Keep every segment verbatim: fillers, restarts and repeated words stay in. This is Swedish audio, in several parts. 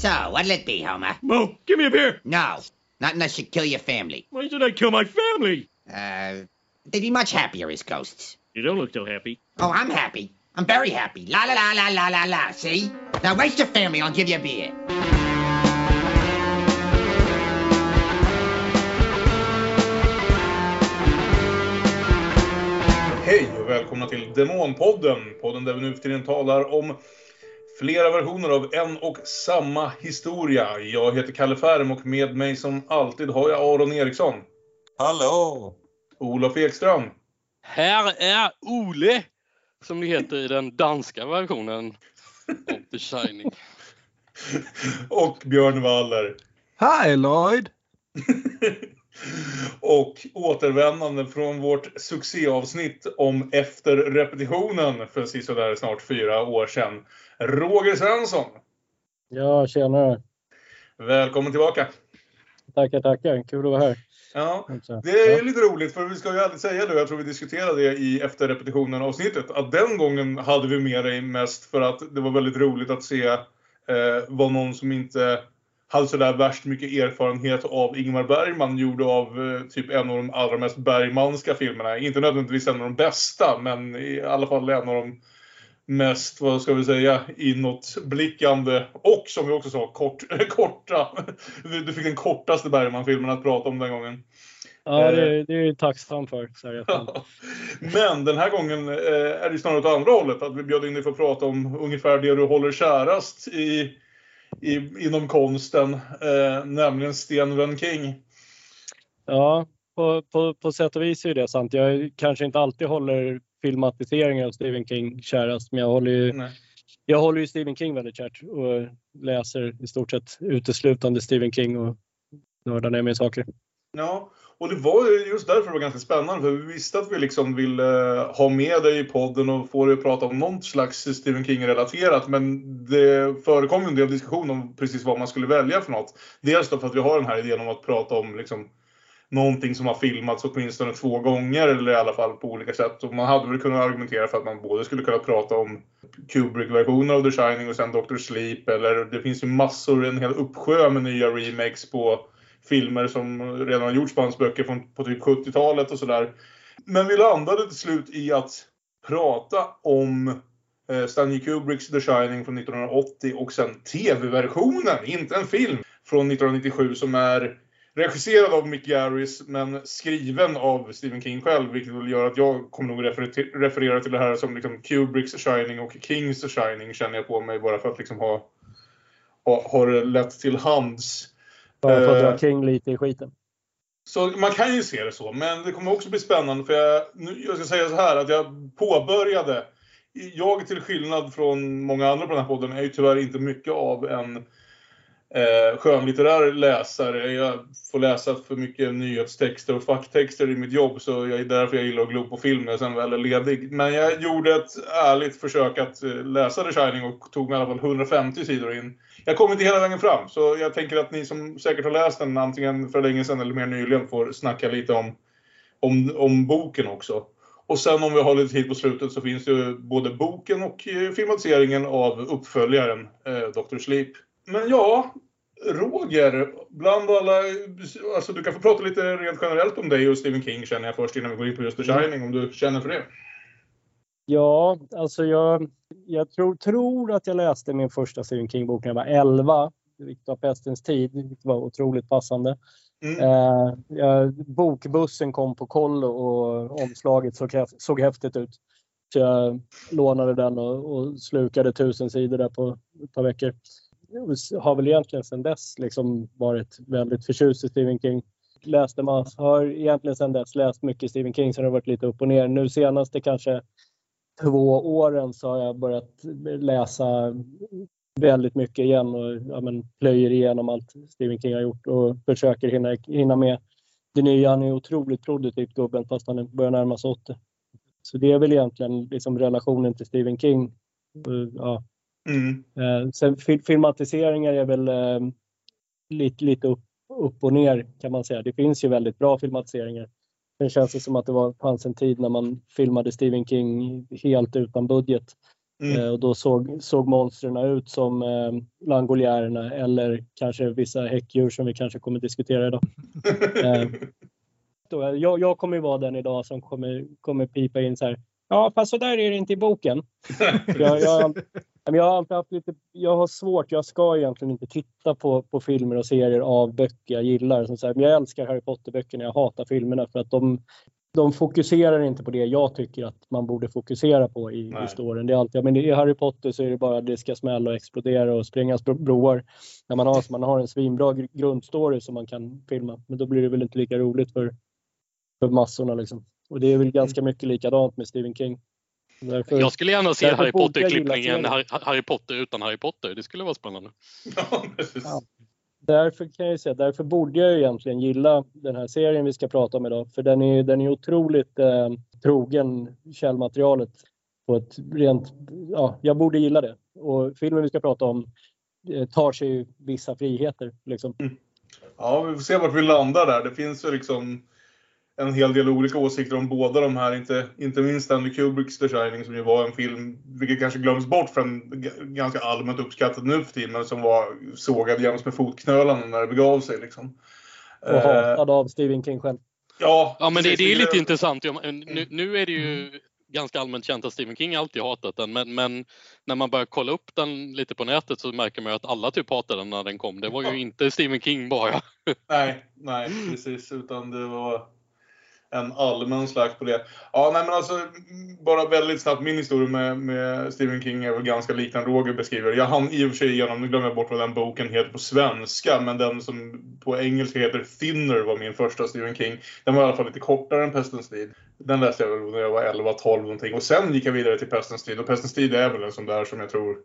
So, what'll it be, Homer? Mo, give me a beer. No, not unless you kill your family. Why should I kill my family? Uh, they'd be much happier as ghosts. You don't look so happy. Oh, I'm happy. I'm very happy. La la la la la la la, see? Now waste your family, I'll give you a beer. Hej och välkomna till Demonpodden, podden där vi nu för tiden talar om flera versioner av en och samma historia. Jag heter Kalle Färm och med mig som alltid har jag Aron Eriksson. Hallå! Olof Ekström. Här är Ole, som det heter i den danska versionen av The Shining. Och Björn Waller. Hi Lloyd! Och återvändande från vårt succéavsnitt om efter repetitionen för sisådär snart fyra år sedan, Roger Svensson. Ja, tjena. Välkommen tillbaka. Tackar, tackar. Kul att vara här. Ja, det är lite roligt för vi ska ju aldrig säga det. Jag tror vi diskuterade det i efter repetitionen avsnittet att den gången hade vi med dig mest för att det var väldigt roligt att se eh, vad någon som inte hade sådär värst mycket erfarenhet av Ingmar Bergman gjorde av eh, typ en av de allra mest bergmanska filmerna. Inte nödvändigtvis en av de bästa, men i alla fall en av de mest, vad ska vi säga, inåtblickande och som vi också sa, kort, korta. Du fick den kortaste Bergman-filmen att prata om den gången. Ja, det, det är ju tacksam för. Ja. Men den här gången eh, är det snarare åt andra hållet. Att vi bjöd in dig för att prata om ungefär det du håller kärast i... I, inom konsten, eh, nämligen Stephen King. Ja, på, på, på sätt och vis är det sant. Jag kanske inte alltid håller filmatiseringar av Stephen King kärast, men jag håller ju, jag håller ju Stephen King väldigt kärt och läser i stort sett uteslutande Stephen King och nördar ner med saker. Ja, och det var just därför det var ganska spännande, för vi visste att vi liksom ville ha med dig i podden och få dig att prata om någon slags Stephen King-relaterat, men det förekom en del diskussion om precis vad man skulle välja för något. Dels för att vi har den här idén om att prata om liksom någonting som har filmats åtminstone två gånger, eller i alla fall på olika sätt, och man hade väl kunnat argumentera för att man både skulle kunna prata om Kubrick-versioner av The Shining och sen Doctor Sleep, eller det finns ju massor, en hel uppsjö med nya remakes på filmer som redan har gjorts på hans böcker från, på typ sjuttiotalet och sådär. Men vi landade till slut i att prata om eh, Stanley Kubricks The Shining från nittonhundraåttio och sen tv-versionen, inte en film, från nittonhundranittiosju som är regisserad av Mick Garris men skriven av Stephen King själv, vilket gör att jag kommer nog refer- referera till det här som liksom Kubricks The Shining och Kings The Shining, känner jag på mig, bara för att liksom ha, ha, ha det lätt till hands. Bara för att dra King lite i skiten. Så man kan ju se det så. Men det kommer också bli spännande. För jag, nu, jag ska säga så här. Att jag påbörjade. Jag till skillnad från många andra på den här podden. Är ju tyvärr inte mycket av en eh, skönlitterär läsare. Jag får läsa för mycket nyhetstexter och facktexter i mitt jobb. Så jag är därför jag gillar att glo på filmer. Sen väl är ledig. Men jag gjorde ett ärligt försök att läsa The Shining. Och tog mig i alla fall hundrafemtio sidor in. Jag kommer inte hela vägen fram, så jag tänker att ni som säkert har läst den antingen för länge sedan eller mer nyligen får snacka lite om, om, om boken också. Och sen om vi har lite tid på slutet så finns ju både boken och filmatiseringen av uppföljaren eh, Doctor Sleep. Men ja, Roger, bland alla, alltså du kan få prata lite rent generellt om dig och Stephen King, känner jag först, innan vi går in på just The Shining, om du känner för det. Ja, alltså jag, jag tror, tror att jag läste min första Stephen King-bok när jag var elva. Vilket var pestens tid, vilket var otroligt passande. Mm. Eh, jag, bokbussen kom på koll och omslaget såg, såg häftigt ut. Så jag lånade den och, och slukade tusen sidor där på ett par veckor. Jag har väl egentligen sedan dess liksom varit väldigt förtjust i Stephen King. Läste massor, har egentligen sedan dess läst mycket Stephen King, så det har varit lite upp och ner. Nu senaste kanske två åren så har jag börjat läsa väldigt mycket igen och ja, men, plöjer igenom allt Stephen King har gjort och försöker hinna, hinna med det nya. Han är otroligt produktivt gubben fast han börjar närma sig åttio. Så det är väl egentligen liksom relationen till Stephen King. Ja. Mm. Sen filmatiseringar är väl eh, lite, lite upp, upp och ner kan man säga. Det finns ju väldigt bra filmatiseringar. Det känns som att det var, fanns en tid när man filmade Stephen King helt utan budget. Mm. Eh, och då såg, såg monstren ut som eh, langoljärerna eller kanske vissa häckdjur som vi kanske kommer diskutera idag. eh, då, jag, jag kommer ju vara den idag som kommer, kommer pipa in så här. Ja, fast så där är det inte i boken. jag, jag, jag, har alltid haft lite, jag har svårt, jag ska egentligen inte titta på, på filmer och serier av böcker jag gillar. Som så här, men jag älskar Harry Potter-böckerna, jag hatar filmerna för att de... De fokuserar inte på det jag tycker att man borde fokusera på i historien. Det är alltid, men i Harry Potter så är det bara att det ska smälla och explodera och sprängas broar. När man har, man har en svinbra grundstory som man kan filma. Men då blir det väl inte lika roligt för, för massorna liksom. Och det är väl ganska mycket likadant med Stephen King. Därför, jag skulle gärna se Harry Potter-klippningen Harry, Harry Potter utan Harry Potter. Det skulle vara spännande. Ja, precis. Ja. Därför kan jag säga, därför borde jag egentligen gilla den här serien vi ska prata om idag. För den är, den är otroligt eh, trogen källmaterialet. På ett rent, ja, jag borde gilla det. Och filmen vi ska prata om eh, tar sig vissa friheter. Liksom. Mm. Ja, vi får se vart vi landar där. Det finns ju liksom en hel del olika åsikter om båda de här. Inte, inte minst Stanley Kubricks The Shining som ju var en film, vilket kanske glöms bort från ganska allmänt uppskattad nu för tiden, men som var sågad jämst med fotknölarna när det begav sig. Liksom. Och eh, hatad av Stephen King själv. Ja, ja men det, det är lite intressant. Nu, nu är det ju ganska allmänt känt att Stephen King alltid hatat den, men, men när man börjar kolla upp den lite på nätet så märker man att alla typ hatade den när den kom. Det var ju ja. inte Stephen King bara. Nej, nej, precis. Utan det var... en allmän slags på det. Ja, nej men alltså, bara väldigt snabbt. Min historia med, med Stephen King är väl ganska liknande Roger beskriver. Jag hann i och för sig igenom, nu glömmer jag bort vad den boken heter på svenska. Men den som på engelska heter Thinner var min första Stephen King. Den var i alla fall lite kortare än Pestens tid. Den läste jag väl när jag var elva tolv någonting. Och sen gick jag vidare till Pestens tid. Och Pestens tid är väl en sån där som jag tror...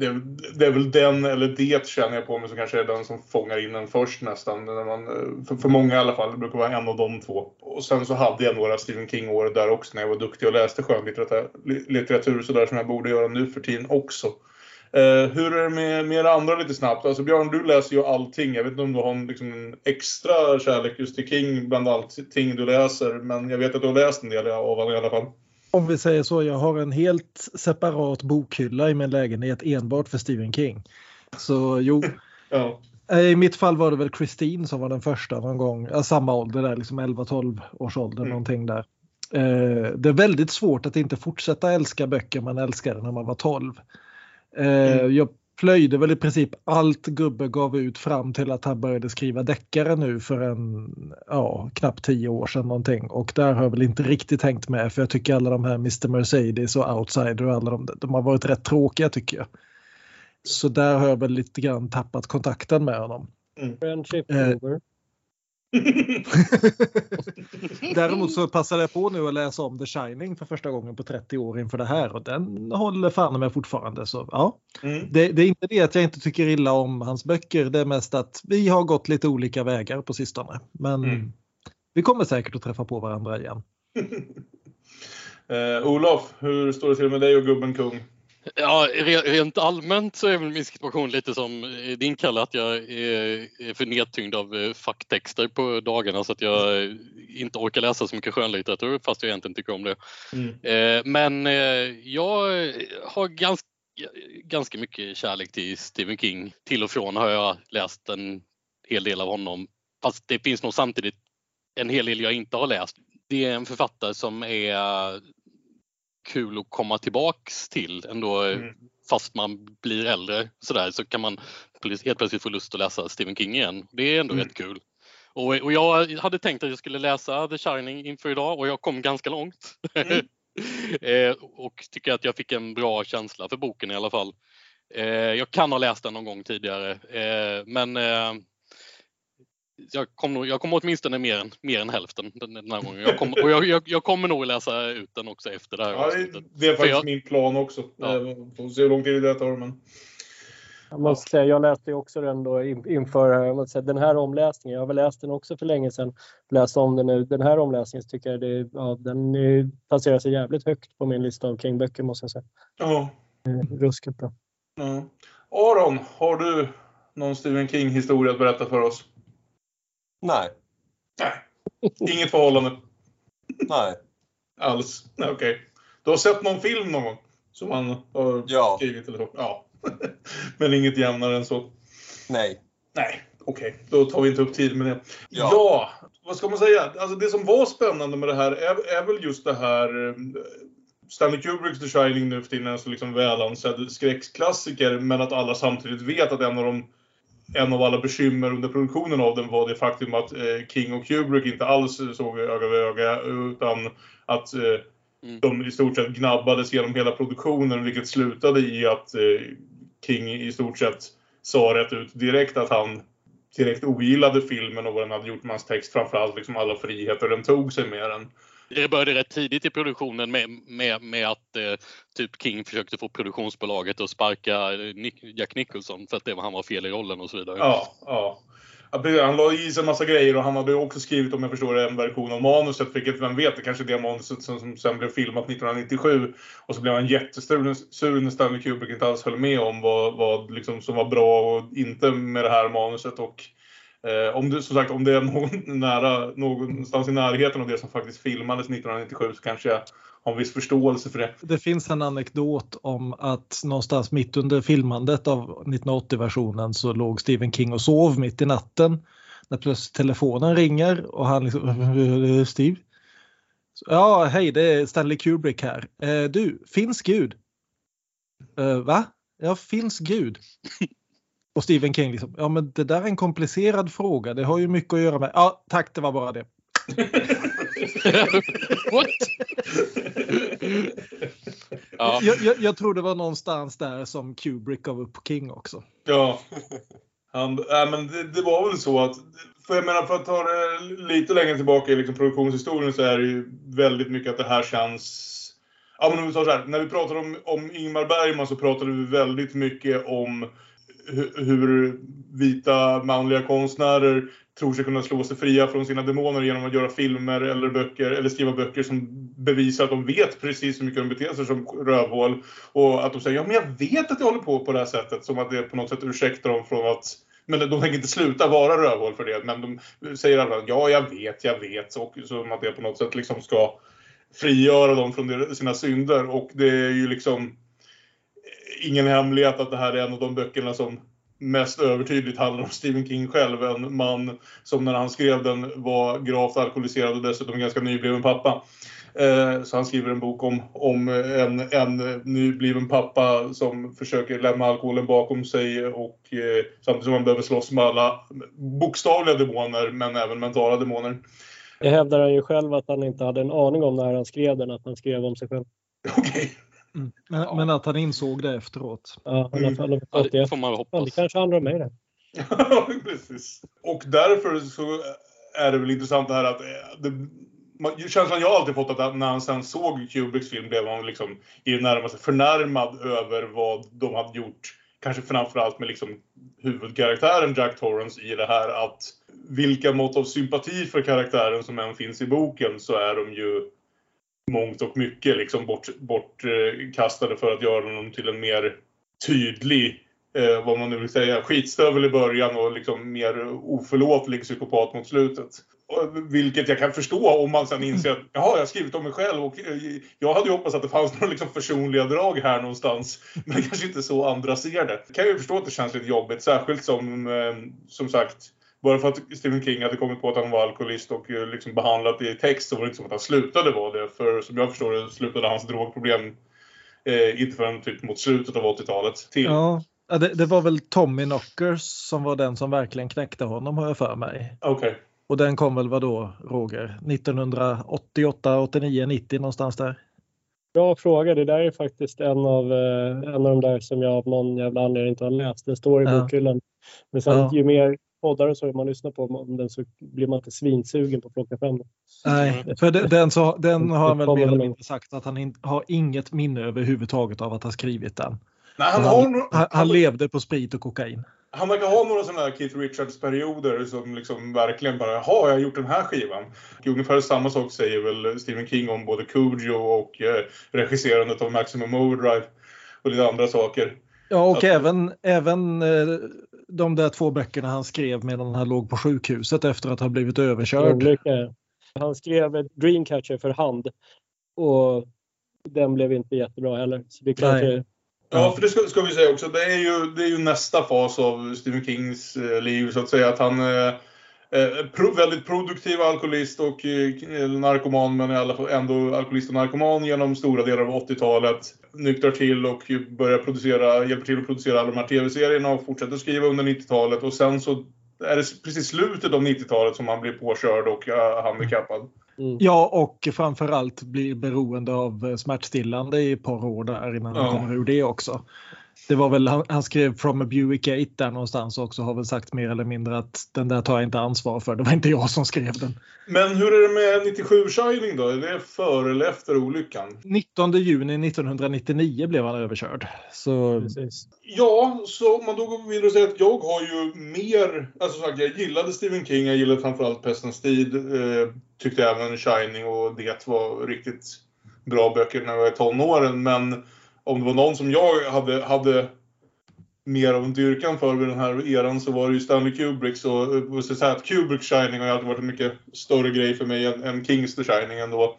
Det, det är väl den, eller det känner jag på mig, som kanske är den som fångar in den först nästan. När man, för, för många i alla fall, det brukar vara en av de två. Och sen så hade jag några Stephen King-år där också när jag var duktig och läste skönlitteratur så där som jag borde göra nu för tiden också. Eh, hur är det med, med det andra lite snabbt? Alltså Björn, du läser ju allting. Jag vet inte om du har en, liksom, en extra kärlek just till King bland allting du läser. Men jag vet att du har läst en del av honom i alla fall. Om vi säger så, jag har en helt separat bokhylla i min lägenhet enbart för Stephen King. Så jo, ja. I mitt fall var det väl Christine som var den första någon gång. Ja, samma ålder där, liksom elva tolv års ålder, mm. någonting där. Eh, det är väldigt svårt att inte fortsätta älska böcker man älskade när man var tolv. Eh, mm. Jag plöjde väl i princip allt gubbe gav ut fram till att han började skriva deckare nu för en ja, knappt tio år sedan någonting. Och där har jag väl inte riktigt hängt med, för jag tycker alla de här mister Mercedes och Outsider och alla de, de har varit rätt tråkiga tycker jag. Så där har jag väl lite grann tappat kontakten med honom. Mm. Friendship eh. over. Däremot så passade jag på nu att läsa om The Shining för första gången på trettio år inför det här, och den håller fan med fortfarande så, ja. mm. det, det är inte det att jag inte tycker illa om hans böcker, det är mest att vi har gått lite olika vägar på sistone, men mm. vi kommer säkert att träffa på varandra igen. eh, Olof, hur står det till med dig och gubben Kung? Ja, rent allmänt så är väl min situation lite som din Kalle, att jag är för nedtyngd av facktexter på dagarna så att jag inte orkar läsa så mycket skönlitteratur fast jag egentligen tycker om det. Mm. Men jag har ganska, ganska mycket kärlek till Stephen King. Till och från har jag läst en hel del av honom, fast det finns nog samtidigt en hel del jag inte har läst. Det är en författare som är... kul att komma tillbaks till ändå, mm. fast man blir äldre så där, så kan man helt plötsligt få lust att läsa Stephen King igen. Det är ändå mm. rätt kul. Och, och jag hade tänkt att jag skulle läsa The Shining inför idag och jag kom ganska långt. Mm. eh, och tycker att jag fick en bra känsla för boken i alla fall. Eh, jag kan ha läst den någon gång tidigare, eh, men eh, Jag kommer, jag kommer åtminstone mer än, mer än hälften den här gången. Jag kommer, och jag, jag, jag kommer nog läsa ut den också efter det här ja, avsnittet. Det är faktiskt jag, min plan också. Ja. Får se hur lång tid det tar. Men... Jag måste säga, jag läste också den då inför jag måste säga, den här omläsningen. Jag har väl läst den också för länge sedan. Läst om den nu. Den här omläsningen tycker jag det, ja, den placerar sig jävligt högt på min lista av King-böcker måste jag säga. Ja. Ruskigt bra. Ja. Aron, har du någon Stephen King-historia att berätta för oss? Nej. Nej. Inget förhållande. Nej. Alls. Okej. Okay. Du har sett någon film någon gång? som han har ja. skrivit eller så. Ja. Men inget jämnare än så. Nej. Nej, okej. Okay. Då tar vi inte upp tid med det. Ja. ja, vad ska man säga? Alltså det som var spännande med det här är, är väl just det här... Stanley Kubricks The Shining nu för tiden är en så liksom välansedd skräcksklassiker, men att alla samtidigt vet att en av, de, en av alla bekymmer under produktionen av den var det faktum att eh, King och Kubrick inte alls såg öga vid öga, utan att eh, mm. de i stort sett gnabbades genom hela produktionen, vilket slutade i att eh, King i stort sett sa rätt ut direkt att han direkt ogillade filmen och vad den hade gjort med hans text, framförallt liksom alla friheter den tog sig med den. Det började rätt tidigt i produktionen med, med, med att eh, typ King försökte få produktionsbolaget att sparka Nick, Jack Nicholson för att det, han var fel i rollen och så vidare. Ja, ja. Han la i sig en massa grejer och han hade också skrivit, om jag förstår det, en version av manuset. Vilket, vem vet, det kanske är det manuset som, som sen blev filmat nittonhundranittiosju. Och så blev han jättesur när Stanley Kubrick inte alls höll med om vad, vad liksom, som var bra och inte med det här manuset och... Eh, om du, som sagt, om det är någon nära, någonstans i närheten av det som faktiskt filmades nittonhundranittiosju, så kanske jag har en viss förståelse för det. Det finns en anekdot om att någonstans mitt under filmandet av nittonhundraåttio-versionen så låg Stephen King och sov mitt i natten när plötsligt telefonen ringer och han liksom, Steve? Ja, hej, det är Stanley Kubrick här. Eh, du, finns Gud? Eh, va? Ja, finns Gud? Och Stephen King liksom, ja men det där är en komplicerad fråga, det har ju mycket att göra med, ja tack, det var bara det. What? Ja. jag, jag, jag tror det var någonstans där som Kubrick gav upp King också. Ja, Han, äh, men det, det var väl så att, för jag menar, för att ta det lite längre tillbaka i liksom produktionshistorien, så är det ju väldigt mycket att det här känns... Ja, men om vi tar så här, när vi pratar om, om Ingmar Bergman så pratade vi väldigt mycket om hur vita manliga konstnärer tror sig kunna slå sig fria från sina demoner genom att göra filmer eller böcker eller skriva böcker som bevisar att de vet precis hur mycket de beter sig som rövhål, och att de säger ja men jag vet att jag håller på på det här sättet, som att det på något sätt ursäktar dem från att, men de tänker inte sluta vara rövhål för det, men de säger alla ja jag vet, jag vet, och som att det på något sätt liksom ska frigöra dem från sina synder. Och det är ju liksom ingen hemlighet att det här är en av de böckerna som mest övertydligt handlar om Stephen King själv. En man som när han skrev den var gravt alkoholiserad och dessutom ganska nybliven pappa. Eh, så han skriver en bok om, om en, en nybliven pappa som försöker lämna alkoholen bakom sig. Och eh, samtidigt som han behöver slåss med alla bokstavliga demoner men även mentala demoner. Det hävdar han ju själv att han inte hade en aning om när han skrev den, att han skrev om sig själv. Okej. Okay. Mm. Men, ja. men att han insåg det efteråt. Ja, mm. det, ja, det får man hoppas. Det kanske handlar om mig det. Ja, precis. Och därför så är det väl intressant det här att det, man, känslan jag alltid fått att när han sen såg Kubricks film blev han liksom i det närmaste förnärmad över vad de hade gjort. Kanske framförallt med liksom huvudkaraktären Jack Torrance i det här, att vilka mått av sympati för karaktären som än finns i boken så är de ju mångt och mycket liksom bort, bortkastade eh, för att göra honom till en mer tydlig, eh, vad man nu vill säga, skitstövel i början och liksom mer oförlåtlig psykopat mot slutet. Och, vilket jag kan förstå om man sen inser att jaha, jag har skrivit om mig själv och eh, jag hade ju hoppats att det fanns några liksom personliga drag här någonstans, men kanske inte så andra ser det. Kan jag ju förstå att det känns lite jobbigt, särskilt som, eh, som sagt... Bara för att Stephen King hade kommit på att han var alkoholist och liksom behandlat i text, så var det inte som att han slutade vara det. För som jag förstår det slutade hans drogproblem eh, inte förrän typ mot slutet av åttiotalet. Till. Ja, det, det var väl Tommy Knockers som var den som verkligen knäckte honom, har jag för mig. Okej. Okay. Och den kom väl vad då, Roger? nittonhundraåttioåtta, åttionio, nittio någonstans där. Bra fråga, det där är faktiskt en av, en av de där som jag av någon jävla anledning inte har läst. Den står i ja. bokhyllan. Men sen ja. ju mer... poddar och så är man lyssnar på om den, så blir man inte svinsugen på att plocka fram den. Nej, för den, den, så, den har han väl mer eller mindre sagt att han in, har inget minne överhuvudtaget av att ha skrivit den. Nej, han, han, har, han, han levde på sprit och kokain. Han verkar ha några sådana här Keith Richards-perioder som liksom verkligen bara, har jag gjort den här skivan? Och ungefär samma sak säger väl Stephen King om både Cujo och eh, regisserandet av Maximum Overdrive och lite andra saker. Ja, och att, även... även eh, de där två böckerna han skrev medan han låg på sjukhuset efter att ha blivit överkörd. Han skrev Dreamcatcher för hand och den blev inte jättebra heller. Så det kanske... Ja, för det ska, ska vi säga också. Det är, ju, det är ju nästa fas av Stephen Kings eh, liv, så att säga. Att han är eh, pro, väldigt produktiv alkoholist och eh, narkoman, men i alla fall ändå alkoholist och narkoman genom stora delar av åttiotalet. Nyktrar till och börjar producera, hjälper till att producera alla de här tv-serierna och fortsätter skriva under nittiotalet. Och sen så är det precis slutet av nittiotalet som han blir påkörd och eh, handikappad. Mm. Ja, och framförallt blir beroende av smärtstillande i ett par år där innan han ja. kommer ur det också. Det var väl, han, han skrev From a Buick Gate där någonstans också, har väl sagt mer eller mindre att den där tar jag inte ansvar för, det var inte jag som skrev den. Men hur är det med nittiosju Shining då? Är det före eller efter olyckan? nittonde juni nittonhundranittionio blev han överkörd. Så... Precis. Ja, så om man då går vidare och säger att jag har ju mer, alltså sagt, jag gillade Stephen King, jag gillade framförallt Pestens tid, eh, tyckte även Shining och Det var riktigt bra böcker när jag var i tonåren, men om det var någon som jag hade, hade mer av en dyrkan för vid den här eran så var det ju Stanley Kubrick. Så, så, så att Kubrick Shining har alltid varit en mycket större grej för mig än, än Kings The Shining ändå.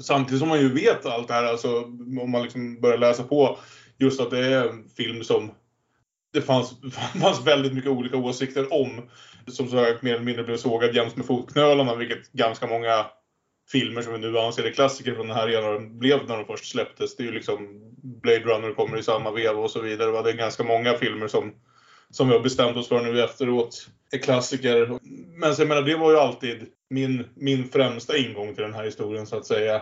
Samtidigt som man ju vet allt det här, alltså, om man liksom börjar läsa på, just att det är en film som det fanns, fanns väldigt mycket olika åsikter om. Som så här, mer eller mindre blev sågad jämst med fotknölarna, vilket ganska många... filmer som vi nu anser är klassiker från den här eran blev när de först släpptes. Det är ju liksom Blade Runner kommer i samma veva och så vidare. Va? Det är ganska många filmer som, som vi har bestämt oss för nu efteråt är klassiker. Men så jag menar, det var ju alltid min, min främsta ingång till den här historien så att säga.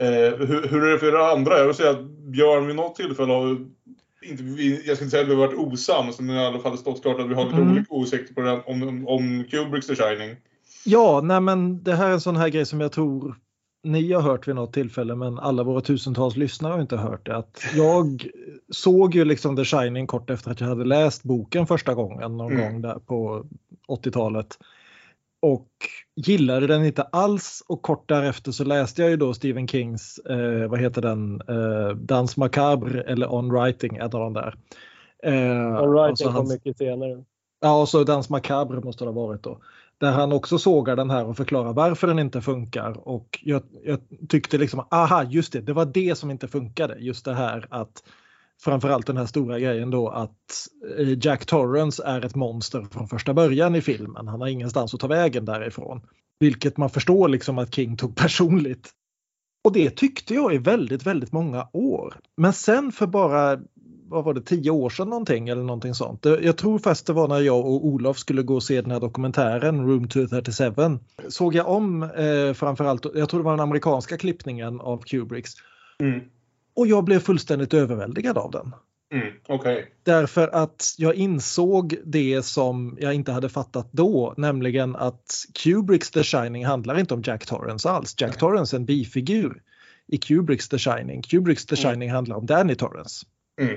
Eh, hur, hur är det för det andra? Jag vill säga att Björn vid något tillfälle har, inte, jag ska inte säga att vi har varit osams, men i alla fall stått klart att vi har lite mm. olika åsikter på den, om, om, om Kubricks The Shining. Ja, nej men det här är en sån här grej som jag tror ni har hört vid något tillfälle, men alla våra tusentals lyssnare har inte hört det. Att jag såg ju liksom The Shining kort efter att jag hade läst boken första gången någon mm. gång där på åttiotalet och gillade den inte alls, och kort därefter så läste jag ju då Stephen Kings, eh, vad heter den, eh, Danse Macabre eller On Writing, ett av de där. Eh, On Writing kom hans... mycket senare. Ja, och så Danse Macabre måste det ha varit då. Där han också sågar den här och förklarar varför den inte funkar. Och jag, jag tyckte liksom, aha just det, det var det som inte funkade. Just det här att, framförallt den här stora grejen då, att Jack Torrance är ett monster från första början i filmen. Han har ingenstans att ta vägen därifrån. Vilket man förstår liksom att King tog personligt. Och det tyckte jag i väldigt, väldigt många år. Men sen för bara... vad var det, tio år sedan någonting eller någonting sånt. Jag tror fast det var när jag och Olof skulle gå och se den här dokumentären Room tvåhundratrettiosju. Såg jag om eh, framförallt, jag tror det var den amerikanska klippningen av Kubricks. Mm. Och jag blev fullständigt överväldigad av den. Mm, okay. Därför att jag insåg det som jag inte hade fattat då, nämligen att Kubricks The Shining handlar inte om Jack Torrance alls. Jack mm. Torrance är en bifigur i Kubricks The Shining. Kubricks The Shining mm. handlar om Danny Torrance. Mm.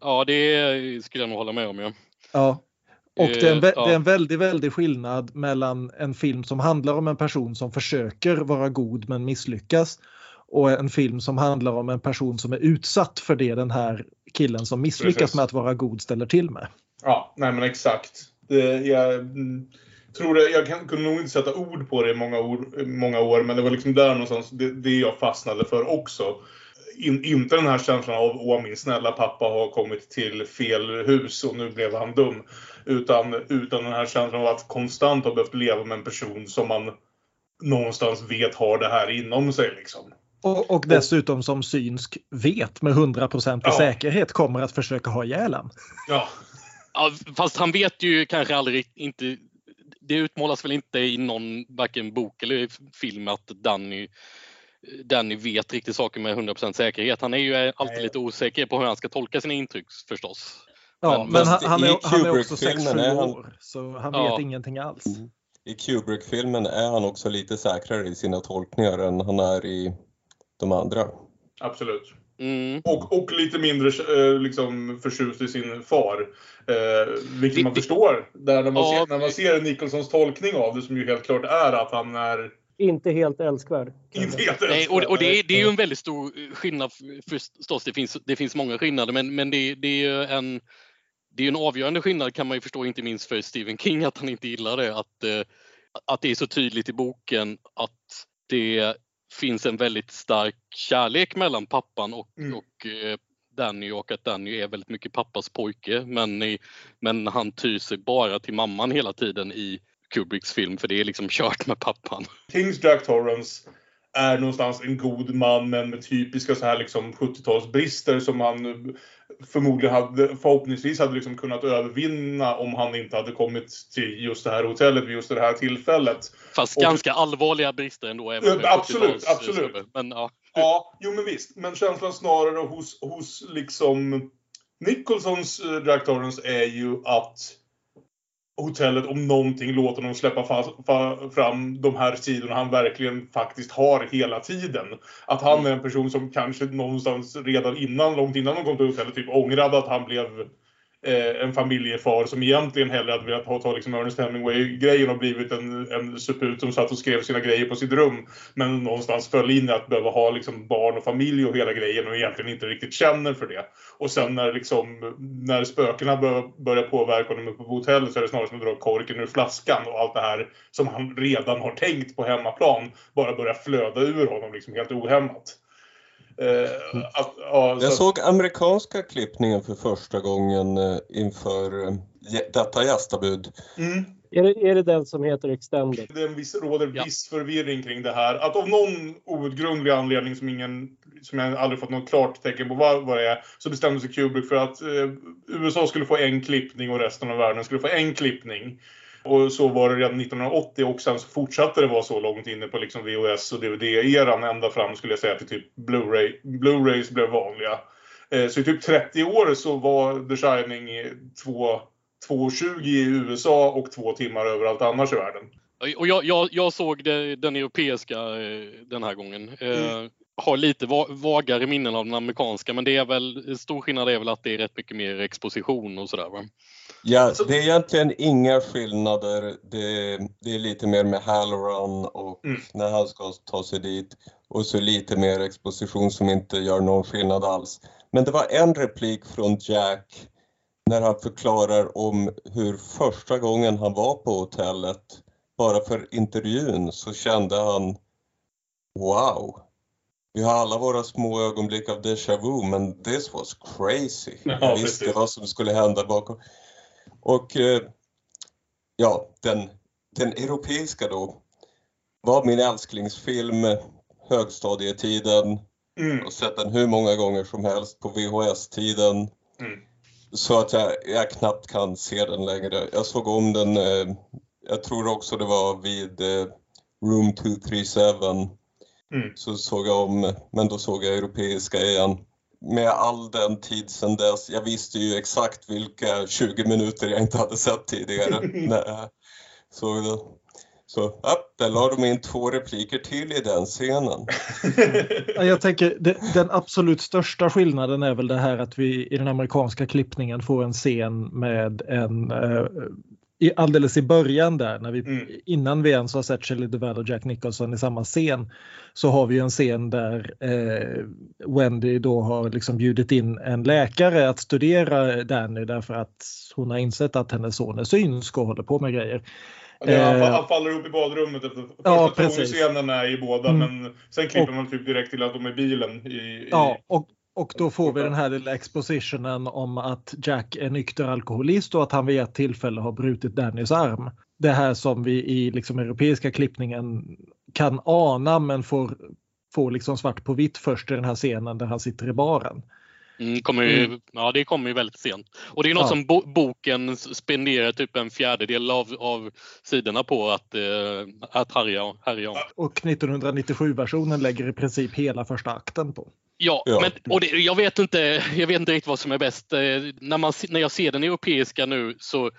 Ja, det skulle jag nog hålla med om. Ja, ja. Och det är, en vä- ja. det är en väldigt, väldigt skillnad mellan en film som handlar om en person som försöker vara god men misslyckas och en film som handlar om en person som är utsatt för det den här killen som misslyckas Precis. med att vara god ställer till med. Ja, nej men exakt. Det, jag tror det, jag kan, kunde nog inte sätta ord på det i många, ord, många år, men det var liksom där någonstans det, det jag fastnade för också. In, inte den här känslan av åh min snälla pappa har kommit till fel hus och nu blev han dum, utan, utan den här känslan av att konstant ha behövt leva med en person som man någonstans vet har det här inom sig liksom. Och, och dessutom som synsk vet med hundra procent ja. säkerhet kommer att försöka ha ihjälen. Ja. Ja, fast han vet ju kanske aldrig inte, det utmålas väl inte i någon varken bok eller film att Danny Danny vet riktigt saker med hundra procent säkerhet. Han är ju alltid lite osäker på hur han ska tolka sina intryck förstås. Ja, men, men han, han, är, han är också sex sju år, så han ja. vet ingenting alls. I Kubrick-filmen är han också lite säkrare i sina tolkningar än han är i de andra. Absolut. Mm. Och, och lite mindre liksom, förtjust i sin far, eh, vilket det, man det, förstår där när man, ja, ser, när man ser Nicholsons tolkning av det, som ju helt klart är att han är inte helt älskvärd. Inte helt älskvärd. Nej, och och det, är, det är ju en väldigt stor skillnad förstås. Det finns, det finns många skillnader. Men, men det, det är ju en, det är en avgörande skillnad kan man ju förstå. Inte minst för Stephen King att han inte gillar det. Att, att det är så tydligt i boken att det finns en väldigt stark kärlek mellan pappan och, mm. och eh, Danny, och att Danny är väldigt mycket pappas pojke, men, i, men han tyr sig bara till mamman hela tiden i Kubricks film, för det är liksom kört med pappan. Kings Jack Torrance är någonstans en god man, men med typiska så här liksom sjuttiotalsbrister som han förmodligen hade, förhoppningsvis hade liksom kunnat övervinna om han inte hade kommit till just det här hotellet vid just det här tillfället. Fast och, ganska allvarliga brister ändå. Även absolut, absolut. Men, ja. ja, jo men visst. Men känslan snarare hos, hos liksom Nicholsons Jack Torrance är ju att hotellet om någonting låter dem släppa fram de här sidorna han verkligen faktiskt har hela tiden. Att han är en person som kanske någonstans redan innan, långt innan de kom till hotellet, typ ångrade att han blev eh, en familjefar som egentligen hellre hade velat ha ta liksom Ernest Hemingway-grejen och blivit en, en suput som satt och skrev sina grejer på sitt rum. Men någonstans föll in att behöva ha liksom barn och familj och hela grejen och egentligen inte riktigt känner för det. Och sen när, liksom, när spökena bör, börjar påverka honom på hotellet så är det snarare som att dra korken ur flaskan och allt det här som han redan har tänkt på hemmaplan bara börjar flöda ur honom liksom helt ohämmat. Uh, att, ja, jag så att... såg amerikanska klippningen för första gången uh, inför uh, detta gästabud. Mm. Är, det, är det den som heter Extended? Det är en viss, råder viss ja. förvirring kring det här. Att av någon outgrundlig anledning som, ingen, som jag aldrig fått något klart tecken på vad, vad det är, så bestämde sig Kubrick för att uh, U S A skulle få en klippning och resten av världen skulle få en klippning. Och så var det redan nittonhundraåttio och sen så fortsatte det vara så långt inne på liksom V H S och D V D-eran ända fram skulle jag säga till typ Blu-ray. Blu-rays blev vanliga. Eh, så i typ trettio år så var The Shining två tjugo i U S A och två timmar överallt annars i världen. Och jag, jag, jag såg det, den europeiska den här gången. Eh, mm. Har lite va- vagare minnen av den amerikanska, men det är väl, stor skillnad är väl att det är rätt mycket mer exposition och sådär va? Ja, det är egentligen inga skillnader. Det, det är lite mer med Halloran och mm. när han ska ta sig dit. Och så lite mer exposition som inte gör någon skillnad alls. Men det var en replik från Jack när han förklarar om hur första gången han var på hotellet, bara för intervjun, så kände han wow. Vi har alla våra små ögonblick av déjà vu, men this was crazy. Jag visste vad som skulle hända bakom. Och ja, den, den europeiska då var min älsklingsfilm högstadietiden. Mm. Och sett den hur många gånger som helst på V H S-tiden. Mm. Så att jag, jag knappt kan se den längre. Jag såg om den, eh, jag tror också det var vid eh, Room tvåhundratrettiosju. Mm. Så såg jag om, men då såg jag europeiska igen. Med all den tid sedan dess, jag visste ju exakt vilka tjugo minuter jag inte hade sett tidigare när jag såg det. Så upp, där la de in två repliker till i den scenen. Jag tänker, det, den absolut största skillnaden är väl det här att vi i den amerikanska klippningen får en scen med en... Eh, I, alldeles i början där, när vi, mm. innan vi ens har sett Shelley Duvall och Jack Nicholson i samma scen, så har vi en scen där eh, Wendy då har liksom bjudit in en läkare att studera Danny därför att hon har insett att hennes son är synsk och håller på med grejer. Ja, han, fall, han faller upp i badrummet efter ja, första scenen i båda, mm. men sen klipper och, man typ direkt till att de är i bilen. I, i... Ja, och Och då får vi den här lilla expositionen om att Jack är nykter alkoholist och att han vid ett tillfälle har brutit Dannys arm. Det här som vi i liksom europeiska klippningen kan ana, men får, får liksom svart på vitt först i den här scenen där han sitter i baren. Mm, kommer ju, mm. Ja, det kommer ju väldigt sent. Och det är något ja. som bo- boken spenderar typ en fjärdedel av, av sidorna på att, eh, att härja, härja om. Och nittonhundranittiosju-versionen lägger i princip hela första akten på. Ja, ja. Men, och det, jag, vet inte, jag vet inte riktigt vad som är bäst. Eh, när, man, när jag ser den europeiska nu så,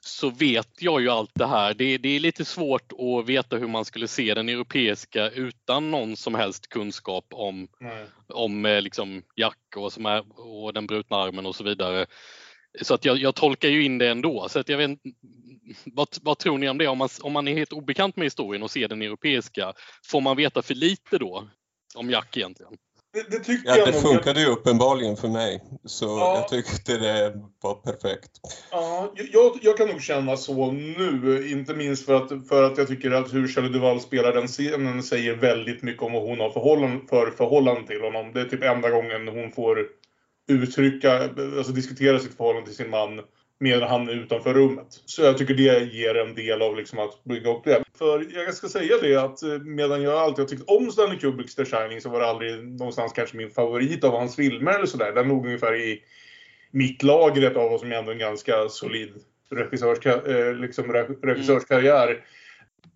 så vet jag ju allt det här. Det, det är lite svårt att veta hur man skulle se den europeiska utan någon som helst kunskap om, om eh, liksom Jack och, som är, och den brutna armen och så vidare. Så att jag, jag tolkar ju in det ändå. Så att jag vet, vad, vad tror ni om det? Om man, om man är helt obekant med historien och ser den europeiska, får man veta för lite då om Jack egentligen? Det, det tyckte ja, jag det nog. Funkade ju uppenbarligen för mig. Så ja. Jag tyckte det var perfekt. Ja, jag, jag kan nog känna så nu. Inte minst för att, för att jag tycker att hur Shelley Duvall spelar den scenen säger väldigt mycket om vad hon har förhållande, för förhållande till honom. Det är typ enda gången hon får uttrycka, alltså diskutera sitt förhållande till sin man medan han är utanför rummet. Så jag tycker det ger en del av liksom att bygga upp det. För jag ska säga det att medan jag alltid har tyckt om Stanley Kubricks The Shining så var det aldrig någonstans kanske min favorit av hans filmer eller sådär. Den låg ungefär i mitt lagret av vad som är ändå en ganska solid regissörska- liksom regissörskarriär. Mm.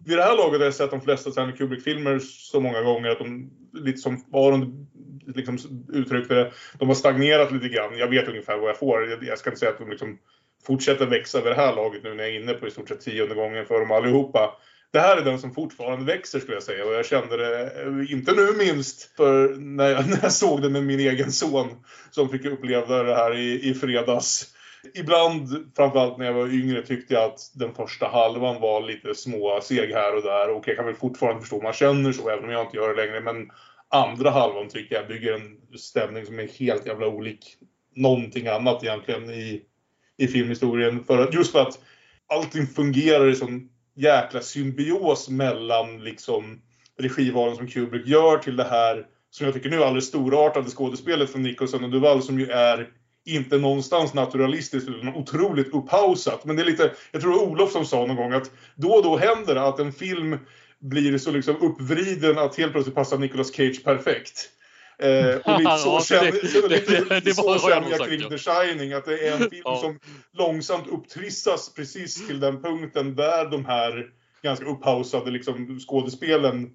Vid det här laget har jag sett de flesta Stanley Kubrick-filmer så många gånger att de lite som var de liksom uttryckte det. De har stagnerat lite grann. Jag vet ungefär vad jag får. Jag ska inte säga att de liksom fortsätter växa över det här laget nu när jag är inne på i stort sett tionde gången för dem allihopa. Det här är den som fortfarande växer skulle jag säga. Och jag kände det, inte nu minst, för när jag, när jag såg det med min egen son som fick uppleva det här i, i fredags. Ibland, framförallt när jag var yngre, tyckte jag att den första halvan var lite små seg här och där. Och jag kan väl fortfarande förstå man känner så, även om jag inte gör det längre. Men andra halvan tycker jag bygger en stämning som är helt jävla olik någonting annat egentligen i... i filmhistorien, för att, just för att allting fungerar i sån jäkla symbios mellan liksom regivalen som Kubrick gör till det här, som jag tycker nu är alldeles storartade skådespelet från Nicholson och Duvall, som ju är inte någonstans naturalistiskt utan otroligt upphausat. Men det är lite, jag tror Olof som sa någon gång att då och då händer det att en film blir så liksom uppvriden att helt plötsligt passar Nicolas Cage perfekt. Eh, och lite så känner jag kring The Shining, att det är en film ja. som långsamt upptrissas precis till den punkten där de här ganska upphausade liksom, skådespelen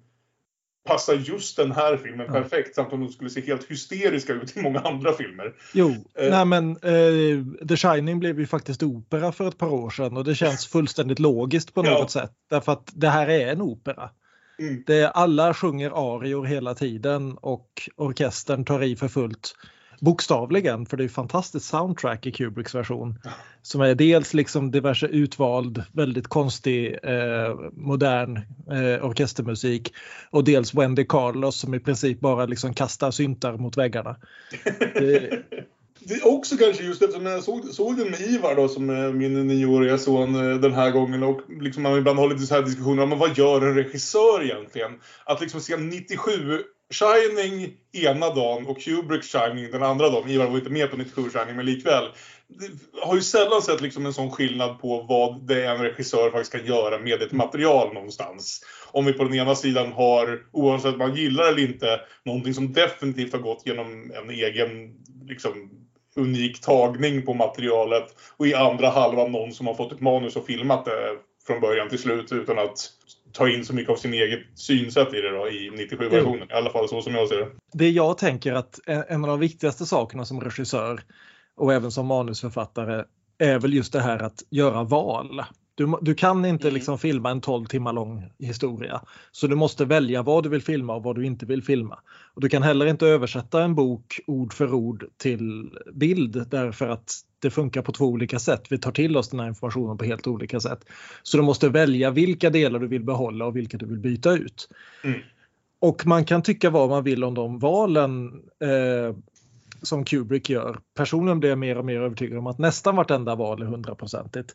passar just den här filmen ja. perfekt, samt om de skulle se helt hysteriska ut i många andra filmer. Jo, eh. nej men eh, The Shining blev ju faktiskt opera för ett par år sedan, och det känns fullständigt logiskt på något ja. sätt, därför att det här är en opera. Mm. Det, alla sjunger arior hela tiden och orkestern tar i för fullt, bokstavligen, för det är ju fantastiskt soundtrack i Kubricks version som är dels liksom diverse utvald väldigt konstig eh, modern eh, orkestermusik och dels Wendy Carlos som i princip bara liksom kastar syntar mot väggarna. det... Det är också kanske just eftersom jag såg, såg den med Ivar då, som är min nioåriga son den här gången, och liksom man ibland har lite så här diskussioner om vad gör en regissör egentligen? Att liksom se nittiosju Shining ena dagen och Kubrick Shining den andra dagen. Ivar var inte med på nittiosju Shining, men likväl. Jag har ju sällan sett liksom en sån skillnad på vad det är en regissör faktiskt kan göra med ett material någonstans. Om vi på den ena sidan har, oavsett man gillar eller inte, någonting som definitivt har gått genom en egen liksom unik tagning på materialet, och i andra halvan någon som har fått ett manus och filmat det från början till slut utan att ta in så mycket av sin eget synsätt i det då, i nittiosju-versionen, i alla fall så som jag ser det. Det jag tänker att en av de viktigaste sakerna som regissör och även som manusförfattare är väl just det här att göra val. Du, du kan inte mm. liksom filma en tolv timmar lång historia. Så du måste välja vad du vill filma och vad du inte vill filma. Och du kan heller inte översätta en bok ord för ord till bild. Därför att det funkar på två olika sätt. Vi tar till oss den här informationen på helt olika sätt. Så du måste välja vilka delar du vill behålla och vilka du vill byta ut. Mm. Och man kan tycka vad man vill om de valen eh, som Kubrick gör. Personen blir mer och mer övertygad om att nästan vartenda val är hundraprocentigt.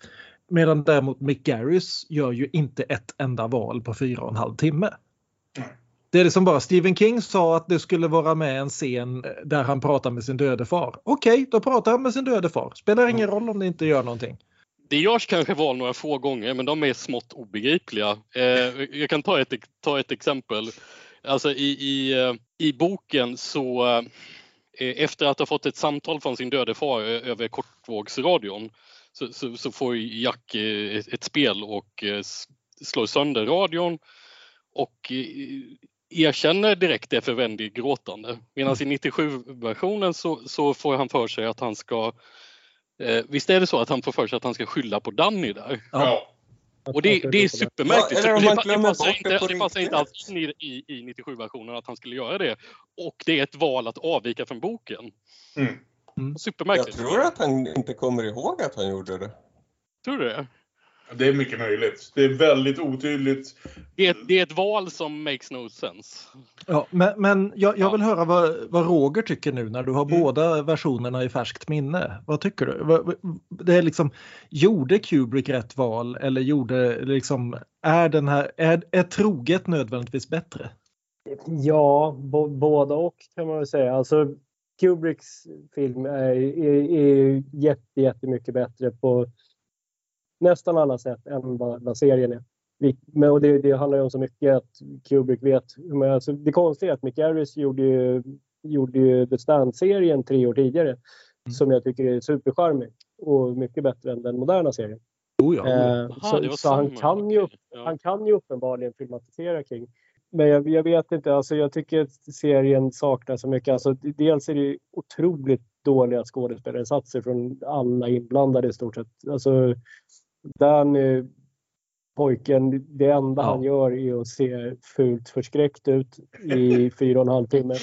Medan däremot Mick Garris gör ju inte ett enda val på fyra och en halv timme. Det är det som bara Stephen King sa att det skulle vara med en scen där han pratar med sin döde far. Okej, okay, då pratar han med sin döde far. Spelar ingen roll om det inte gör någonting. Det görs kanske val några få gånger, men de är smått obegripliga. Jag kan ta ett, ta ett exempel. Alltså i, i, i boken så... Efter att ha fått ett samtal från sin döde far över kortvågsradion så, så, så får Jack ett spel och slår sönder radion och erkänner direkt det för Wendy gråtande. Medan i nittiosju-versionen så, så får han för sig att han ska, visst är det så att han får för sig att han ska skylla på Danny där? Ja. Och det, det är supermärkligt. Ja, det, det, det passar inte, det passar inte alls in i, i, i nittiosju-versionen att han skulle göra det. Och det är ett val att avvika från boken. Mm. Mm. Supermärkligt. Jag tror att han inte kommer ihåg att han gjorde det. Tror du det? Det är mycket möjligt. Det är väldigt otydligt. Det är, det är ett val som makes no sense. Ja, men, men jag, jag vill ja. höra vad, vad Roger tycker nu när du har mm. båda versionerna i färskt minne. Vad tycker du? Det är liksom, gjorde Kubrick rätt val? Eller gjorde liksom, är den här, är, är troget nödvändigtvis bättre? Ja, bo, båda och kan man väl säga. Alltså Kubricks film är, är, är jätte, jättemycket bättre på nästan alla sätt än vad, vad serien är. Vi, men, och det, det handlar ju om så mycket att Kubrick vet. Men alltså, det konstiga är att Mick Garris gjorde ju, gjorde ju The Stand-serien tre år tidigare. Mm. Som jag tycker är supercharmig. Och mycket bättre än den moderna serien. Oh ja, oh. Eh, Aha, så så han, kan ju, ja. han kan ju uppenbarligen filmatisera King. Men jag, jag vet inte. Alltså, jag tycker att serien saknar så mycket. Alltså, dels är det otroligt dåliga skådespelarinsatser från alla inblandade i stort sett. Alltså... Den eh, pojken, det enda ja. han gör är att se fult förskräckt ut i fyra och en halv timme.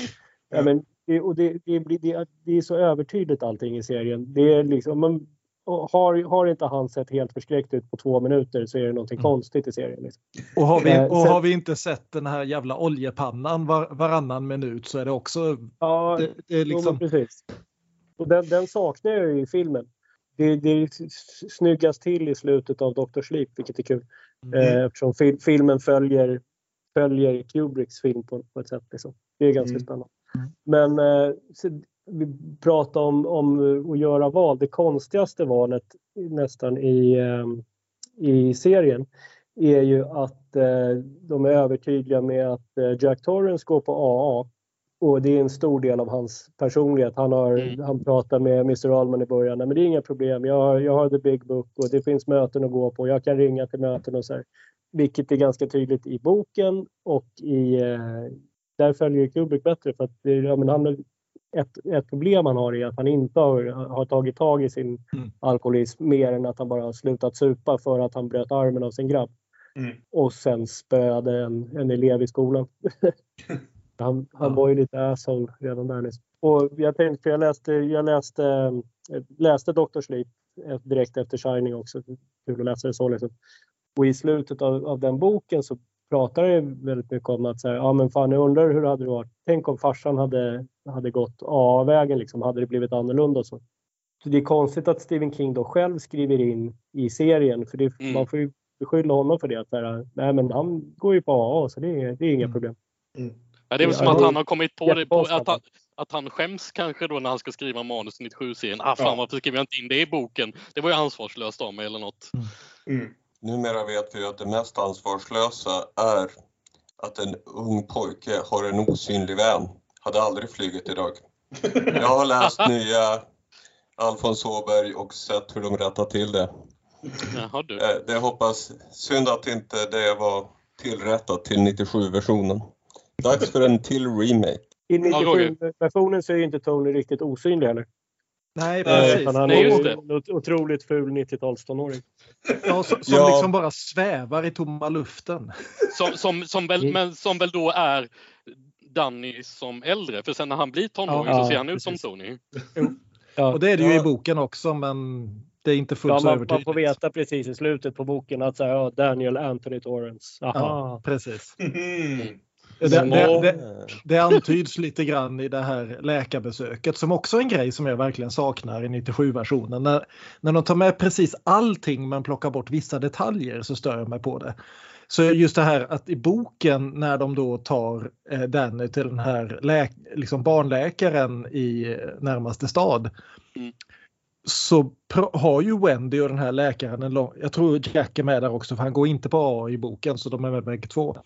Ja, men, det, och det, det, det, det är så övertydligt allting i serien. Det är liksom, man, har, har inte han sett helt förskräckt ut på två minuter så är det någonting mm. konstigt i serien. Liksom. Och, har vi, och Sen, har vi inte sett den här jävla oljepannan var, varannan minut så är det också... Ja, det, det är liksom... precis. Och den, den saknar jag ju i filmen. Det, det snyggas till i slutet av Doctor Sleep, vilket är kul. Mm. Eh, eftersom fil, filmen följer, följer Kubricks film på, på ett sätt. Liksom. Det är ganska mm. spännande. Mm. Men eh, så, vi pratar om, om att göra val. Det konstigaste valet nästan i, eh, i serien är ju att eh, de är övertydliga med att eh, Jack Torrance går på A A. Och det är en stor del av hans personlighet. Han, har, mm. han pratar med mister Ullman i början. Nej, men det är inga problem. Jag har, jag har the big book och det finns möten att gå på. Jag kan ringa till möten och så här. Vilket är ganska tydligt i boken. Och i, eh, där följer Kubrick bättre. För att det, ja, men han, ett, ett problem han har är att han inte har, har tagit tag i sin mm. alkoholism. Mer än att han bara har slutat supa för att han bröt armen av sin grabb. Mm. Och sen spöade en, en elev i skolan. Han, han var ju lite asshole redan där. Och jag tänkte, för jag läste, jag läste, läste Doctor Sleep direkt efter Shining också. Kul att läsa det så liksom. Och i slutet av, av den boken så pratade jag väldigt mycket om att så här, ja men fan jag undrar hur det hade varit. Tänk om farsan hade, hade gått A-vägen liksom. Hade det blivit annorlunda och så. Så det är konstigt att Stephen King då själv skriver in i serien. För det, mm. man får ju beskylla honom för det. Att så här, nej men han går ju på A A så det, det är inga mm. problem. Mm. Ja, det är väl som att han har kommit på det, på, att, han, att han skäms kanske då när han ska skriva manus nittiosju-serien. Ah fan, varför skriver jag inte in det i boken? Det var ju ansvarslöst av mig eller något. Mm. Numera vet vi att det mest ansvarslösa är att en ung pojke har en osynlig vän. Hade aldrig flugit idag. Jag har läst nya Alfons Åberg och sett hur de rättar till det. Jaha, du. Det hoppas, synd att inte det var tillrättat till nittiosju-versionen. Dags för en till remake. I nittiosju-versionen så är ju inte Tony riktigt osynlig heller. Nej, precis. Han är en otroligt ful nittiotalstonåring. Ja, som ja. liksom bara svävar i tomma luften. Som, som, som, väl, men, som väl då är Danny som äldre. För sen när han blir tonåring ja, så ser han precis. ut som Tony. Ja. Och det är det ju ja. i boken också, men det är inte fullt ja, så övertydligt. Man får veta precis i slutet på boken att så här, ja, Daniel Anthony Torrance. Ja, precis. Mm. Det, det, det, det antyds lite grann i det här läkarbesöket som också är en grej som jag verkligen saknar i nittiosju-versionen. När, när de tar med precis allting men plockar bort vissa detaljer så stör jag mig på det. Så just det här att i boken när de då tar eh, Danny till den här lä, liksom barnläkaren i närmaste stad mm. så pr- har ju Wendy och den här läkaren en lång... Jag tror Jack är med där också för han går inte på A i boken så de är med bägge två.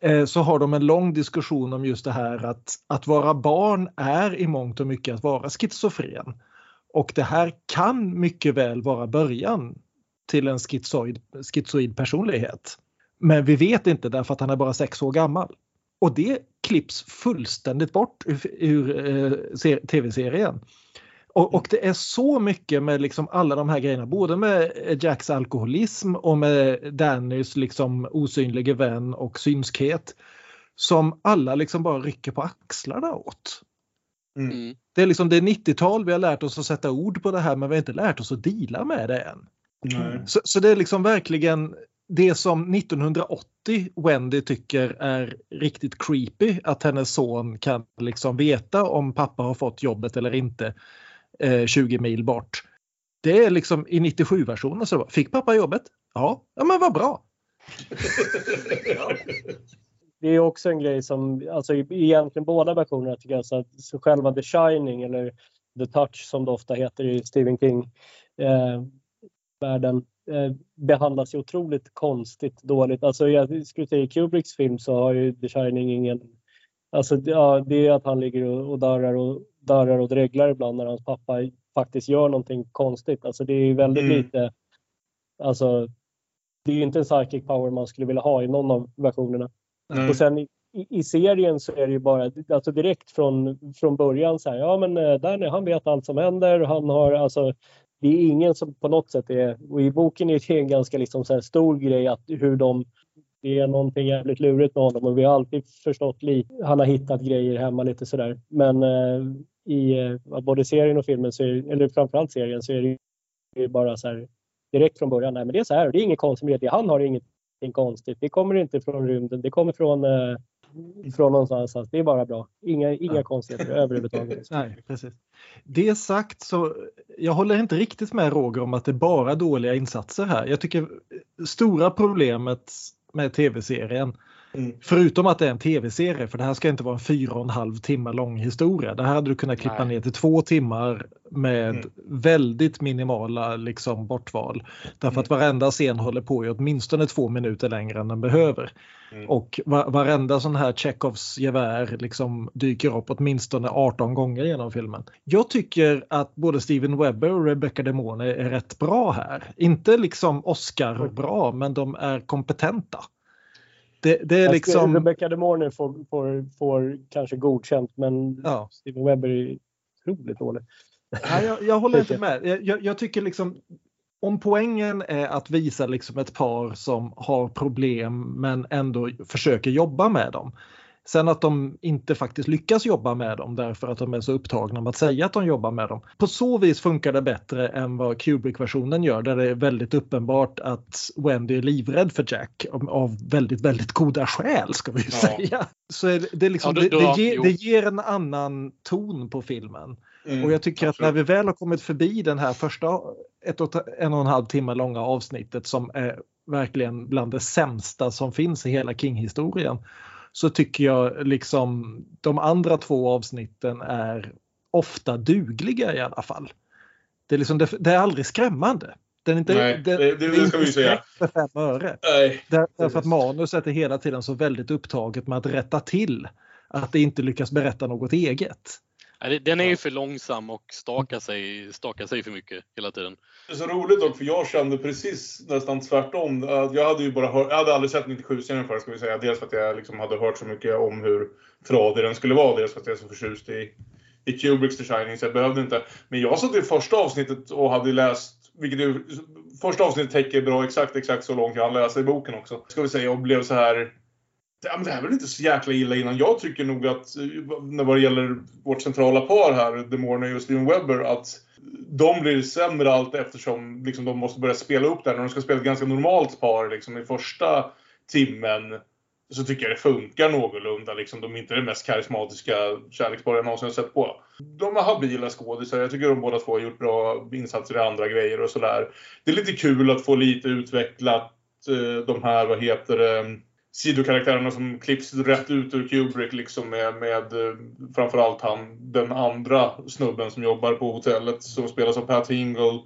Eh, så har de en lång diskussion om just det här att, att vara barn är i mångt och mycket att vara schizofren. Och det här kan mycket väl vara början till en schizoid, schizoid personlighet. Men vi vet inte därför att han är bara sex år gammal. Och det klipps fullständigt bort ur, ur eh, ser, tv-serien. Och, och det är så mycket med liksom alla de här grejerna, både med Jacks alkoholism och med Dannys liksom osynliga vän och synskhet, som alla liksom bara rycker på axlarna åt. Mm. Det är liksom det nittio-tal vi har lärt oss att sätta ord på det här, men vi har inte lärt oss att dela med det än. Nej. Så, så det är liksom verkligen det som nittonhundraåttio Wendy tycker är riktigt creepy, att hennes son kan liksom veta om pappa har fått jobbet eller inte eh, tjugo mil bort. Det är liksom i nittiosju-versionen så fick pappa jobbet? Ja, ja men vad bra. Det är också en grej som, alltså egentligen båda versionerna tycker jag, så att så själva The Shining eller The Touch som det ofta heter i Stephen King eh, världen eh, behandlas ju otroligt konstigt dåligt. Alltså jag skulle säga i Kubricks film så har ju The Shining ingen, alltså ja, det är att han ligger och, och darrar och darrar och dreglar ibland när hans pappa faktiskt gör någonting konstigt. Alltså det är ju väldigt mm. lite, alltså det är ju inte en psychic power man skulle vilja ha i någon av versionerna. Mm. Och sen i, i serien så är det ju bara alltså direkt från, från början så här, ja men där, han vet allt som händer, han har alltså, det är ingen som på något sätt är, och i boken är det en ganska liksom så här stor grej att hur de, det är någonting jävligt lurigt med honom och vi har alltid förstått lite, han har hittat grejer hemma lite sådär, men eh, i eh, både serien och filmen så är, eller framförallt serien så är det ju bara så här direkt från början, nej men det är så här, det är inget konstigt med det, han har ingenting konstigt, det kommer inte från rymden, det kommer från eh, från någonstans, det är bara bra. Inga, inga ja. konstigheter överhuvudtaget. Nej, precis. Det sagt så, jag håller inte riktigt med Roger om att det är bara dåliga insatser här. Jag tycker stora problemet med tv-serien, mm. förutom att det är en tv-serie, för det här ska inte vara en fyra och en halv timme lång historia. Det här hade du kunnat klippa Nej. ner till två timmar med mm. väldigt minimala liksom, bortval. Därför mm. att varenda scen håller på i åtminstone två minuter längre än den behöver. Mm. Och va- varenda sån här Chekhovs gevär liksom dyker upp åtminstone arton gånger genom filmen. Jag tycker att både Steven Webber och Rebecca De Mornay är rätt bra här. Inte liksom Oscar bra, men de är kompetenta. Det, det är liksom... Rebecca De Mornay får, får, får kanske godkänt, men ja. Steven Webber är otroligt dålig. Nej, jag, jag håller inte med. Jag, jag, jag tycker liksom, om poängen är att visa liksom ett par som har problem men ändå försöker jobba med dem. Sen att de inte faktiskt lyckas jobba med dem därför att de är så upptagna med att säga att de jobbar med dem. På så vis funkar det bättre än vad Kubrick-versionen gör, där det är väldigt uppenbart att Wendy är livrädd för Jack av väldigt, väldigt goda skäl ska vi ju ja. säga. Så det, det, liksom, ja, då, då, det, det, ger, det ger en annan ton på filmen. Mm, och jag tycker absolut. Att när vi väl har kommit förbi den här första ett och en och en halv timme långa avsnittet som är verkligen bland det sämsta som finns i hela King-historien, så tycker jag liksom de andra två avsnitten är ofta dugliga i alla fall. Det är, liksom, det, det är aldrig skrämmande. Den är inte, Nej, det, det, det, det ska vi säga. För fem öre. Nej, Där, därför att manuset är hela tiden så väldigt upptaget med att rätta till att det inte lyckas berätta något eget. Den är ju för långsam och stakar sig, stakar sig för mycket hela tiden. Det är så roligt dock, för jag kände precis nästan tvärtom. Jag hade ju bara hört, jag hade aldrig sett nittiosju-serien förr, ska vi säga. Dels för att jag liksom hade hört så mycket om hur tradig den skulle vara. Dels för att jag är så förtjust i, i Kubricks The Shining, så jag behövde inte. Men jag satt i första avsnittet och hade läst, vilket är, första avsnittet täcker bra exakt, exakt så långt jag hann läsa i boken också. Ska vi säga, och blev så här... Ja, men det här var inte så jäkla illa innan. Jag tycker nog att när det gäller vårt centrala par här, De Mornay och Steven Webber, att de blir sämre allt eftersom liksom, de måste börja spela upp där. När de ska spela ett ganska normalt par liksom, i första timmen, så tycker jag det funkar någorlunda. Liksom, de är inte det mest karismatiska kärleksparet jag någonsin har sett på. De har habila skådisar. Jag tycker de båda två har gjort bra insatser i andra grejer och sådär. Det är lite kul att få lite utvecklat de här, vad heter det... sidokaraktärerna som klipps rätt ut ur Kubrick liksom med, med framförallt han, den andra snubben som jobbar på hotellet som spelas av Pat Hingle,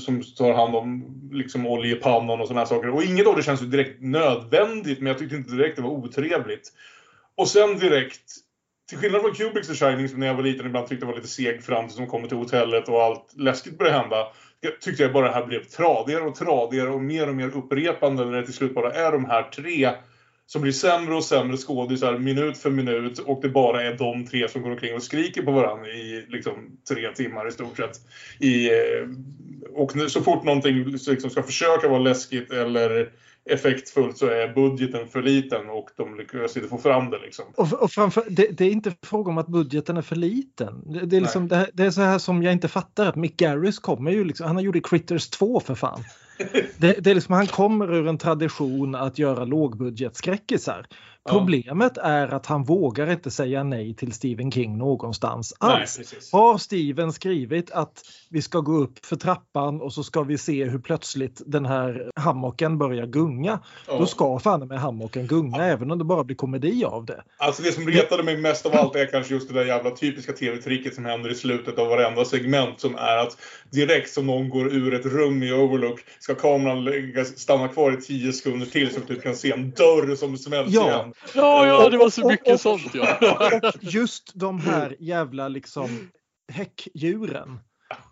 som tar hand om liksom oljepannan och såna här saker. Och inget av det känns ju direkt nödvändigt, men jag tyckte inte direkt det var otrevligt. Och sen direkt, till skillnad från Kubricks The Shining som när jag var liten ibland tyckte det var lite seg fram som kommer till hotellet och allt läskigt började hända, jag tyckte jag bara det här blev tradigare och tradigare och mer och mer upprepande när det till slut bara är de här tre som blir sämre och sämre skådisar minut för minut, och det bara är de tre som går omkring och skriker på varandra i liksom tre timmar i stort sett. I, och så fort någonting liksom ska försöka vara läskigt eller effektfullt så är budgeten för liten och de lyckas inte få fram det liksom. Och, och framför, det, det är inte fråga om att budgeten är för liten. Det, det, är, liksom, det, det är så här som jag inte fattar att Mick Garris kommer ju liksom, han har gjort Critters två för fan. Det, det är liksom, han kommer ur en tradition att göra lågbudgetskräckisar. Problemet ja. är att han vågar inte säga nej till Stephen King någonstans alls. Nej, har Stephen skrivit att vi ska gå upp för trappan och så ska vi se hur plötsligt den här hammocken börjar gunga, ja. då ska fan med hammocken gunga, ja. även om det bara blir komedi av det. Alltså det som retade mig mest av allt är kanske just det där jävla typiska tv-tricket som händer i slutet av varenda segment, som är att direkt som någon går ur ett rum i Overlook ska kameran stanna kvar i tio sekunder till så att du kan se en dörr som smälts ja. igen. Ja, ja, det var så mycket och, och, och, sånt, ja. Just de här jävla liksom häckdjuren,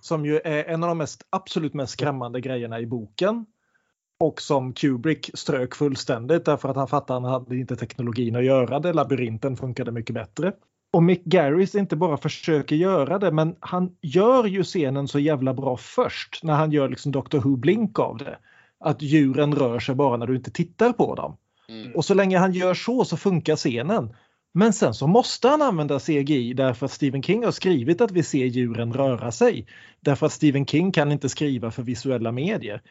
som ju är en av de mest, absolut mest skrämmande grejerna i boken. Och som Kubrick strök fullständigt därför att han fattade att han hade inte teknologin att göra det. Labyrinten funkade mycket bättre. Och Mick Garris inte bara försöker göra det, men han gör ju scenen så jävla bra först. När han gör liksom Doctor Who-blink av det. Att djuren rör sig bara när du inte tittar på dem. Mm. Och så länge han gör så så funkar scenen. Men sen så måste han använda C G I därför att Stephen King har skrivit att vi ser djuren röra sig. Därför att Stephen King kan inte skriva för visuella medier.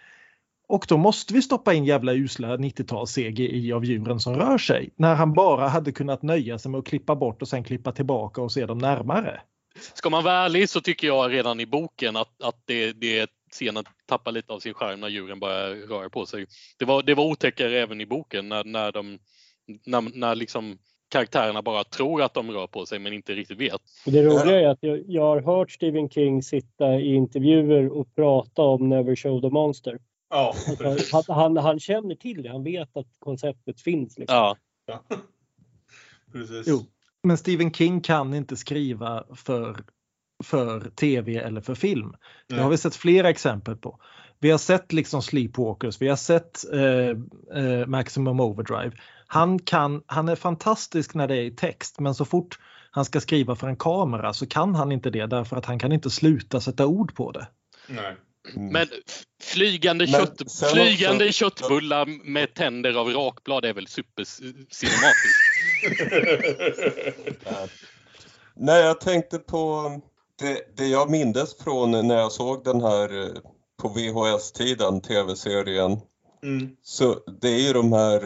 Och då måste vi stoppa in jävla usla nittio-tals C G I av djuren som rör sig. När han bara hade kunnat nöja sig med att klippa bort och sen klippa tillbaka och se dem närmare. Ska man vara ärlig så tycker jag redan i boken att, att det, det scenen tappar lite av sin skärm när djuren bara rör på sig. Det var, det var otäckare även i boken när, när, de, när, när liksom karaktärerna bara tror att de rör på sig men inte riktigt vet. Det roliga är att jag, jag har hört Stephen King sitta i intervjuer och prata om Never Show the Monster. Ja. Han, han, han känner till det, han vet att konceptet finns. Liksom. Ja. Ja. Precis. Jo. Men Stephen King kan inte skriva för, för tv eller för film. Det har vi sett flera exempel på. Vi har sett liksom Sleepwalkers, vi har sett eh, eh, Maximum Overdrive. Han, kan, han är fantastisk när det är i text, men så fort han ska skriva för en kamera så kan han inte det därför att han kan inte sluta sätta ord på det. Nej. Mm. Men flygande, Men, kött, flygande också, köttbullar med tänder av rakblad är väl supercinematiskt. Nej. Nej, jag tänkte på det, det jag mindes från när jag såg den här på V H S-tiden, tv-serien. Mm. Så det är ju de här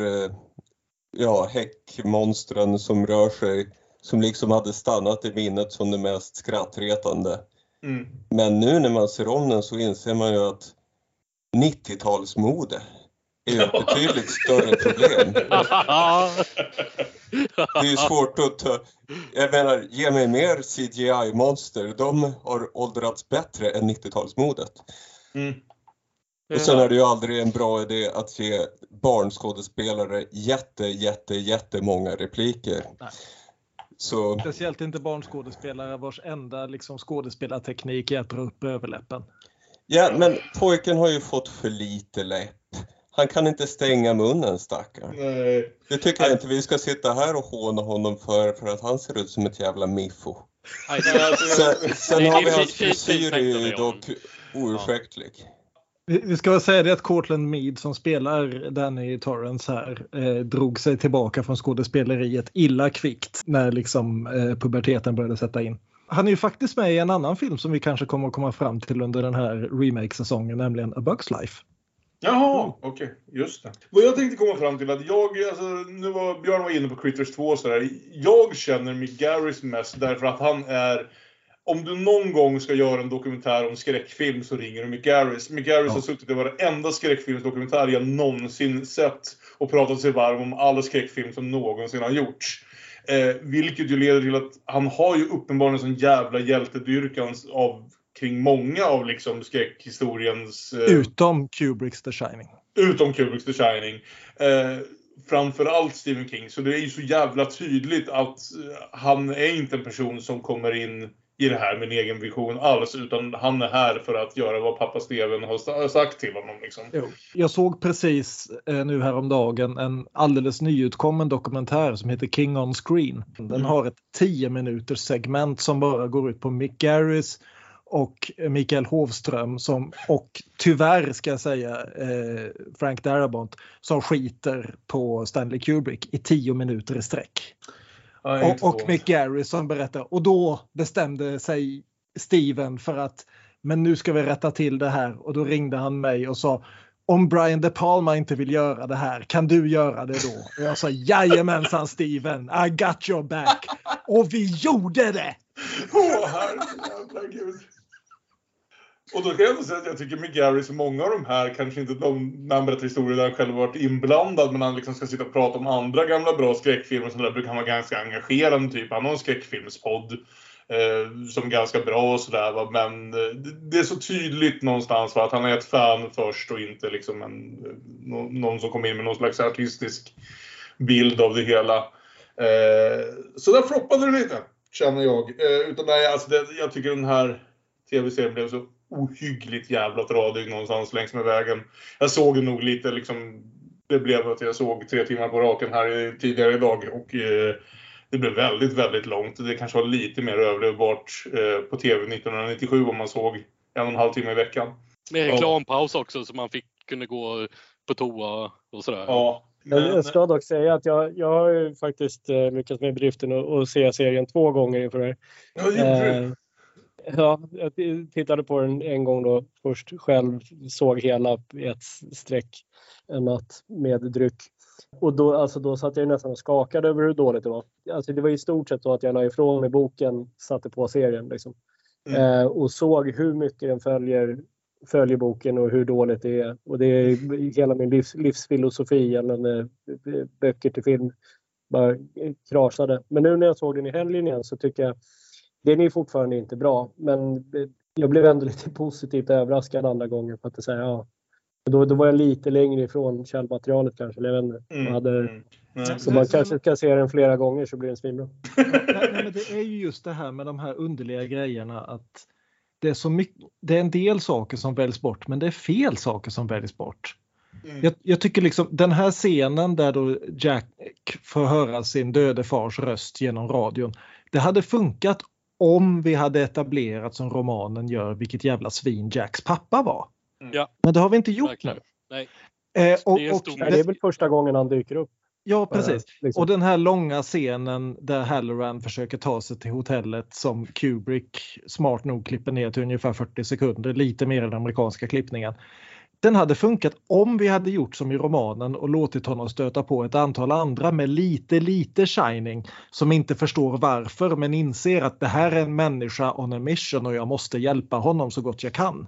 ja, häckmonstren som rör sig, som liksom hade stannat i minnet som det mest skrattretande. Mm. Men nu när man ser om den så inser man ju att nittio-talsmode är ju ett betydligt större problem. Det är ju svårt att ta... Jag menar, ge mig mer C G I-monster. De har åldrats bättre än nittio-talsmodet. Mm. Och sen är det ju aldrig en bra idé att ge barnskådespelare jätte, jätte, jättemånga repliker. Nej. Så. Speciellt inte barnskådespelare vars enda liksom, skådespelarteknik är att dra upp överläppen. Ja, men pojken har ju fått för lite läpp. Han kan inte stänga munnen, stackar. Nej. Det tycker jag inte vi ska sitta här och håna honom för, för att han ser ut som ett jävla miffo. Nej, det är, sen sen det, har vi hans frisyr ju dock oursäktlig. Ja. Vi ska väl säga det att Cortland Mead som spelar Danny Torrance här eh, drog sig tillbaka från skådespeleriet illa kvickt när liksom, eh, puberteten började sätta in. Han är ju faktiskt med i en annan film som vi kanske kommer att komma fram till under den här remake-säsongen, nämligen A Bug's Life. Jaha, okej, okay, just det. Vad jag tänkte komma fram till att jag, alltså, nu var Björn var inne på Critters två så där. Jag känner Mick Garris mest därför att han är... Om du någon gång ska göra en dokumentär om skräckfilm så ringer du Mick Garris. Mick Garris ja. har suttit i varenda skräckfilmsdokumentär jag någonsin sett och pratat sig varm om alla skräckfilm som någonsin har gjorts. Eh, vilket ju leder till att han har ju uppenbarligen sån jävla hjältedyrkan av, kring många av liksom skräckhistoriens... Eh, utom Kubricks The Shining. Utom Kubricks The Shining. Eh, Framförallt Stephen King. Så det är ju så jävla tydligt att han är inte en person som kommer in i det här med en egen vision alls, utan han är här för att göra vad pappa Steven har sagt till honom. Liksom. Jag såg precis eh, nu häromdagen en alldeles nyutkommen dokumentär som heter King on Screen. Den mm. har ett tio minuters segment som bara går ut på Mick Garris och Mikael Hovström som, och tyvärr ska jag säga eh, Frank Darabont, som skiter på Stanley Kubrick i tio minuter i sträck. Ja, och, och Mick Garris som berättar. Och då bestämde sig Steven för att, men nu ska vi rätta till det här. Och då ringde han mig och sa, om Brian De Palma inte vill göra det här, kan du göra det då? Och jag sa, jajamensan Steven, I got your back. Och vi gjorde det! Åh, herregud, gud. Och då kan jag säga att jag tycker Mick Garris, många av de här, kanske inte de namnberättade historier där han själv varit inblandad, men han liksom ska sitta och prata om andra gamla bra skräckfilmer, så där brukar han vara ganska engagerande, typ han har en skräckfilmspodd eh, som är ganska bra och sådär, men det, det är så tydligt någonstans va, att han är ett fan först och inte liksom en, någon som kommer in med någon slags artistisk bild av det hela. Eh, så där floppade det lite, känner jag. Eh, utan nej, alltså det, jag tycker den här tv-serien blev så ohyggligt jävla tradig någonstans längs med vägen. Jag såg nog lite liksom, det blev att jag såg tre timmar på raken här tidigare idag och eh, det blev väldigt, väldigt långt. Det kanske var lite mer överlevbart eh, på tv nittonhundranittiosju om man såg en och en halv timme i veckan. Med reklampaus också så man fick kunde gå på toa och sådär. Ja. Men jag ska dock säga att jag, jag har ju faktiskt eh, lyckats med driften och, och se serien två gånger inför det. Ja, det är eh, Ja, jag tittade på den en gång då först själv, såg hela ett streck en natt med dryck. Och då, alltså då satt jag nästan och skakade över hur dåligt det var. Alltså det var i stort sett så att jag la ifrån mig boken, satte på serien liksom. Mm. Eh, och såg hur mycket den följer, följer boken och hur dåligt det är. Och det är hela min livs, livsfilosofi eller böcker till film bara krasade. Men nu när jag såg den i helgen igen så tycker jag den är fortfarande inte bra, men jag blev ändå lite positivt överraskad andra gånger för att säga ja. Då, då var jag lite längre ifrån källmaterialet kanske, eller jag vet inte. Mm. Hade, mm. Mm. Så man kanske kan se den flera gånger så blir den svinbra. Nej, nej, men det är ju just det här med de här underliga grejerna att det är, så mycket, det är en del saker som väljs bort, men det är fel saker som väljs bort. Mm. Jag, jag tycker liksom den här scenen där då Jack får höra sin döde fars röst genom radion, det hade funkat om vi hade etablerat som romanen gör vilket jävla svin Jacks pappa var. Mm. Men det har vi inte gjort. Verkligen. Nu. Nej. Eh, och, det, är och, det, det är väl första gången han dyker upp. Ja, precis. Äh, liksom. Och den här långa scenen där Halloran försöker ta sig till hotellet som Kubrick smart nog klipper ner till ungefär fyrtio sekunder. Lite mer än den amerikanska klippningen. Den hade funkat om vi hade gjort som i romanen och låtit honom stöta på ett antal andra med lite, lite Shining som inte förstår varför men inser att det här är en människa on a mission och jag måste hjälpa honom så gott jag kan.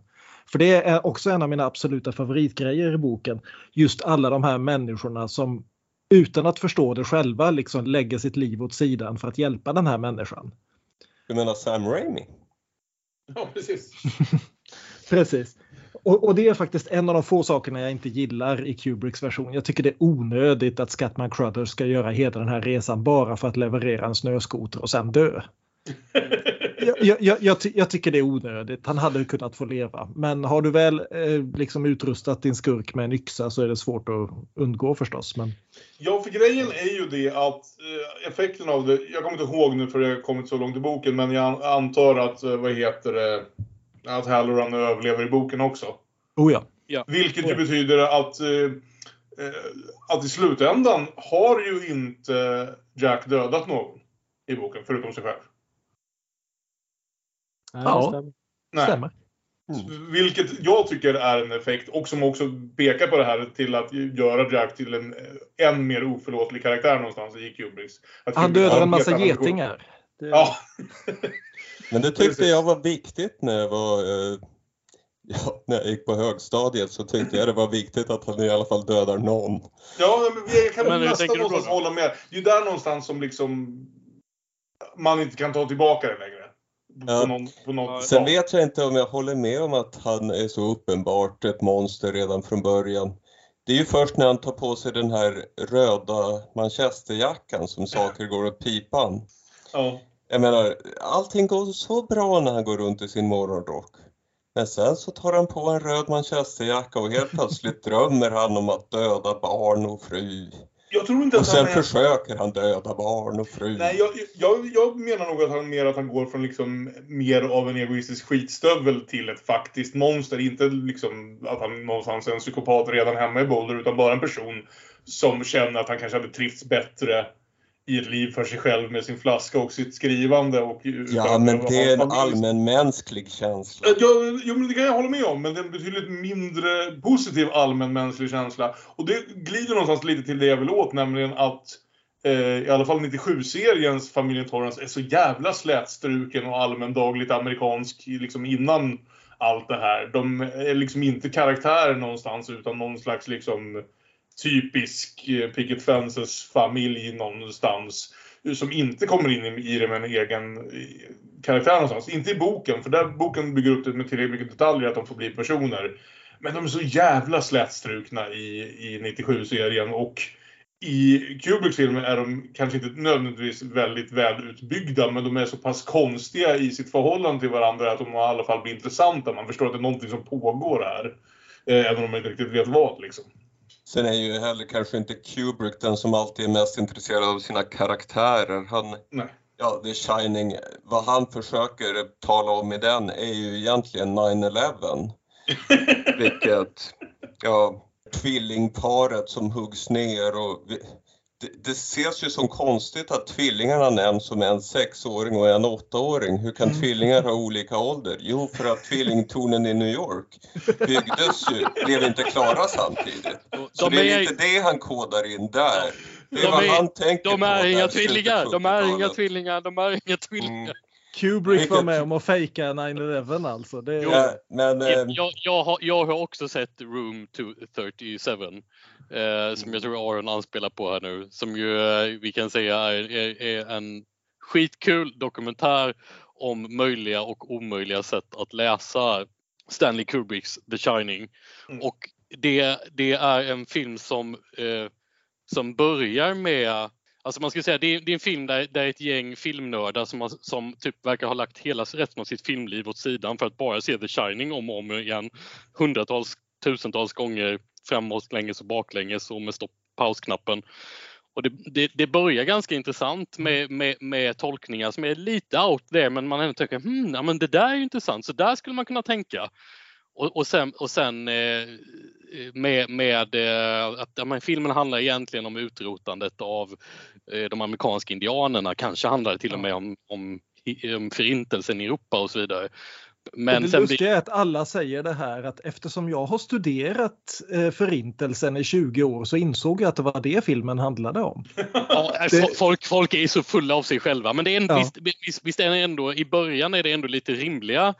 För det är också en av mina absoluta favoritgrejer i boken. Just alla de här människorna som utan att förstå det själva liksom lägger sitt liv åt sidan för att hjälpa den här människan. Du menar Sam Raimi? Ja, precis. Precis. Och, och det är faktiskt en av de få sakerna jag inte gillar i Kubricks version. Jag tycker det är onödigt att Scatman Crothers ska göra hela den här resan bara för att leverera en snöskoter och sen dö. Jag, jag, jag, jag tycker det är onödigt. Han hade kunnat få leva. Men har du väl eh, liksom utrustat din skurk med en yxa så är det svårt att undgå förstås. Men... Ja, för grejen är ju det att eh, effekten av det... Jag kommer inte ihåg nu för jag har kommit så långt i boken, men jag antar att, eh, vad heter det... Eh... att Halloran överlever i boken också. Oh ja. Ja. Vilket ju oh. betyder att eh, att i slutändan har ju inte Jack dödat någon i boken förutom sig själv. Nej, ja, stämmer. Nej. stämmer. Mm. Vilket jag tycker är en effekt och som också pekar på det här till att göra Jack till en än mer oförlåtlig karaktär någonstans i Kubricks. Att han dödar en massa getingar. Det... Ja. Men det tyckte jag var viktigt när jag, var, ja, när jag gick på högstadiet så tyckte jag det var viktigt att han i alla fall dödar någon. Ja, men vi kan men nästan någonstans hålla med. Det är där någonstans som liksom man inte kan ta tillbaka det längre. Ja. På någon, på något Sen plan. Vet jag inte om jag håller med om att han är så uppenbart ett monster redan från början. Det är ju först när han tar på sig den här röda manchesterjackan som saker går åt pipan. Ja. Jag menar, allting går så bra när han går runt i sin morgonrock. Men sen så tar han på en röd manchesterjacka och helt plötsligt drömmer han om att döda barn och fru. Jag tror inte och att sen han är... försöker han döda barn och fru. Nej, jag, jag, jag menar nog att han mer att han går från liksom mer av en egoistisk skitstövel till ett faktiskt monster. Inte liksom att han någonstans är en psykopat redan hemma i Boulder, utan bara en person som känner att han kanske hade trivts bättre i ett liv för sig själv med sin flaska och sitt skrivande. Och ja, men det är en allmänmänsklig känsla. Ja, jo, men det kan jag hålla med om. Men det är en betydligt mindre positiv allmänmänsklig känsla. Och det glider någonstans lite till det jag vill åt. Nämligen att eh, i alla fall nittiosju-seriens familjen Torrance är så jävla slätstruken och allmändagligt amerikansk liksom innan allt det här. De är liksom inte karaktärer någonstans utan någon slags liksom... typisk Picket Fences familj någonstans som inte kommer in i det med en egen karaktär någonstans. Inte i boken, för där boken bygger upp det med tillräckligt mycket detaljer att de får bli personer. Men de är så jävla slätstrukna i, i nittiosju-serien, och i Kubricks filmer är de kanske inte nödvändigtvis väldigt väl utbyggda, men de är så pass konstiga i sitt förhållande till varandra att de i alla fall blir intressanta. Man förstår att det är någonting som pågår här, även om man inte riktigt vet vad liksom. Sen är ju heller kanske inte Kubrick den som alltid är mest intresserad av sina karaktärer. Han, Nej. Ja, The Shining, vad han försöker tala om i den är ju egentligen nine eleven. Vilket, ja, tvillingparet som huggs ner. Och vi, det, det ses ju som konstigt att tvillingarna nämns som en sexåring och en åttaåring. Hur kan mm. tvillingar ha olika ålder? Jo, för att tvillingtornen i New York byggdes ju, blev inte klara samtidigt. Så de det är, är inte det han kodar in där. Det är vad är, han tänker de är på. Inga tvillingar, de är inga tvillingar, de är inga tvillingar. Mm. Kubrick Vilket... var med om att fejka nine eleven alltså. Det är... ja, men, jag, jag, jag, har, jag har också sett Room two thirty-seven. Eh, som jag tror Aron anspelar på här nu. Som ju eh, vi kan säga är, är, är en skitkul dokumentär om möjliga och omöjliga sätt att läsa Stanley Kubricks The Shining. Mm. Och det, det är en film som, eh, som börjar med... Alltså man ska säga, det är, det är en film där, där ett gäng filmnördar som, som typ verkar ha lagt hela resten av sitt filmliv åt sidan för att bara se The Shining om och om igen. Hundratals, tusentals gånger framåt, länges och baklänges och med stopp-pausknappen. Och det, det, det börjar ganska intressant med, med, med tolkningar som är lite out there, men man ändå tänker, hmm, ja, men det där är ju intressant, så där skulle man kunna tänka. Och, och sen, och sen eh, med, med eh, att ja, men filmen handlar egentligen om utrotandet av eh, de amerikanska indianerna. Kanske handlar det till och med om, om, om förintelsen i Europa och så vidare. Men det sen lustiga blir... är att alla säger det här att eftersom jag har studerat eh, förintelsen i tjugo år så insåg jag att det var det filmen handlade om. Ja, det... folk, folk är så fulla av sig själva. Men det är en, ja. visst, visst, visst är det ändå, i början är det ändå lite rimliga.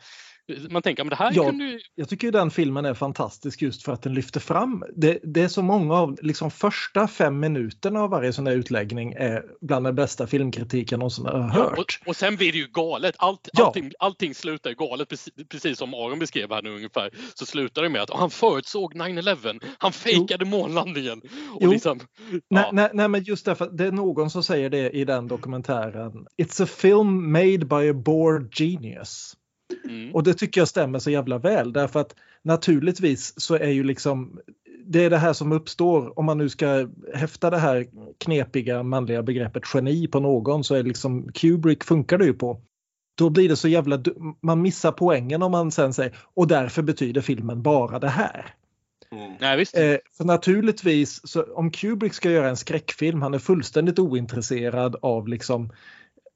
Man tänker, men det här ja, kan du... Jag tycker ju den filmen är fantastisk just för att den lyfter fram. Det, det är så många av liksom första fem minuterna av varje sån här utläggning är bland den bästa filmkritiken någonsin har hört. Ja, och, och sen blir det ju galet. Allt, ja. allting, allting slutar ju galet, precis, precis som Aron beskrev här nu ungefär. Så slutar det med att han förutsåg nine eleven. Han fejkade månlandningen. Och liksom, ja. nej, nej, nej, men just därför det är någon som säger det i den dokumentären. It's a film made by a bored genius. Mm. Och det tycker jag stämmer så jävla väl, därför att naturligtvis så är ju liksom det är det här som uppstår om man nu ska häfta det här knepiga manliga begreppet geni på någon, så är liksom Kubrick funkar det ju på. Då blir det så jävla, man missar poängen om man sen säger och därför betyder filmen bara det här. Mm. Nej, visst. Eh, för naturligtvis så om Kubrick ska göra en skräckfilm, han är fullständigt ointresserad av liksom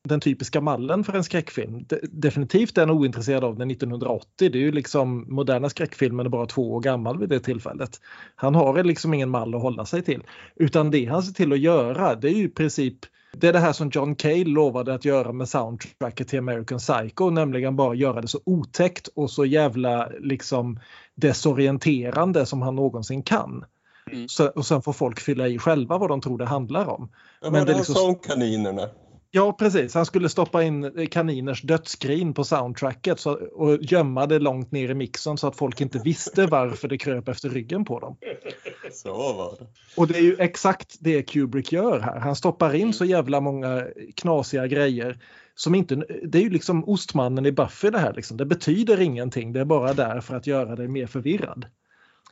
den typiska mallen för en skräckfilm. De, definitivt är den ointresserad av den nittonhundraåttio. Det är ju liksom moderna skräckfilmen är bara två år gammal vid det tillfället. Han har liksom ingen mall att hålla sig till. Utan det han ser till att göra, det är ju i princip det är det här som John Cale lovade att göra med soundtracket till American Psycho, nämligen bara göra det så otäckt och så jävla liksom desorienterande som han någonsin kan. Mm. Så, och sen får folk fylla i själva vad de tror det handlar om. Ja, men, men det är liksom... som kaninerna. Ja, precis. Han skulle stoppa in kaniners dödsskrin på soundtracket så, och gömma det långt ner i mixen så att folk inte visste varför det kröp efter ryggen på dem. Så var det. Och det är ju exakt det Kubrick gör här. Han stoppar in så jävla många knasiga grejer som inte, det är ju liksom ostmannen i Buffy det här liksom. Det betyder ingenting, det är bara där för att göra dig mer förvirrad.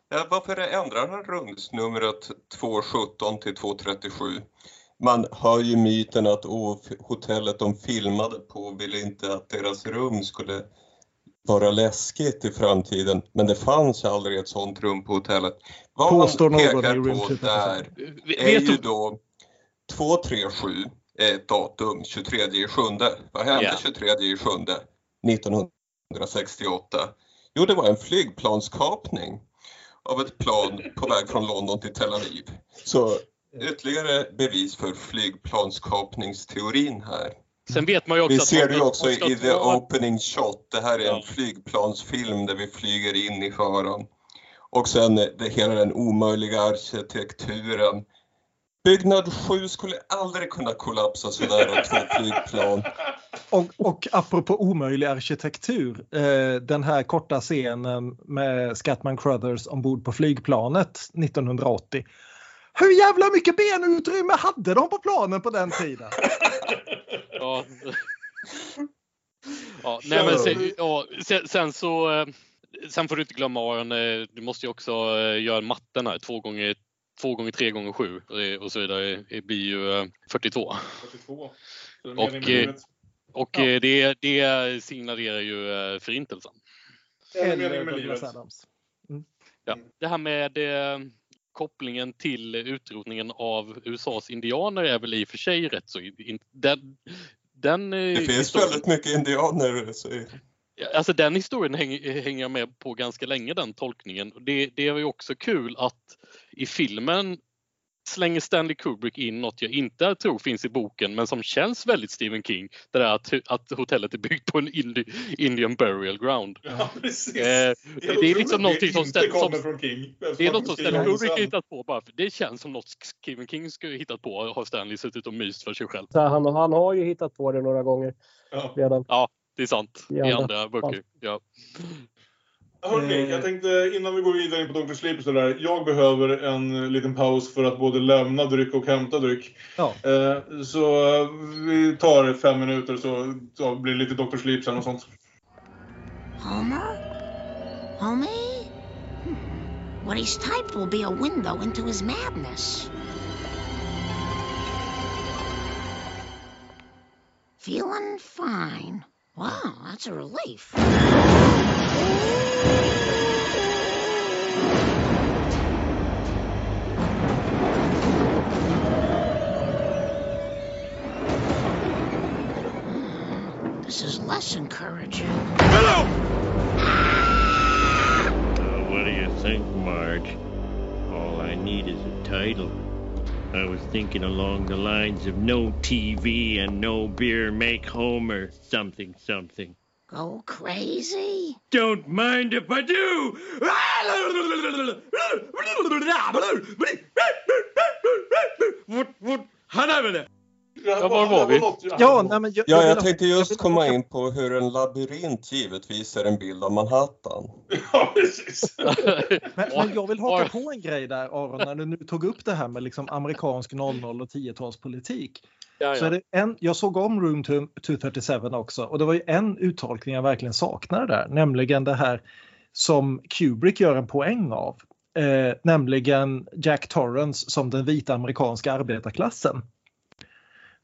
Ja, varför ändrar han rumsnumret tvåhundrasjutton till tvåhundratrettiosju? Man hör ju myten att å, hotellet de filmade på ville inte att deras rum skulle vara läskigt i framtiden. Men det fanns aldrig ett sånt rum på hotellet. Vad påstår man pekar någon på där är ju då tvåhundratrettiosju datum tjugotredje juli. Vad hände yeah. tjugotredje juli nittonhundrasextioåtta? Jo, det var en flygplanskapning av ett plan på väg från London till Tel Aviv. Så ytterligare bevis för flygplanskapningsteorin här. Sen vet man ju också vi ser att det också i The två... Opening Shot. Det här är ja. en flygplansfilm där vi flyger in i faran. Och sen det, hela den omöjliga arkitekturen. Byggnad sju skulle aldrig kunna kollapsa sådär av två flygplan. Och, och apropå omöjlig arkitektur, eh, den här korta scenen med Scatman Crothers ombord på flygplanet nittonhundraåttio. Hur jävla mycket benutrymme hade de på planen på den tiden? ja. ja, nej men sen, ja, sen, sen så sen får du inte glömma Aron, du måste ju också göra matten här, två gånger två gånger tre gånger sju och så vidare, det blir ju fyrtiotvå. fyrtiotvå. Och och ja. det det signalerar ju förintelsen. Eller med livet. Mm. Ja, det här med kopplingen till utrotningen av U S A:s indianer är väl i och för sig rätt så in, den, den det finns historien, väldigt mycket indianer så. Alltså den historien häng, hänger jag med på ganska länge, den tolkningen. Det, det är ju också kul att i filmen slänger Stanley Kubrick in något jag inte tror finns i boken men som känns väldigt Stephen King. Det där att, att hotellet är byggt på en indi, Indian burial ground. Ja, precis. Eh, det, är det är liksom någonting som ställer kommer från King. Det är, det är något som Stanley Kubrick hittat på bara för det känns som något Stephen King skulle hittat på och har Stanley suttit och myst för sig själv. Han, han har ju hittat på det några gånger ja. redan. Ja, det är sant. I andra böcker. Ja. Hörrni, jag tänkte innan vi går vidare in på Doctor Sleep och sådär, jag behöver en liten paus för att både lämna dryck och hämta dryck. Ja. Så vi tar fem minuter så, så blir det lite Doctor Sleep sen och sånt. Homer? Homie? Hmm. What he's typed will be a window into his madness. Feeling fine. Wow, that's a relief. Hmm, this is less encouraging. Hello! Ah! Well, what do you think, Marge? All I need is a title. I was thinking along the lines of no T V and no beer make Homer something something. Go crazy? Don't mind if I do! What, what? Han är det? Ja, var var vi? Ja, nej, men jag, ja, jag tänkte just komma in på hur en labyrint givetvis är en bild av Manhattan. Ja, precis. men, men jag vill haka på en grej där, Aron, när du nu tog upp det här med liksom amerikansk noll noll och tiotalspolitik. Ja, ja. Så är det en, jag såg om Room tvåhundratrettiosju också och det var ju en uttolkning jag verkligen saknade där, nämligen det här som Kubrick gör en poäng av, eh, nämligen Jack Torrance som den vita amerikanska arbetarklassen.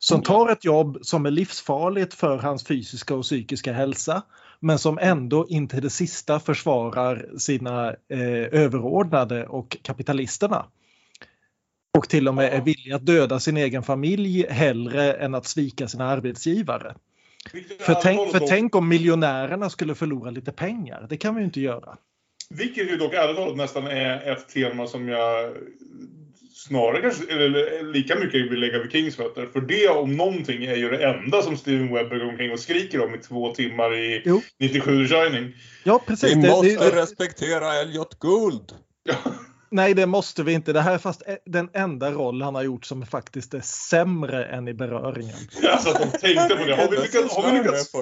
Som tar ett jobb som är livsfarligt för hans fysiska och psykiska hälsa. Men som ändå inte det sista försvarar sina eh, överordnade och kapitalisterna. Och till och med är villig att döda sin egen familj hellre än att svika sina arbetsgivare. För tänk, för tänk om miljonärerna skulle förlora lite pengar. Det kan vi ju inte göra. Vilket ju dock ärligt nästan är ett tema som jag... Snarare kanske, eller lika mycket vill lägga vid Kings fötter. För det om någonting är ju det enda som Steven Webber går omkring och skriker om i två timmar i jo. nittiosju Shining. Ja, precis. Vi måste det, det, respektera Elliot Gould. Ja. Nej, det måste vi inte. Det här är fast den enda roll han har gjort som faktiskt är sämre än i Beröringen. Alltså att de tänkte på det. Har vi lyckats, har vi lyckats,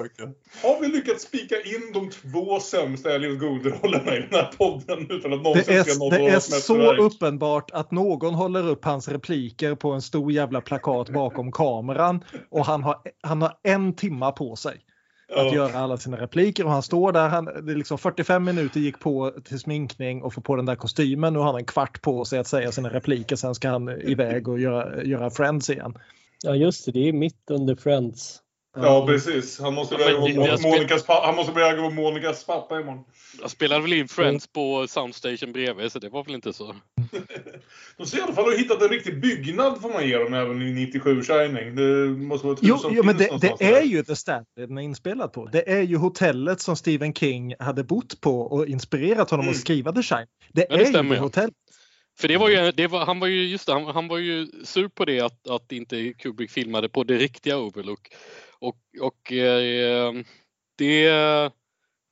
har vi lyckats spika in de två sämsta Elliot Gould-rollerna i den här podden utan att någonsin det är, ska nå det är så uppenbart att någon håller upp hans repliker på en stor jävla plakat bakom kameran och han har, han har en timma på sig att oh. göra alla sina repliker, och han står där, han, det är liksom fyrtiofem minuter gick på till sminkning och får på den där kostymen, och han har en kvart på sig att säga sina repliker, sen ska han iväg och göra, göra Friends igen. Ja just det, det är mitt under Friends. Ja precis, han måste börja gå med Monikas pappa imorgon. Jag spelade väl in Friends på Soundstation bredvid, så det var väl inte så. De ser i alla fall att ha hittat en riktig byggnad, får man ge dem även i nittiosju Shining. Det måste vara ett hus som jo, jo, men det, det är ju det stället den är inspelad på. Det är ju hotellet som Stephen King hade bott på och inspirerat honom mm. att skriva The Shining. Det, ja, det är ju hotellet. För det var ju, det var, han var ju just det, han, han var ju sur på det att, att inte Kubrick filmade på det riktiga Overlook. Och, och eh, det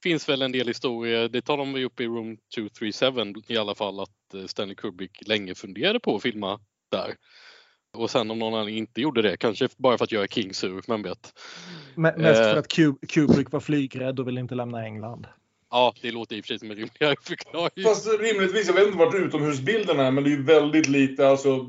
finns väl en del historier, det tar de ju upp i Room tvåhundratrettiosju i alla fall, att Stanley Kubrick länge funderade på att filma där. Och sen om någon annan inte gjorde det, kanske bara för att göra King sur, man vet. Men mest eh, för att Kubrick var flygrädd och ville inte lämna England. Ja, det låter i och för sig som en rimligare förklaring. Fast rimligtvis, jag vet inte vart utomhusbilden är, men det är ju väldigt lite, alltså...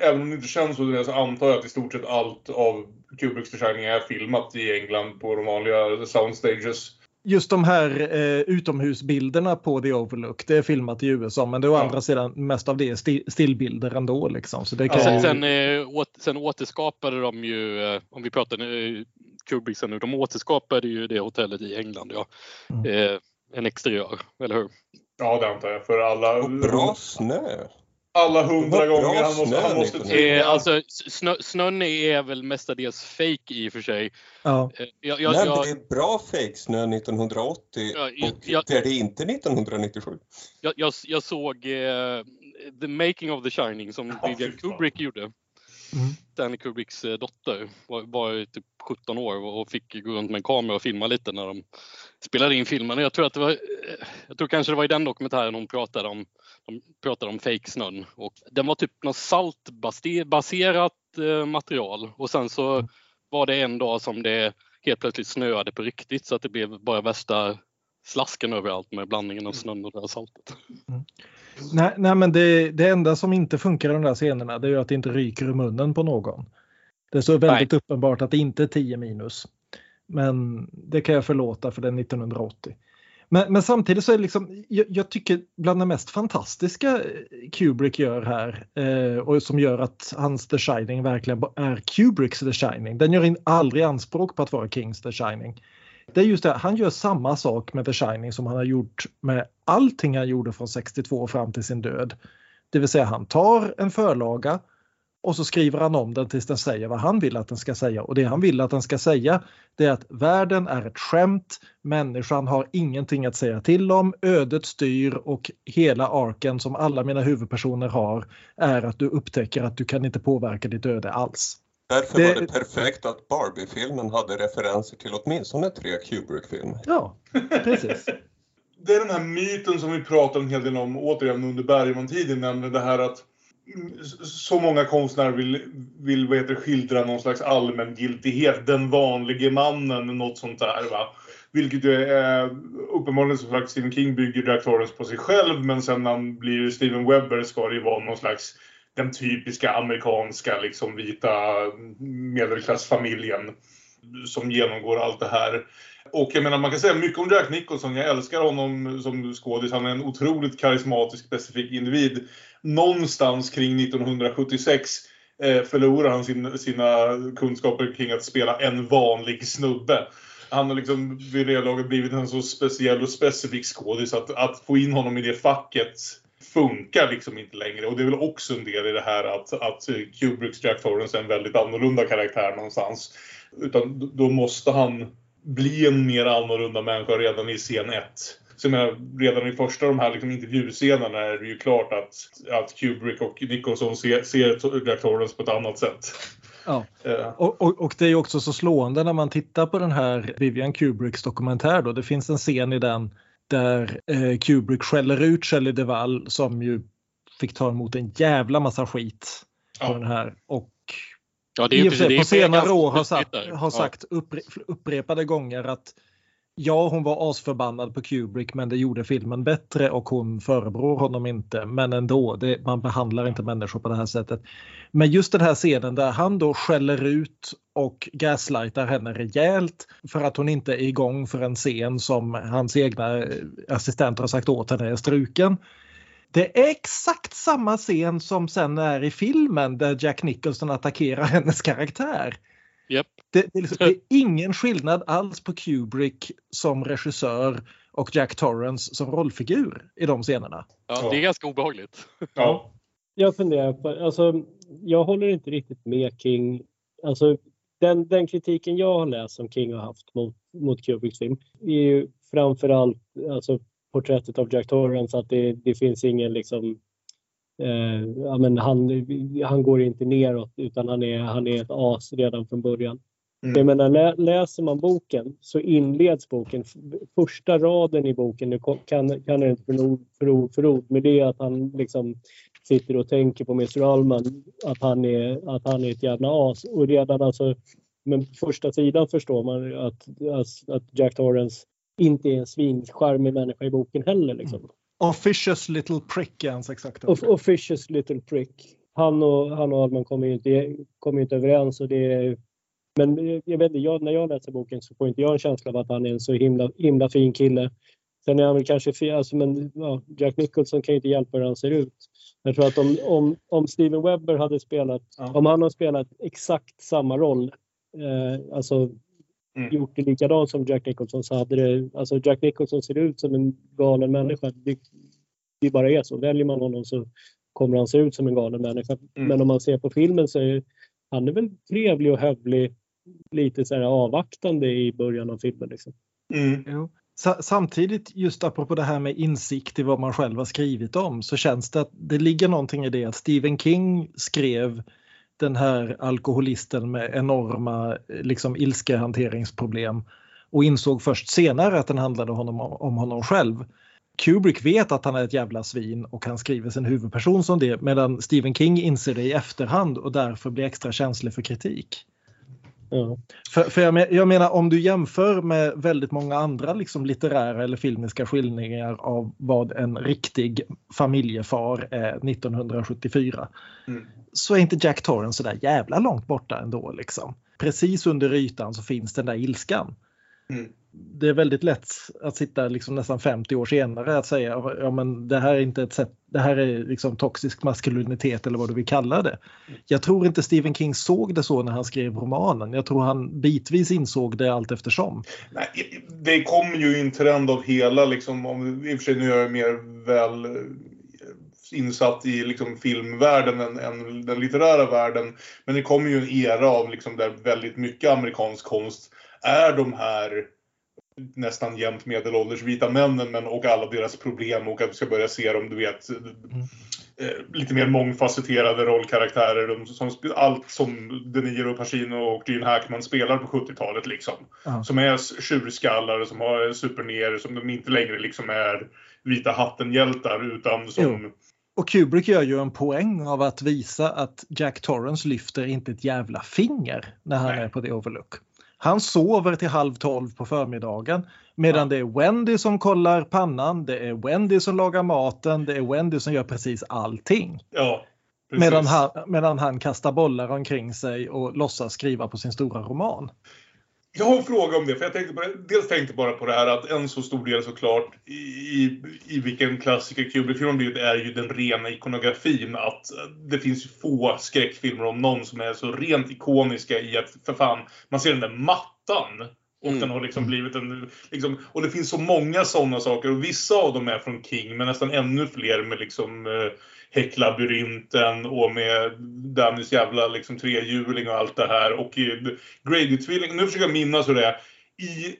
Även om det inte känns så, det är, så antar jag att i stort sett allt av Kubricks försäljningar är filmat i England på de vanliga soundstages. Just de här eh, utomhusbilderna på The Overlook, det är filmat i U S A, men det är å ja. andra sidan mest av det är still, stillbilder ändå. Liksom. Så det kan... sen, sen, eh, åter, sen återskapade de ju, eh, om vi pratar nu, Kubrick sen nu, de återskapade ju det hotellet i England, ja. Mm. Eh, en exteriör, eller hur? Ja, det antar jag, för alla... Och bra snö! Alla hundra gånger han måste, han måste till. Eh, alltså, snö, snön är väl mestadels fake i och för sig. Ja. Eh, jag, jag, Nej, jag, det är bra fake snö nittonhundraåttio jag, jag, och jag, det är det inte nittonhundranittiosju. Jag, jag, jag såg eh, The Making of the Shining som ja, Vivian Kubrick gjorde. Mm. Stanley Kubricks eh, dotter var, var typ sjutton år och fick gå runt med en kamera och filma lite när de spelade in filmen. Jag tror att det var, jag tror kanske det var i den dokumentären hon pratade om de pratade om fake snön, och den var typ något saltbaserat eh, material, och sen så var det en dag som det helt plötsligt snöade på riktigt, så att det blev bara värsta slasken överallt med blandningen av snön och det här saltet. Mm. Nej, nej, men det, det enda som inte funkar i de där scenerna, det är ju att det inte ryker ur munnen på någon. Det är så väldigt nej. uppenbart att det inte är tio minus. Men det kan jag förlåta, för det är nittonhundraåttio. Men, men samtidigt så är det liksom, jag, jag tycker bland det mest fantastiska Kubrick gör här, eh, och som gör att hans The Shining verkligen är Kubricks The Shining. Den gör in, aldrig anspråk på att vara Kings The Shining. Det är just det, han gör samma sak med The Shining som han har gjort med allting han gjorde från sextiotvå fram till sin död. Det vill säga, han tar en förlaga och så skriver han om den tills den säger vad han vill att den ska säga. Och det han vill att den ska säga, det är att världen är ett skämt, människan har ingenting att säga till om, ödet styr, och hela arken som alla mina huvudpersoner har är att du upptäcker att du kan inte påverka ditt öde alls. Därför det... var det perfekt att Barbie-filmen hade referenser till åtminstone tre Kubrick-filmer. Ja, precis. Det är den här myten som vi pratar en hel del om återigen under Bergman-tiden, nämligen det här att så många konstnärer vill, vill vad heter, skildra någon slags allmängiltighet, den vanlige mannen, något sånt där, va? Vilket är uppenbarligen så att Stephen King bygger Jack Torrance på sig själv, men sen när han blir Steven Webber ska det ju vara någon slags den typiska amerikanska liksom vita medelklassfamiljen som genomgår allt det här. Och jag menar, man kan säga mycket om Jack Nicholson. Jag älskar honom som skådis. Han är en otroligt karismatisk, specifik individ. Någonstans kring nittonhundrasjuttiosex eh, förlorar han sin, sina kunskaper kring att spela en vanlig snubbe. Han har liksom vid det laget blivit en så speciell och specifik skådis att, att få in honom i det facket funkar liksom inte längre. Och det är väl också en del i det här att, att Kubricks Jack Torrance är en väldigt annorlunda karaktär någonstans. Utan då måste han bli en mer annorlunda människa redan i scen ett. Så jag menar, redan i första de här liksom intervjuscenerna är det ju klart att, att Kubrick och Nicholson ser, ser Jack Torrance på ett annat sätt. Ja. Uh. Och, och, och det är ju också så slående när man tittar på den här Vivian Kubricks dokumentär då. Det finns en scen i den där eh, Kubrick skäller ut Shelley Duvall som ju fick ta emot en jävla massa skit på ja. den här. Och ja, det är ju precis, det är på senare år har sagt, har sagt ja. uppre, upprepade gånger att ja, hon var asförbannad på Kubrick, men det gjorde filmen bättre och hon förebrår honom inte. Men ändå, det, man behandlar inte människor på det här sättet. Men just den här scenen där han då skäller ut och gaslightar henne rejält för att hon inte är igång för en scen som hans egna assistent har sagt åt henne är struken. Det är exakt samma scen som sen är i filmen där Jack Nicholson attackerar hennes karaktär. Yep. Det, det, är liksom, det är ingen skillnad alls på Kubrick som regissör och Jack Torrance som rollfigur i de scenerna. Ja, det är ganska obehagligt. Ja. Jag funderar på, alltså, jag håller inte riktigt med King. Alltså, den, den kritiken jag har läst som King har haft mot, mot Kubricks film är ju framförallt alltså, porträttet av Jack Torrance, att det, det finns ingen liksom... Uh, ja, men han, han går inte neråt utan han är, han är ett as redan från början. Mm. Jag menar, lä, läser man boken så inleds boken, första raden i boken, nu kan, kan jag inte för ord för ord, för ord men det är att han liksom sitter och tänker på mister Ullman, att han är, att han är ett jävla as, och redan alltså, men första sidan förstår man att, att Jack Torrance inte är en svinskärmig människa i boken heller liksom. Mm. Officious little prick är hans exakt. Officious little prick. Han och han och Alman kommer ju inte kommer inte överens, och det är, men jag vet inte, jag, när jag läser boken så får inte jag en känsla av att han är en så himla himla fin kille. Sen är han väl kanske fel, alltså, men ja, Jack Nicholson kan ju inte hjälpa hur han ser ut. Jag tror att om om om Steven Webber hade spelat ja. om han hade spelat exakt samma roll, eh, alltså Mm. gjort det likadant som Jack Nicholson, så hade det, alltså Jack Nicholson ser ut som en galen människa, det, det bara är så, väljer man honom så kommer han se ut som en galen människa. Mm. Men om man ser på filmen så är han är väl trevlig och hövlig, lite så här avvaktande i början av filmen liksom. Mm. Jo. Samtidigt, just apropå det här med insikt i vad man själv har skrivit om, så känns det att det ligger någonting i det att Stephen King skrev den här alkoholisten med enorma liksom, ilskehanteringsproblem, och insåg först senare att den handlade honom, om honom själv. Kubrick vet att han är ett jävla svin och han skriver sin huvudperson som det, medan Stephen King inser det i efterhand och därför blir extra känslig för kritik. Mm. För, för jag, men, jag menar, om du jämför med väldigt många andra liksom, litterära eller filmiska skildringar av vad en riktig familjefar är nittonhundrasjuttiofyra, mm. så är inte Jack Torrance så där jävla långt borta ändå liksom. Precis under ytan så finns den där ilskan. Mm. Det är väldigt lätt att sitta liksom nästan femtio år senare att säga ja, men det här är inte ett sätt, det här är liksom toxisk maskulinitet eller vad du vill kalla det. Jag tror inte Stephen King såg det så när han skrev romanen. Jag tror han bitvis insåg det allt eftersom. Nej, det kom ju en trend av hela liksom, om i och för sig nu är jag mer väl insatt i liksom filmvärlden än, än den litterära världen, men det kom ju en era av liksom där väldigt mycket amerikansk konst är de här nästan jämt medelålders vita männen, men och alla deras problem, och att vi ska börja se dem, du vet, mm. lite mer mångfacetterade rollkaraktärer, som, allt som De Niro, Pacino och Gene Hackman spelar på sjuttiotalet liksom, mm. som är tjurskallar, som har superner, som de inte längre liksom är vita hatten-hjältar utan som... Mm. Och Kubrick gör ju en poäng av att visa att Jack Torrance lyfter inte ett jävla finger när han Nej. är på The Overlook. Han sover till halv tolv på förmiddagen, medan ja. det är Wendy som kollar pannan, det är Wendy som lagar maten, det är Wendy som gör precis allting. Ja, precis. Medan han, medan han kastar bollar omkring sig och låtsas skriva på sin stora roman. Jag har en fråga om det, för jag tänkte på det, dels tänkte bara på det här att en så stor del såklart i, i vilken klassiker Kubrick-film det är ju den rena ikonografin, att det finns ju få skräckfilmer om någon som är så rent ikoniska i att för fan, man ser den där mattan och mm. den har liksom blivit en liksom, och det finns så många sådana saker, och vissa av dem är från King, men nästan ännu fler med liksom eh, Häcklabyrinten och med Dannys jävla liksom trehjuling och allt det här, och eh, Grady-tvilling, nu försöker jag minnas hur det är i,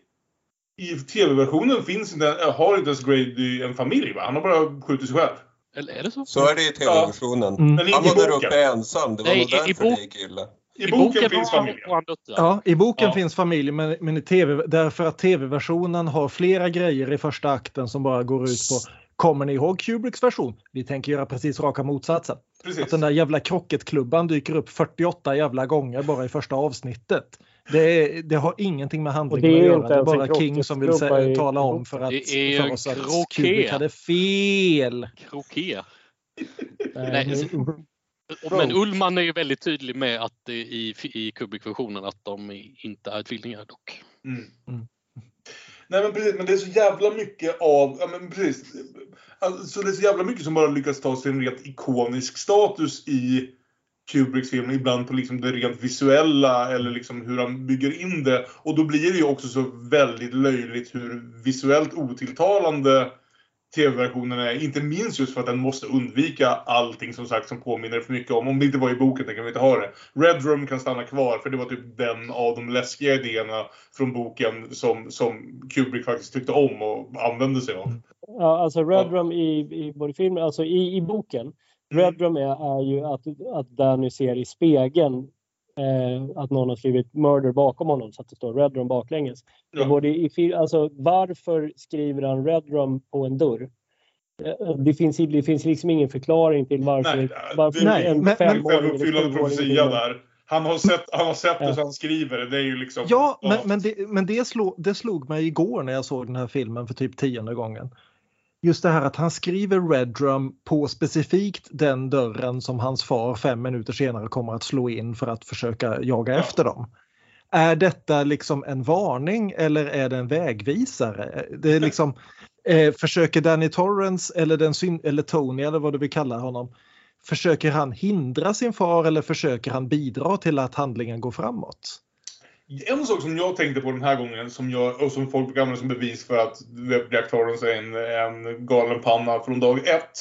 i tv-versionen finns inte, har inte ens Grady en familj va, han har bara skjutit sig själv. Eller är det så? Så är det i tv-versionen. Ja. Mm. Han var där uppe ensam, det var nog därför det gick illa. I boken, I boken finns familj. Ja, i boken ja. finns familj, men, men i tv, därför att tv-versionen har flera grejer i första akten som bara går ut på Kommer ni ihåg Kubricks version? Vi tänker göra precis raka motsatsen. Precis. Att den där jävla krocketklubban dyker upp fyrtioåtta jävla gånger bara i första avsnittet. Det, det har ingenting med handlingen att göra. Det är bara King som vill se, tala om för, att, för oss att Kubrick hade fel. Kroké. Nej. Men Ullman är ju väldigt tydlig med att i, i Kubrick-versionen att de inte är tvillingar dock. Mm. Mm. Nej men precis, men det är så jävla mycket av, ja men precis, alltså det är så jävla mycket som bara lyckas ta sig en rent ikonisk status i Kubricks filmer, ibland på liksom det rent visuella eller liksom hur han bygger in det, och då blir det ju också så väldigt löjligt hur visuellt otilltalande tv-versionen är, inte minst just för att den måste undvika allting som sagt som påminner för mycket om, om det inte var i boken den kan vi inte ha det. Red Room kan stanna kvar för det var typ den av de läskiga idéerna från boken som, som Kubrick faktiskt tyckte om och använde sig av. Ja, alltså Red ja. Room i, i både filmen, alltså i, i boken, Red mm. Room är, är ju att, att Danny ser i spegeln eh, att någon har skrivit murder bakom honom så att det står Red Room baklänges. Ja. Både i, alltså, varför skriver han Red Room på en dörr? Det finns, det finns liksom ingen förklaring till varför. Nej, varför nej, en men, fem men, år, fyllande profetia där. Han har sett, han har sett det så han skriver det. Det är ju liksom, ja, ja, men, men, det, men det, slog, det slog mig igår när jag såg den här filmen för typ tionde gången. Just det här att han skriver Red Drum på specifikt den dörren som hans far fem minuter senare kommer att slå in för att försöka jaga ja. efter dem. Är detta liksom en varning eller är det en vägvisare? Det är liksom... Eh, försöker Danny Torrance eller, den syn- eller Tony eller vad du vill kalla honom, försöker han hindra sin far eller försöker han bidra till att handlingen går framåt? En sak som jag tänkte på den här gången som jag, och som folk brukar använda som bevis för att Jack Torrance är en, en galen panna från dag ett,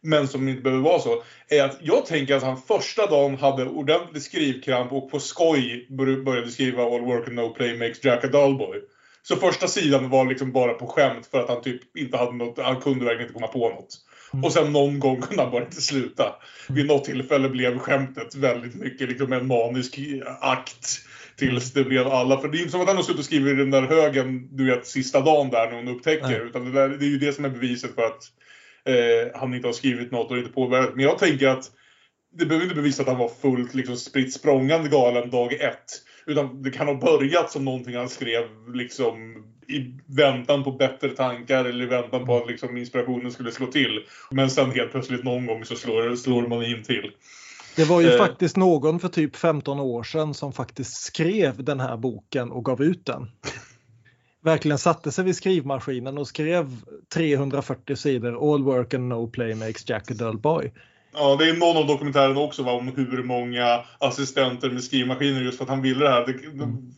men som inte behöver vara så, är att jag tänker att han första dagen hade ordentlig skrivkramp och på skoj började skriva All work and no play makes Jack a dull boy. Så första sidan var liksom bara på skämt för att han typ inte hade något, han kunde verkligen inte komma på något. Mm. Och sen någon gång kunde han bara inte sluta. Mm. Vid något tillfälle blev skämtet väldigt mycket liksom en manisk akt tills det blev alla. För det är inte som att han har suttit och skrivit i den där högen, du vet, sista dagen där när hon upptäcker. Mm. Utan det, där, det är ju det som är beviset för att eh, han inte har skrivit något och inte påverkat. Men jag tänker att det behöver inte bevisa att han var fullt liksom spritt språngande galen dag ett. Utan det kan ha börjat som någonting han skrev liksom i väntan på bättre tankar eller i väntan på att liksom inspirationen skulle slå till. Men sen helt plötsligt någon gång så slår, slår man in till. Det var ju eh. faktiskt någon för typ femton år sedan som faktiskt skrev den här boken och gav ut den. Verkligen satte sig vid skrivmaskinen och skrev trehundrafyrtio sidor All work and no play makes Jack a dull boy. Ja, det är någon av dokumentären också va, om hur många assistenter med skrivmaskiner just för att han ville det här. Det,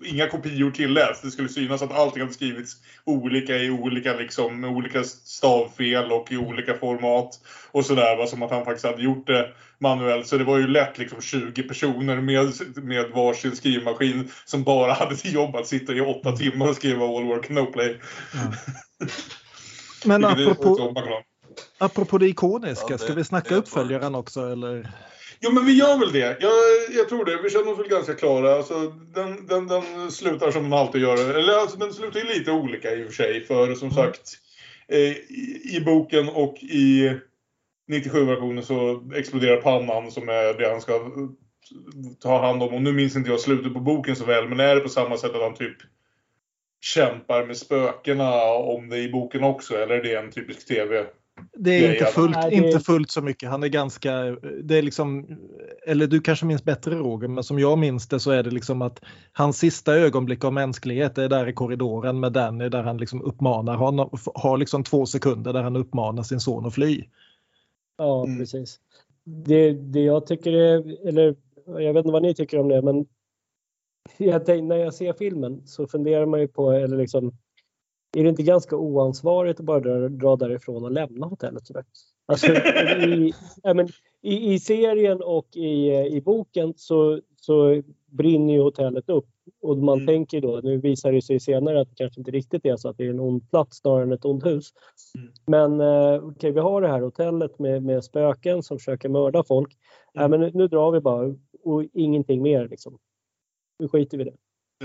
inga kopior tilläts. Det skulle synas att allting hade skrivits olika i olika liksom, med olika stavfel och i olika format och sådär va, som att han faktiskt hade gjort det manuellt. Så det var ju lätt liksom tjugo personer med, med varsin skrivmaskin som bara hade till jobb att sitta i åtta timmar och skriva all work no play. Ja. Men apropå... Apropå det ikoniska, ja, det, ska vi snacka uppföljaren bara... också eller? Ja men vi gör väl det, jag, jag tror det, vi känner oss väl ganska klara, alltså, den, den, den slutar som den alltid gör, eller alltså, den slutar ju lite olika i och för sig, för som mm. sagt eh, i, i boken och i nittiosju-versionen så exploderar pannan som är det han ska ta hand om, och nu minns inte jag slutet på boken så väl, men är det på samma sätt att han typ kämpar med spökena om det i boken också, eller är det en typisk tv? Det är inte fullt, Nej, det... inte fullt så mycket. Han är ganska, det är liksom, eller du kanske minns bättre Roger, men som jag minns det så är det liksom att hans sista ögonblick av mänsklighet är där i korridoren med Danny där han liksom uppmanar honom, har liksom två sekunder där han uppmanar sin son att fly. Ja, mm. precis. Det, det jag tycker är, eller jag vet inte vad ni tycker om det, men jag, när jag ser filmen så funderar man ju på, eller liksom, är det inte ganska oansvarigt att bara dra, dra därifrån och lämna hotellet? Alltså, i, ja, men, i, i serien och i, i boken så, så brinner ju hotellet upp. Och man mm. tänker då, nu visar det sig senare att det kanske inte riktigt är så att det är en ond plats snarare än ett ont hus. Mm. Men okej, okay, vi har det här hotellet med, med spöken som försöker mörda folk. Mm. Ja, men nu, nu drar vi bara och ingenting mer liksom. Nu skiter vi det.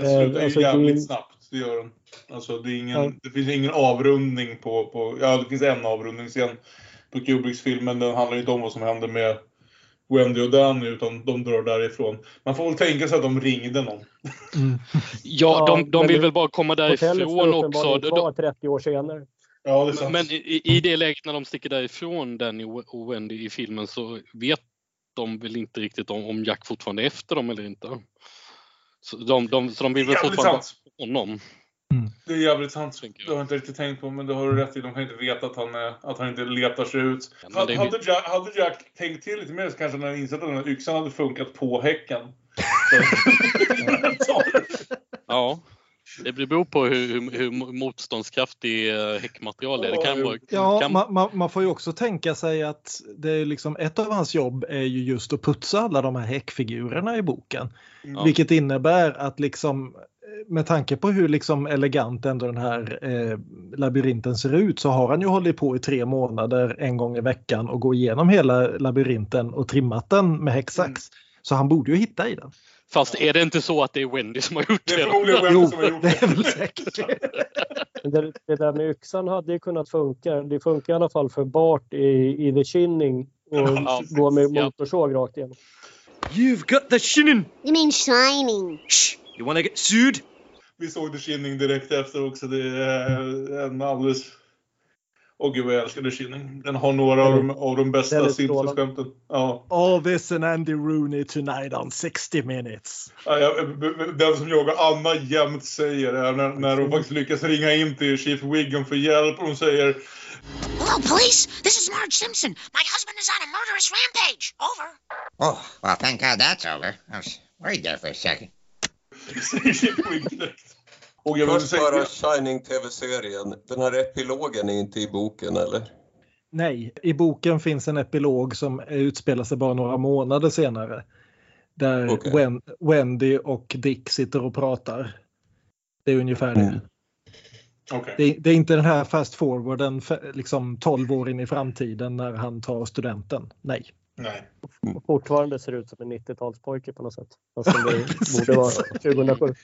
Det slutar ju eh, alltså, jävligt det, snabbt. det gör den. Alltså det, är ingen, ja. det finns ingen avrundning på, på... Ja, det finns en avrundning sen på Kubricks filmen. Den handlar inte om vad som händer med Wendy och Danny, utan de drar därifrån. Man får väl tänka sig att de ringde någon. Mm. Ja, de, de vill väl bara komma därifrån också. Det var trettio år senare. Ja, det är sant. Men i, i det läget när de sticker därifrån, Danny och Wendy i filmen, så vet de väl inte riktigt om, om Jack fortfarande är efter dem eller inte. Så de, de, så de vill väl fortfarande honom. Mm. Det är jävligt sant. Det har inte riktigt tänkt på, men det har du rätt i. De kan inte veta att han, är, att han inte letar sig ut. Ja, hade, hade, Jack, hade Jack tänkt till lite mer så kanske när han insett att den här yxan hade funkat på häcken. Ja, det beror på hur, hur, hur motståndskraftig häckmaterial är. Det kan vara, ja, kan... man, man får ju också tänka sig att det är liksom, ett av hans jobb är ju just att putsa alla de här häckfigurerna i boken. Ja. Vilket innebär att liksom... med tanke på hur liksom elegant ändå den här eh, labyrinten ser ut, så har han ju hållit på i tre månader en gång i veckan och gå igenom hela labyrinten och trimmat den med häcksax. Mm. Så han borde ju hitta i den. Fast är det inte så att det är Wendy som har gjort det? Det är förmodligen Wendy som har gjort det. Jo, det är väl säkert. det, det där med yxan hade ju kunnat funka. Det funkar i alla fall för Bart i, i The Shining och ja, gå med motorsåg rakt igenom. You've got the shining. You mean shining. Shh. You wanna get sued? Vi såg The Shining direkt efter också. Det är en alldeles... Åh gud, jag älskar The Shining. Den har några av de, av de bästa Simpsons-skämten. Ja. All this and Andy Rooney tonight on sixty minutes. Ja, jag, den som jag och Anna jämt säger är när, när de faktiskt lyckas ringa in till Chief Wiggum för hjälp. Och de säger... Hello, police. This is Marge Simpson. My husband is on a murderous rampage. Over. Oh, well, thank God that's over. I was worried there for a second. Och jag först säga... bara Shining-tv-serien. Den här epilogen är inte i boken, eller? Nej, i boken finns en epilog som utspelar sig bara några månader senare. Där okay. Wen- Wendy och Dick sitter och pratar. Det är ungefär det. Mm. Okay. Det, det är inte den här fast forwarden liksom tolv år in i framtiden när han tar studenten. Nej. Nej. Och fortfarande ser ut som en nittiotalspojke på något sätt. Fast som det borde vara tjugohundrasju.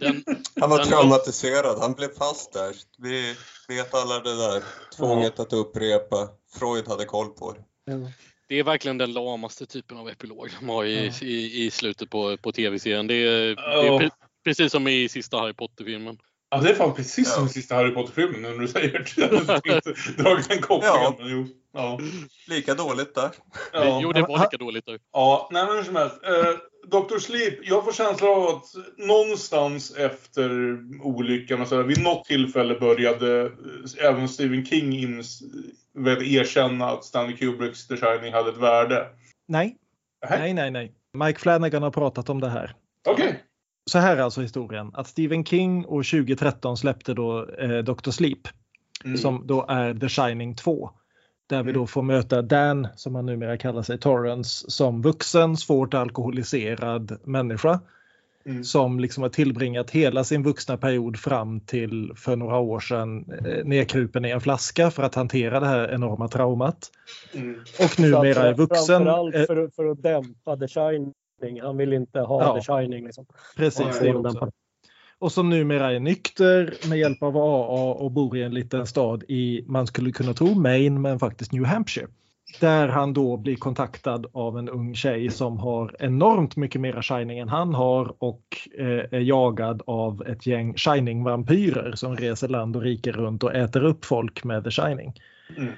Den, han var traumatiserad. Han blev fast där. Vi vet alla det där. Tvånget ja. Att upprepa. Freud hade koll på det. Ja. Det är verkligen den lamaste typen av epilog de har i, ja. i, i slutet på, på tv-serien. Det är, ja. det är pre- precis som i sista Harry Potter-filmen. Ja, det är fan precis som ja. sista Harry Potter-filmen när du säger det. Dragit en koppling. Ja. Jo. Ja. Lika dåligt där. Ja. Jo, det var lika dåligt där. Ja, nej men som helst. Eh, Doctor Sleep, jag får känslan av att någonstans efter olyckan och så där, vid något tillfälle började även Stephen King ins- erkänna att Stanley Kubricks The Shining hade ett värde. Nej. Aha. Nej, nej, nej. Mike Flanagan har pratat om det här. Okej. Okay. Så här är alltså historien. Att Stephen King år tjugohundratretton släppte då eh, Doctor Sleep. Mm. Som då är The Shining två. Där mm. vi då får möta Dan, som han numera kallar sig, Torrance. Som vuxen, svårt alkoholiserad människa. Mm. Som liksom har tillbringat hela sin vuxna period fram till för några år sedan. Eh, nedkrupen i en flaska för att hantera det här enorma traumat. Mm. Och numera är vuxen. Framförallt eh, för, för att dämpa The Shining. Han vill inte ha ja, The Shining liksom. Precis, det också. Och som numera är nykter med hjälp av A A och bor i en liten stad i, man skulle kunna tro Maine, men faktiskt New Hampshire. Där han då blir kontaktad av en ung tjej som har enormt mycket mera Shining än han har och eh, är jagad av ett gäng Shining-vampyrer som reser land och rike runt och äter upp folk med The Shining. Mm.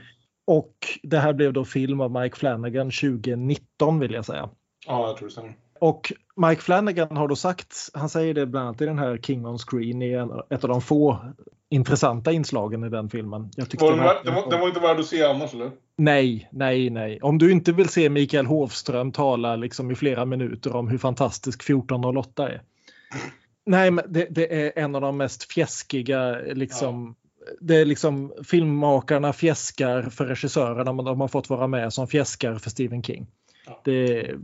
Och det här blev då film av Mike Flanagan tjugonitton vill jag säga. Ja, jag tror så. Och Mike Flanagan har då sagt, han säger det bland annat i den här King on Screen, i ett av de få intressanta inslagen i den filmen. Jag tyckte var den, var, den, var, den var inte värd att se annars, eller? Nej, nej, nej. Om du inte vill se Mikael Hovström tala liksom i flera minuter om hur fantastisk fjorton noll åtta är. Nej, men det, det är en av de mest fjäskiga liksom... Ja. Det är liksom filmmakarna fjäskar för regissörerna, men de har fått vara med som fjäskar för Stephen King. Det är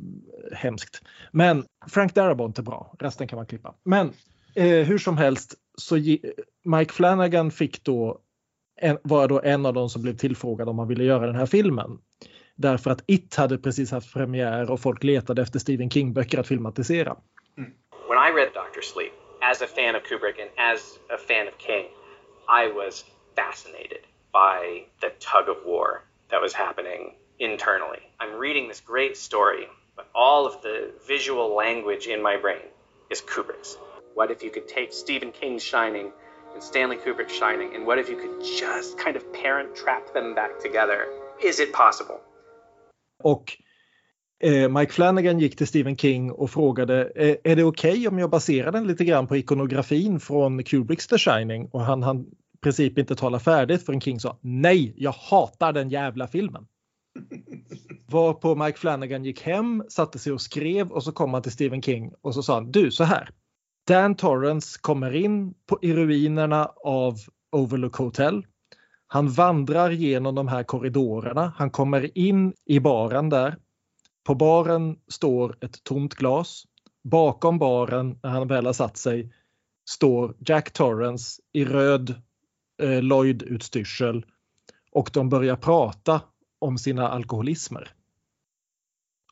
hemskt. Men Frank Darabont är bra. Resten kan man klippa. Men eh, hur som helst så ge, Mike Flanagan fick då en, var då en av de som blev tillfrågad om han ville göra den här filmen. Därför att It hade precis haft premiär och folk letade efter Stephen King-böcker att filmatisera. Mm. When I read Doctor Sleep, as a fan of Kubrick and as a fan of King, I was fascinated by the tug of war that was happening internally. I'm reading this great story, but all of the visual language in my brain is Kubrick's. What if you could take Stephen King's Shining and Stanley Kubrick's Shining, and what if you could just kind of parent trap them back together? Is it possible? Och eh, Mike Flanagan gick till Stephen King och frågade, eh, är det okej om jag baserar den lite grann på ikonografin från Kubricks The Shining? Och han hann i princip inte tala färdigt förrän King sa, nej, jag hatar den jävla filmen. Varpå Mike Flanagan gick hem, satte sig och skrev, och så kom han till Stephen King och så sa han, du, så här. Dan Torrance kommer in på, i ruinerna av Overlook Hotel. Han vandrar genom de här korridorerna. Han kommer in i baren där. På baren står ett tomt glas. Bakom baren, när han väl har satt sig, står Jack Torrance i röd eh, Lloyd-utstyrsel. Och de börjar prata om sina alkoholismer.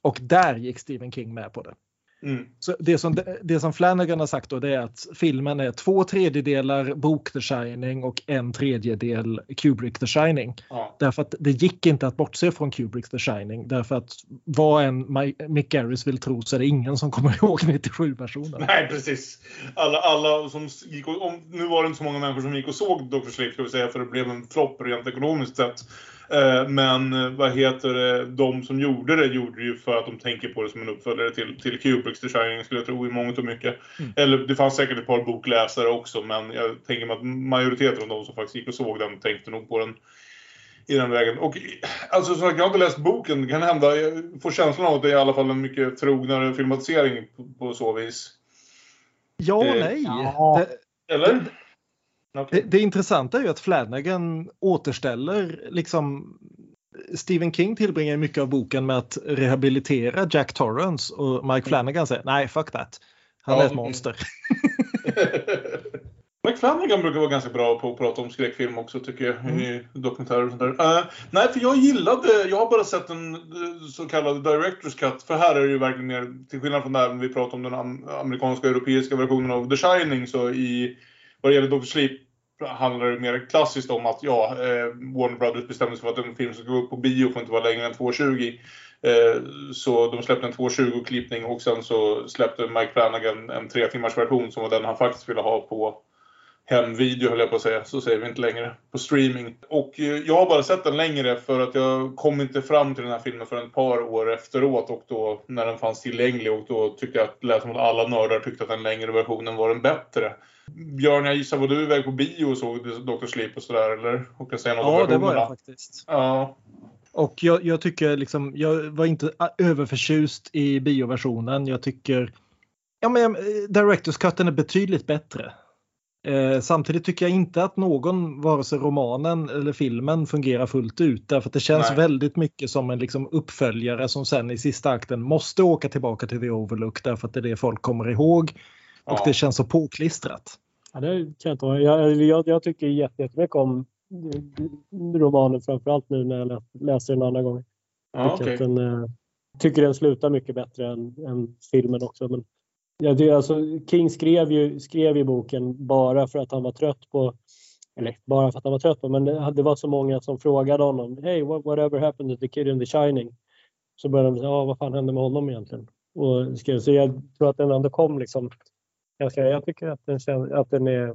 Och där gick Stephen King med på det. Mm. Så det som, det som Flanagan har sagt då, det är att filmen är två tredjedelar bok The Shining och en tredjedel Kubrick The Shining. Ja. Därför att det gick inte att bortse från Kubrick The Shining. Därför att vad en Mick Garris vill tro, så är det ingen som kommer ihåg nittiosju personer. Nej, precis. Alla, alla som gick och, om, nu var det inte så många människor som gick och såg Doctor Sleep, ska vi säga, för det blev en flopp rent ekonomiskt sett. Men vad heter det, de som gjorde det gjorde det ju för att de tänker på det som en uppföljare till, till Kubricks The Shining, skulle jag tro, i mångt och mycket. Mm. Eller det fanns säkert ett par bokläsare också, men jag tänker mig att majoriteten av de som faktiskt gick och såg den tänkte nog på den i den vägen. Och alltså, så jag har inte läst boken, det kan hända, jag får känslan av att det är i alla fall en mycket trognare filmatisering på, på så vis. Ja, eh, nej. Ja. Eller? Okay. Det, det intressanta är ju att Flanagan återställer, liksom, Stephen King tillbringar mycket av boken med att rehabilitera Jack Torrance, och Mike Flanagan säger, nej, fuck that. Han ja, är ett monster. Mike Flanagan brukar vara ganska bra på att prata om skräckfilm också, tycker jag, mm. i dokumentärer och sånt där. Uh, nej, för jag gillade, jag har bara sett en så kallad director's cut, för här är det ju verkligen mer, till skillnad från där vi pratar om den am- amerikanska och europeiska versionen av The Shining, så i, vad det gäller Doctor Sleep, handlar det mer klassiskt om att ja, eh, Warner Brothers bestämde sig för att en film som går upp på bio får inte vara längre än två tjugo. Eh, så de släppte en två tjugo-klippning och sen så släppte Mike Flanagan en tre timmars version som var den han faktiskt ville ha på hemvideo, höll jag på att säga. Så säger vi inte längre, på streaming. Och eh, jag har bara sett den längre för att jag kom inte fram till den här filmen för ett par år efteråt, och då när den fanns tillgänglig, och då tyckte jag att, läste mot alla nördar, tyckte att den längre versionen var den bättre. Björn, jag gissar, var du iväg på bio och såg Doctor Sleep och sådär, eller? Och jag säger något ja, det var jag faktiskt. Ja. Och jag, jag tycker liksom, jag var inte överförtjust i bioversionen. Jag tycker, ja men Directors Cutten är betydligt bättre. Eh, samtidigt tycker jag inte att någon, vare sig romanen eller filmen, fungerar fullt ut. Därför att det känns Nej. väldigt mycket som en liksom uppföljare som sen i sista akten måste åka tillbaka till The Overlook. Därför att det är det folk kommer ihåg. Och det känns så påklistrat. Ja, det kan jag ta. Jag, jag, jag tycker jätte, jättemycket om romanen, framförallt nu när jag läs, läser den andra gången. Jag ja, tycker, okay. att den, tycker den slutar mycket bättre än, än filmen också. Men jag, det, alltså, King skrev ju, skrev ju boken bara för att han var trött på, eller bara för att han var trött på, men det, det var så många som frågade honom, hey, what, whatever happened to the kid in The Shining? Så började de säga, ah, vad fan hände med honom egentligen? Och skrev, så jag tror att den ändå kom liksom. Jag tycker att den, känns, att den är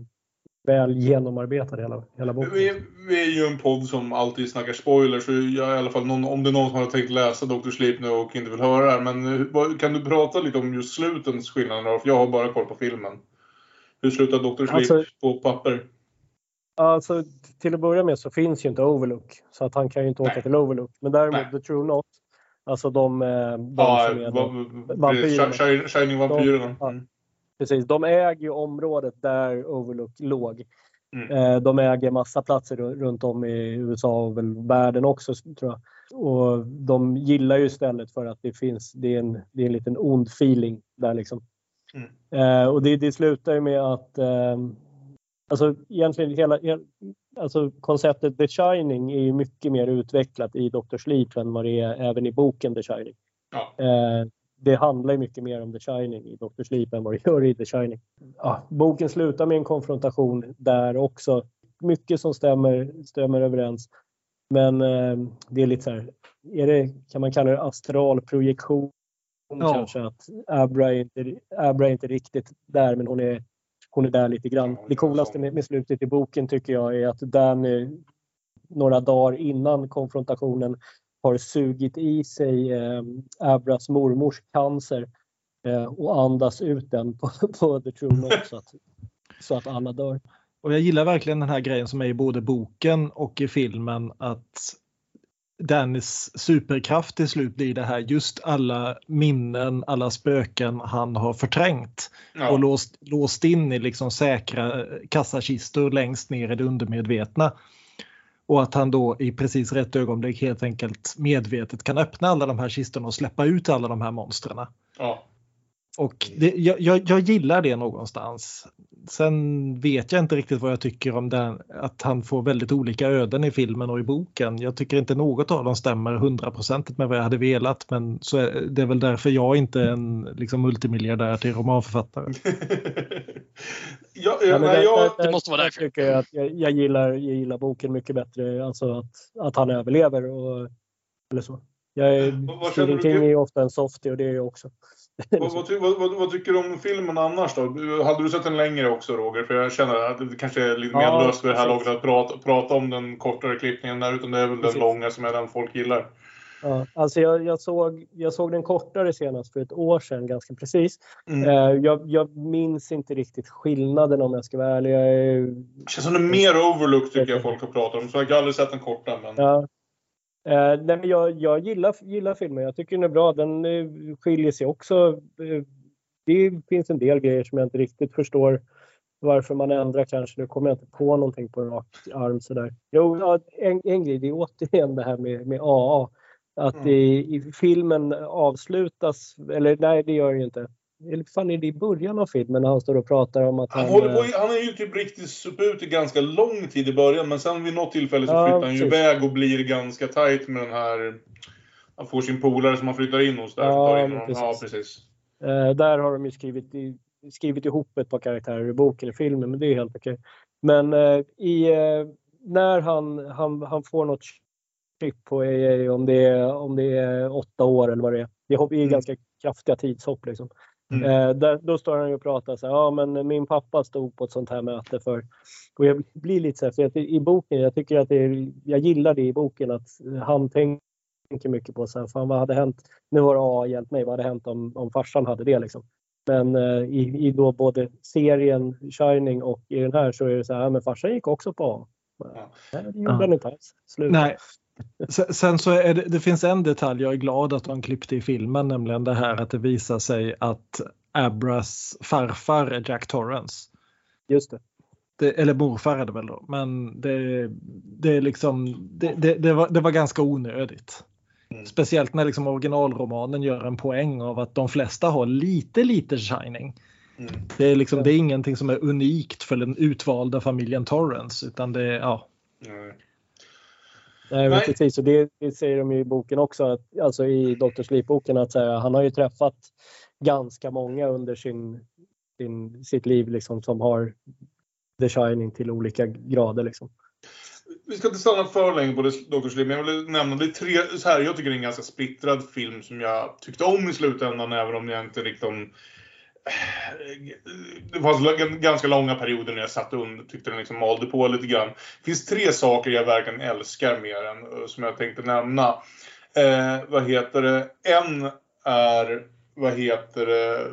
väl genomarbetad hela, hela boken. Vi, vi är ju en podd som alltid snackar spoilers. Så jag, i alla fall någon, om det är någon som har tänkt läsa Doctor Sleep nu och inte vill höra det här. Men kan du prata lite om just slutens skillnader? För jag har bara koll på filmen. Hur slutar Doctor Sleep alltså, på papper? Alltså, till att börja med så finns ju inte Overlook. Så att han kan ju inte åka Nej. till Overlook. Men däremot Nej. The True Knot. Alltså de, de ja, som är va, vampyrerna. Shining-vampyrerna. De, Precis, de äger ju området där Overlook låg. Mm. De äger massa platser runt om i U S A och väl världen också, tror jag. Och de gillar ju stället för att det finns, det är en, det är en liten ond feeling där liksom. Mm. Eh, och det, det slutar ju med att, eh, alltså egentligen hela, alltså konceptet The Shining är ju mycket mer utvecklat i Doctor Sleep än vad det är även i boken The Shining. Ja. Eh, det handlar mycket mer om The Shining i Doctor Sleep än vad det gör i The Shining. Ja, boken slutar med en konfrontation där också. Mycket som stämmer, stämmer överens. Men eh, det är lite så här, är det, kan man kalla det astralprojektion ja. Kanske? Att Abra är, inte, Abra är inte riktigt där, men hon är, hon är där lite grann. Det coolaste med, med slutet i boken tycker jag är att Danny några dagar innan konfrontationen har sugit i sig eh, Abras mormors cancer eh, och andas ut den på, på The Truman så att, så att alla dör. Och jag gillar verkligen den här grejen som är i både boken och i filmen, att Dannys superkraft till slut blir det här just alla minnen, alla spöken han har förträngt ja. Och låst, låst in i liksom säkra kassakistor längst ner i det undermedvetna. Och att han då i precis rätt ögonblick helt enkelt medvetet kan öppna alla de här kistorna och släppa ut alla de här monstren. Ja. Och det, jag, jag, jag gillar det någonstans. Sen vet jag inte riktigt vad jag tycker om den, att han får väldigt olika öden i filmen och i boken. Jag tycker inte något av dem stämmer hundraprocentigt med vad jag hade velat. Men så är, det är väl därför jag inte är en liksom, multimiljardär till romanförfattare. ja, ja, men jag, det måste vara därför. Jag tycker att jag, jag, gillar, jag gillar boken mycket bättre. Alltså att, att han överlever. Och, eller så. Jag är, Stephen King är ofta en softie och det är jag också. vad, vad, vad, vad tycker du om filmen annars då? Hade du sett den längre också, Roger? För jag känner att det kanske är lite ja, mer löst vid det här laget att prata, prata om den kortare klippningen där, utan det är väl precis. Den långa som är den folk gillar. Ja, alltså jag, jag, såg, jag såg den kortare senast för ett år sedan ganska precis. Mm. Eh, jag, jag minns inte riktigt skillnaden om jag ska vara ärlig. Jag är... Det känns som det är mer Overlook tycker jag folk har pratat om, så jag har aldrig sett den korta. Men... Ja. Uh, nej, men jag jag gillar, gillar filmen. Jag tycker den är bra. Den uh, skiljer sig också. Uh, det finns en del grejer som jag inte riktigt förstår varför man ändrar kanske. Nu kommer jag inte på någonting på en rak arm sådär. Jo, ja, en, en grej, det är återigen det här med, med A A. Att mm. i, i filmen avslutas, eller nej det gör ju inte. Eller fan är det i början av filmen när han står och pratar om att han... Han, håller på i, han är ju typ riktigt suput i ganska lång tid i början. Men sen vid något tillfälle så ja, flyttar han ju iväg och blir ganska tajt med den här... Han får sin polare som han flyttar in hos där. Ja, in precis. Ja, precis. Eh, där har de ju skrivit, i, skrivit ihop ett par karaktärer i boken eller filmen. Men det är helt okej. Men eh, i, eh, när han, han, han får något chip på A A om det är, om det är åtta år eller vad det är. Det är mm. ganska kraftiga tidshopp liksom. Mm. Eh, där, då står han ju och pratar så här, ja men min pappa stod på ett sånt här möte för, och jag blir lite så här, för jag, i boken, jag tycker att det är, jag gillar det i boken att han tänker mycket på så här, fan vad hade hänt, nu har A hjälpt mig, vad hade hänt om, om farsan hade det liksom. Men eh, i, i då både serien Shining och i den här så är det så här, men farsan gick också på A. Nej, det gjorde han inte alls. Slut. Nej. Sen så är det, det finns en detalj jag är glad att de klippte i filmen, nämligen det här att det visar sig att Abras farfar är Jack Torrance. Just det. det eller morfar är det väl då, men det, det är liksom det, det, det, var, det var ganska onödigt. Mm. Speciellt när liksom originalromanen gör en poäng av att de flesta har lite lite Shining. Mm. Det är liksom det är ingenting som är unikt för den utvalda familjen Torrance, utan det ja. Mm. Nej, men precis, och det, det säger de ju i boken också, att, alltså i Doctor Sleep-boken, att så här, han har ju träffat ganska många under sin, sin, sitt liv liksom, som har The Shining till olika grader. Liksom. Vi ska inte stanna för länge på Doctor Sleep, men jag vill nämna det tre, så här, jag tycker det är en ganska splittrad film som jag tyckte om i slutändan, även om jag inte riktigt... Om... Det fanns ganska långa perioder när jag satt under och tyckte den liksom malde på lite grann. Det finns tre saker jag verkligen älskar mer än som jag tänkte nämna. Eh, vad heter det? En är, vad heter det?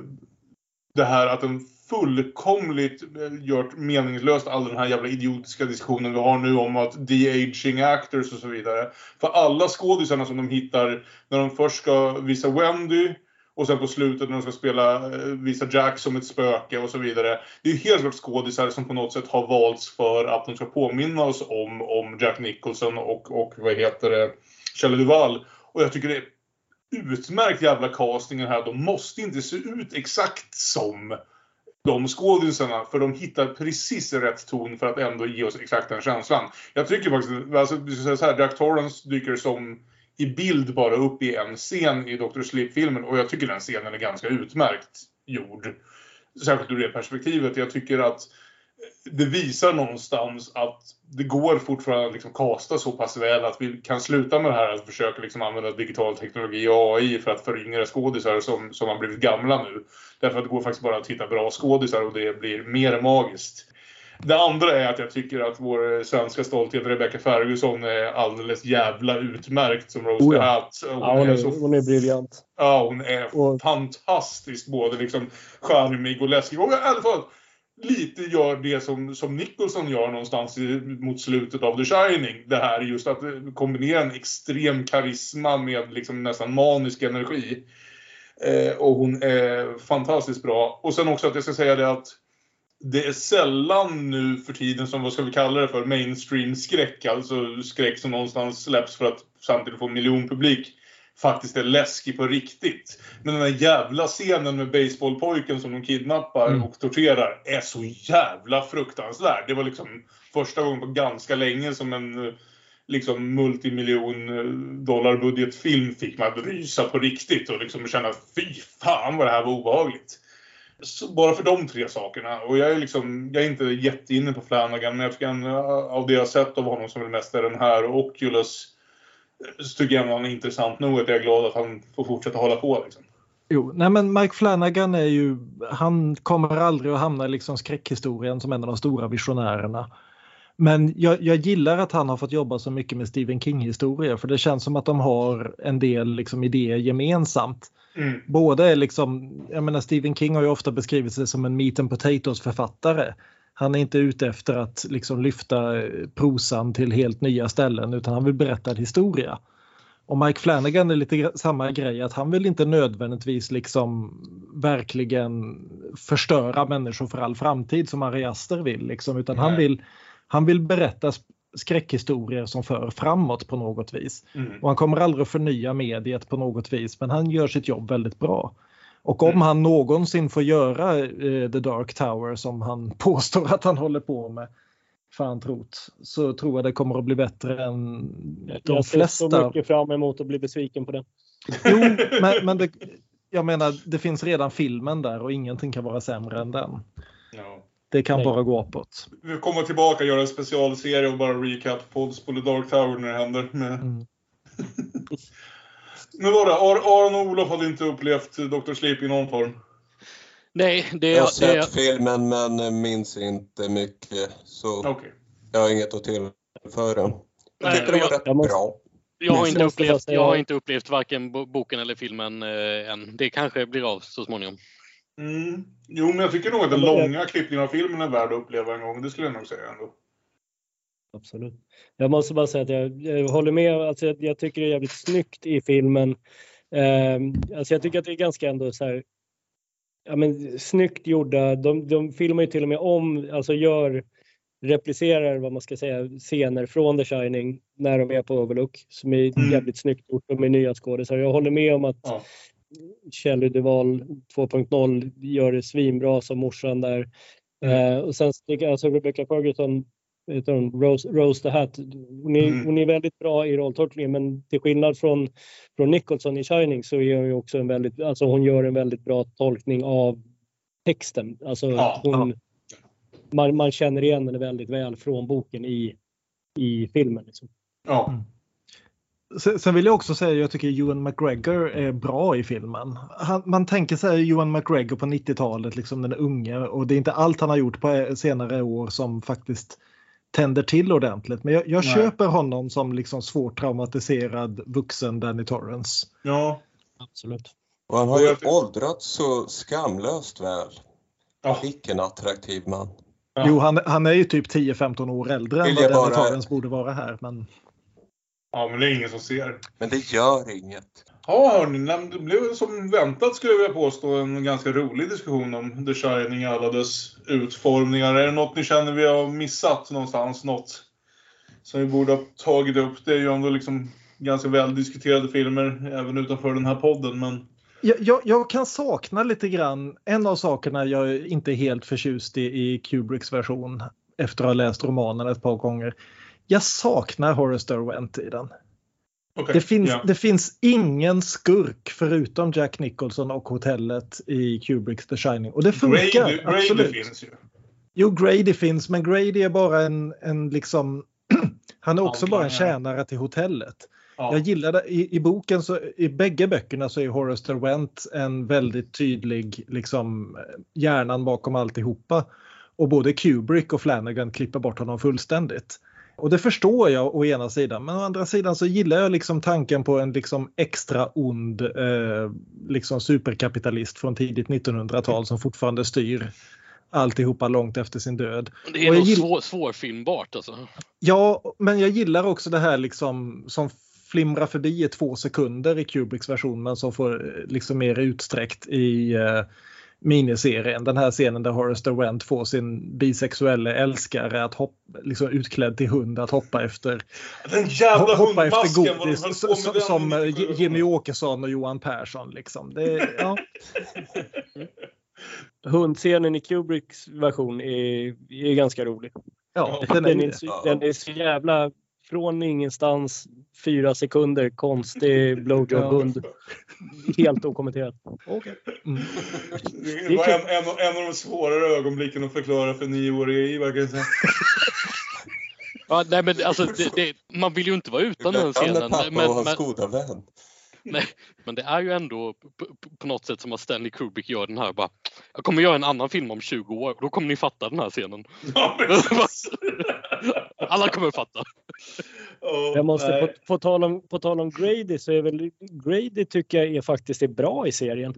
Det här att den fullkomligt gjort meningslöst all den här jävla idiotiska diskussionen vi har nu om att de-aging actors och så vidare. För alla skådisarna som de hittar när de först ska visa Wendy... Och sen på slutet när de ska spela, visa Jack som ett spöke och så vidare. Det är ju helt klart skådisar som på något sätt har valts för att de ska påminna oss om, om Jack Nicholson och, och vad heter det, Shelley Duvall. Och jag tycker det är utmärkt jävla castingen här. De måste inte se ut exakt som de skådisarna. För de hittar precis rätt ton för att ändå ge oss exakt den känslan. Jag tycker faktiskt, alltså, så här, Jack Torrance dyker som... i bild bara upp i en scen i Doctor Sleep-filmen. Och jag tycker den scenen är ganska utmärkt gjord. Särskilt ur det perspektivet. Jag tycker att det visar någonstans att det går fortfarande att liksom kasta så pass väl att vi kan sluta med det här att försöka liksom använda digital teknologi och A I för att föryngra skådisar som, som har blivit gamla nu. Därför att det går faktiskt bara att hitta bra skådisar och det blir mer magiskt. Det andra är att jag tycker att vår svenska stolthet Rebecca Ferguson är alldeles jävla utmärkt som Rose the Hat. Hon, ja, hon, är, är, så... hon är briljant. Ja, hon är och... fantastisk, både liksom charmig och läskig. Och i alla fall lite gör det som, som Nicholson gör någonstans i, mot slutet av The Shining. Det här just att kombinera en extrem karisma med liksom nästan manisk energi. Eh, och hon är fantastiskt bra. Och sen också att jag ska säga det att det är sällan nu för tiden som, vad ska vi kalla det för, mainstream-skräck. Alltså skräck som någonstans släpps för att samtidigt få en miljon publik. Faktiskt är läskig på riktigt. Men den här jävla scenen med baseballpojken som de kidnappar mm. och torterar är så jävla fruktansvärd. Det var liksom första gången på ganska länge som en liksom multimiljon dollar budgetfilm fick mig att rysa på riktigt. Och liksom känna att fy fan vad det här var obehagligt. Så bara för de tre sakerna. Och jag är liksom, jag är inte jätteinne på Flanagan, men jag tycker en, av det jag sett av honom som är mest är den här och Oculus, så tycker jag han är intressant nog att jag är glad att han får fortsätta hålla på liksom. Jo, nej men Mike Flanagan är ju, han kommer aldrig att hamna i liksom skräckhistorien som en av de stora visionärerna. Men jag, jag gillar att han har fått jobba så mycket med Stephen King-historier, för det känns som att de har en del liksom idéer gemensamt. Mm. Både är liksom, jag menar Stephen King har ju ofta beskrivit sig som en meat and potatoes författare. Han är inte ute efter att liksom lyfta prosan till helt nya ställen, utan han vill berätta en historia. Och Mike Flanagan är lite samma grej, att han vill inte nödvändigtvis liksom verkligen förstöra människor för all framtid som Ari Aster vill. Liksom, utan han vill, han vill berätta skräckhistorier som för framåt på något vis. Mm. Och han kommer aldrig att förnya mediet på något vis, men han gör sitt jobb väldigt bra. Och om mm. han någonsin får göra eh, The Dark Tower som han påstår att han håller på med, fan trott, så tror jag det kommer att bli bättre än jag de flesta. Jag ser så mycket fram emot att bli besviken på den. Jo, men, men det, jag menar, det finns redan filmen där och ingenting kan vara sämre än den. Ja. Det kan Nej. bara gå uppåt. Vi kommer tillbaka och göra en specialserie och bara recap pods på The Dark Tower när det händer med... Mm. Nu var det, Aron och Olof hade inte upplevt Doctor Sleep i någon form. Nej, det är... Jag har sett det är... filmen men minns inte mycket. Så okay. Jag har inget att tillföra. Jag Nej, tyckte det var jag, rätt jag måste... bra. Jag har, inte upplevt, jag har inte upplevt varken boken eller filmen eh, än. Det kanske blir av så småningom. Mm. Jo, men jag tycker nog att den långa klippningen av filmen är värd att uppleva en gång. Det skulle jag nog säga ändå. Absolut. Jag måste bara säga att jag, jag håller med. Alltså jag, jag tycker det är jävligt snyggt i filmen. Eh, alltså jag tycker att det är ganska ändå så här, ja men, snyggt gjorda. De, de filmar ju till och med om, alltså gör, replicerar vad man ska säga, scener från The Shining när de är på Overlook. Som är mm. jävligt snyggt gjort och med nya skådespelare. Jag håller med om att ja. Shelley Duvall två punkt noll gör det svinbra som morsan där. Mm. Eh, och sen alltså Rebecca Ferguson, utan Rose, Rose the Hat, hon är, mm. hon är väldigt bra i rolltolkningen, men till skillnad från, från Nicholson i Shining så är hon ju också en väldigt, alltså hon gör en väldigt bra tolkning av texten, alltså ja, hon, ja. Man, man känner igen henne väldigt väl från boken i, i filmen liksom. Ja. Mm. Sen vill jag också säga att jag tycker Ewan McGregor är bra i filmen. Han, man tänker sig Ewan McGregor på nittiotalet, liksom den unge, och det är inte allt han har gjort på senare år som faktiskt tänder till ordentligt. Men jag, jag köper honom som liksom svårt traumatiserad vuxen Danny Torrance. Ja, absolut. Och han har ju åldrats så skamlöst väl. Ja. Vilken attraktiv man. Ja. Jo, han, han är ju typ tio femton år äldre än vad Danny bara... Torrance borde vara här. Men... Ja, men det är ingen som ser. Men det gör inget. Ja, hörni, det blev som väntat skulle jag påstå en ganska rolig diskussion om The Shining och alla dess utformningar. Är det något ni känner vi har missat någonstans? Något som vi borde ha tagit upp? Det är ju ändå liksom ganska väl diskuterade filmer även utanför den här podden. Men... Jag, jag, jag kan sakna lite grann. En av sakerna jag inte är helt förtjust i i Kubricks version efter att ha läst romanen ett par gånger. Jag saknar Horace Derwent i den. Okay, det, finns, yeah. det finns ingen skurk förutom Jack Nicholson och hotellet i Kubricks The Shining. Och det funkar. Grady, Grady finns ju. Jo, Grady finns, men Grady är bara en, en liksom... han är också okay, bara en tjänare till hotellet. Ja. Jag gillade, i, i boken, så, i bägge böckerna så är Horace Derwent en väldigt tydlig, liksom, hjärnan bakom alltihopa. Och både Kubrick och Flanagan klipper bort honom fullständigt. Och det förstår jag å ena sidan, men å andra sidan så gillar jag liksom tanken på en liksom extra ond eh, liksom superkapitalist från tidigt nittonhundratal som fortfarande styr alltihopa långt efter sin död. Det är nog gill... svår, svårfilmbart alltså. Ja, men jag gillar också det här liksom som flimrar förbi i två sekunder i Kubricks version, men som får liksom mer utsträckt i... Eh, miniserien, den här scenen där Horace Derwent får sin bisexuella älskare att hoppa, liksom utklädd till hund, att hoppa efter den jävla hoppa efter godis de som, den som den. Jimmy Åkesson och Johan Persson liksom. Det, ja. Hundscenen i Kubricks version är, är ganska rolig. Ja, den är, den är, ja. Den är så jävla från ingenstans, fyra sekunder, konstig blowjob-hund. Helt okommenterat. Okay. Mm. Det var en, en, en av de svårare ögonblicken att förklara för nioåriga i, verkar jag säga. Ja, nej, men alltså, det, det, man vill ju inte vara utan den scenen. Men, men, nej, men det är ju ändå på, på något sätt som att Stanley Kubrick gör den här. Bara, jag kommer göra en annan film om tjugo år, då kommer ni fatta den här scenen. Ja, alla kommer att fatta. Oh, jag måste på, på, tal om, på tal om Grady, så är väl Grady, tycker jag, är faktiskt är bra i serien.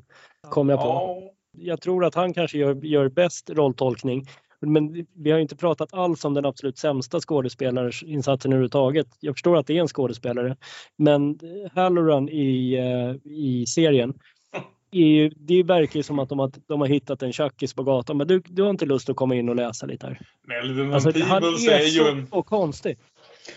Kommer jag på. Oh. Jag tror att han kanske gör, gör bäst rolltolkning. Men vi har ju inte pratat alls om den absolut sämsta skådespelarinsatsen överhuvudtaget. Jag förstår att det är en skådespelare. Men Halloran i, i serien, E U, det verkar ju som att de har, de har hittat en tjackis på gatan. Men du, du har inte lust att komma in och läsa lite här. Melvin alltså, han är så konstig.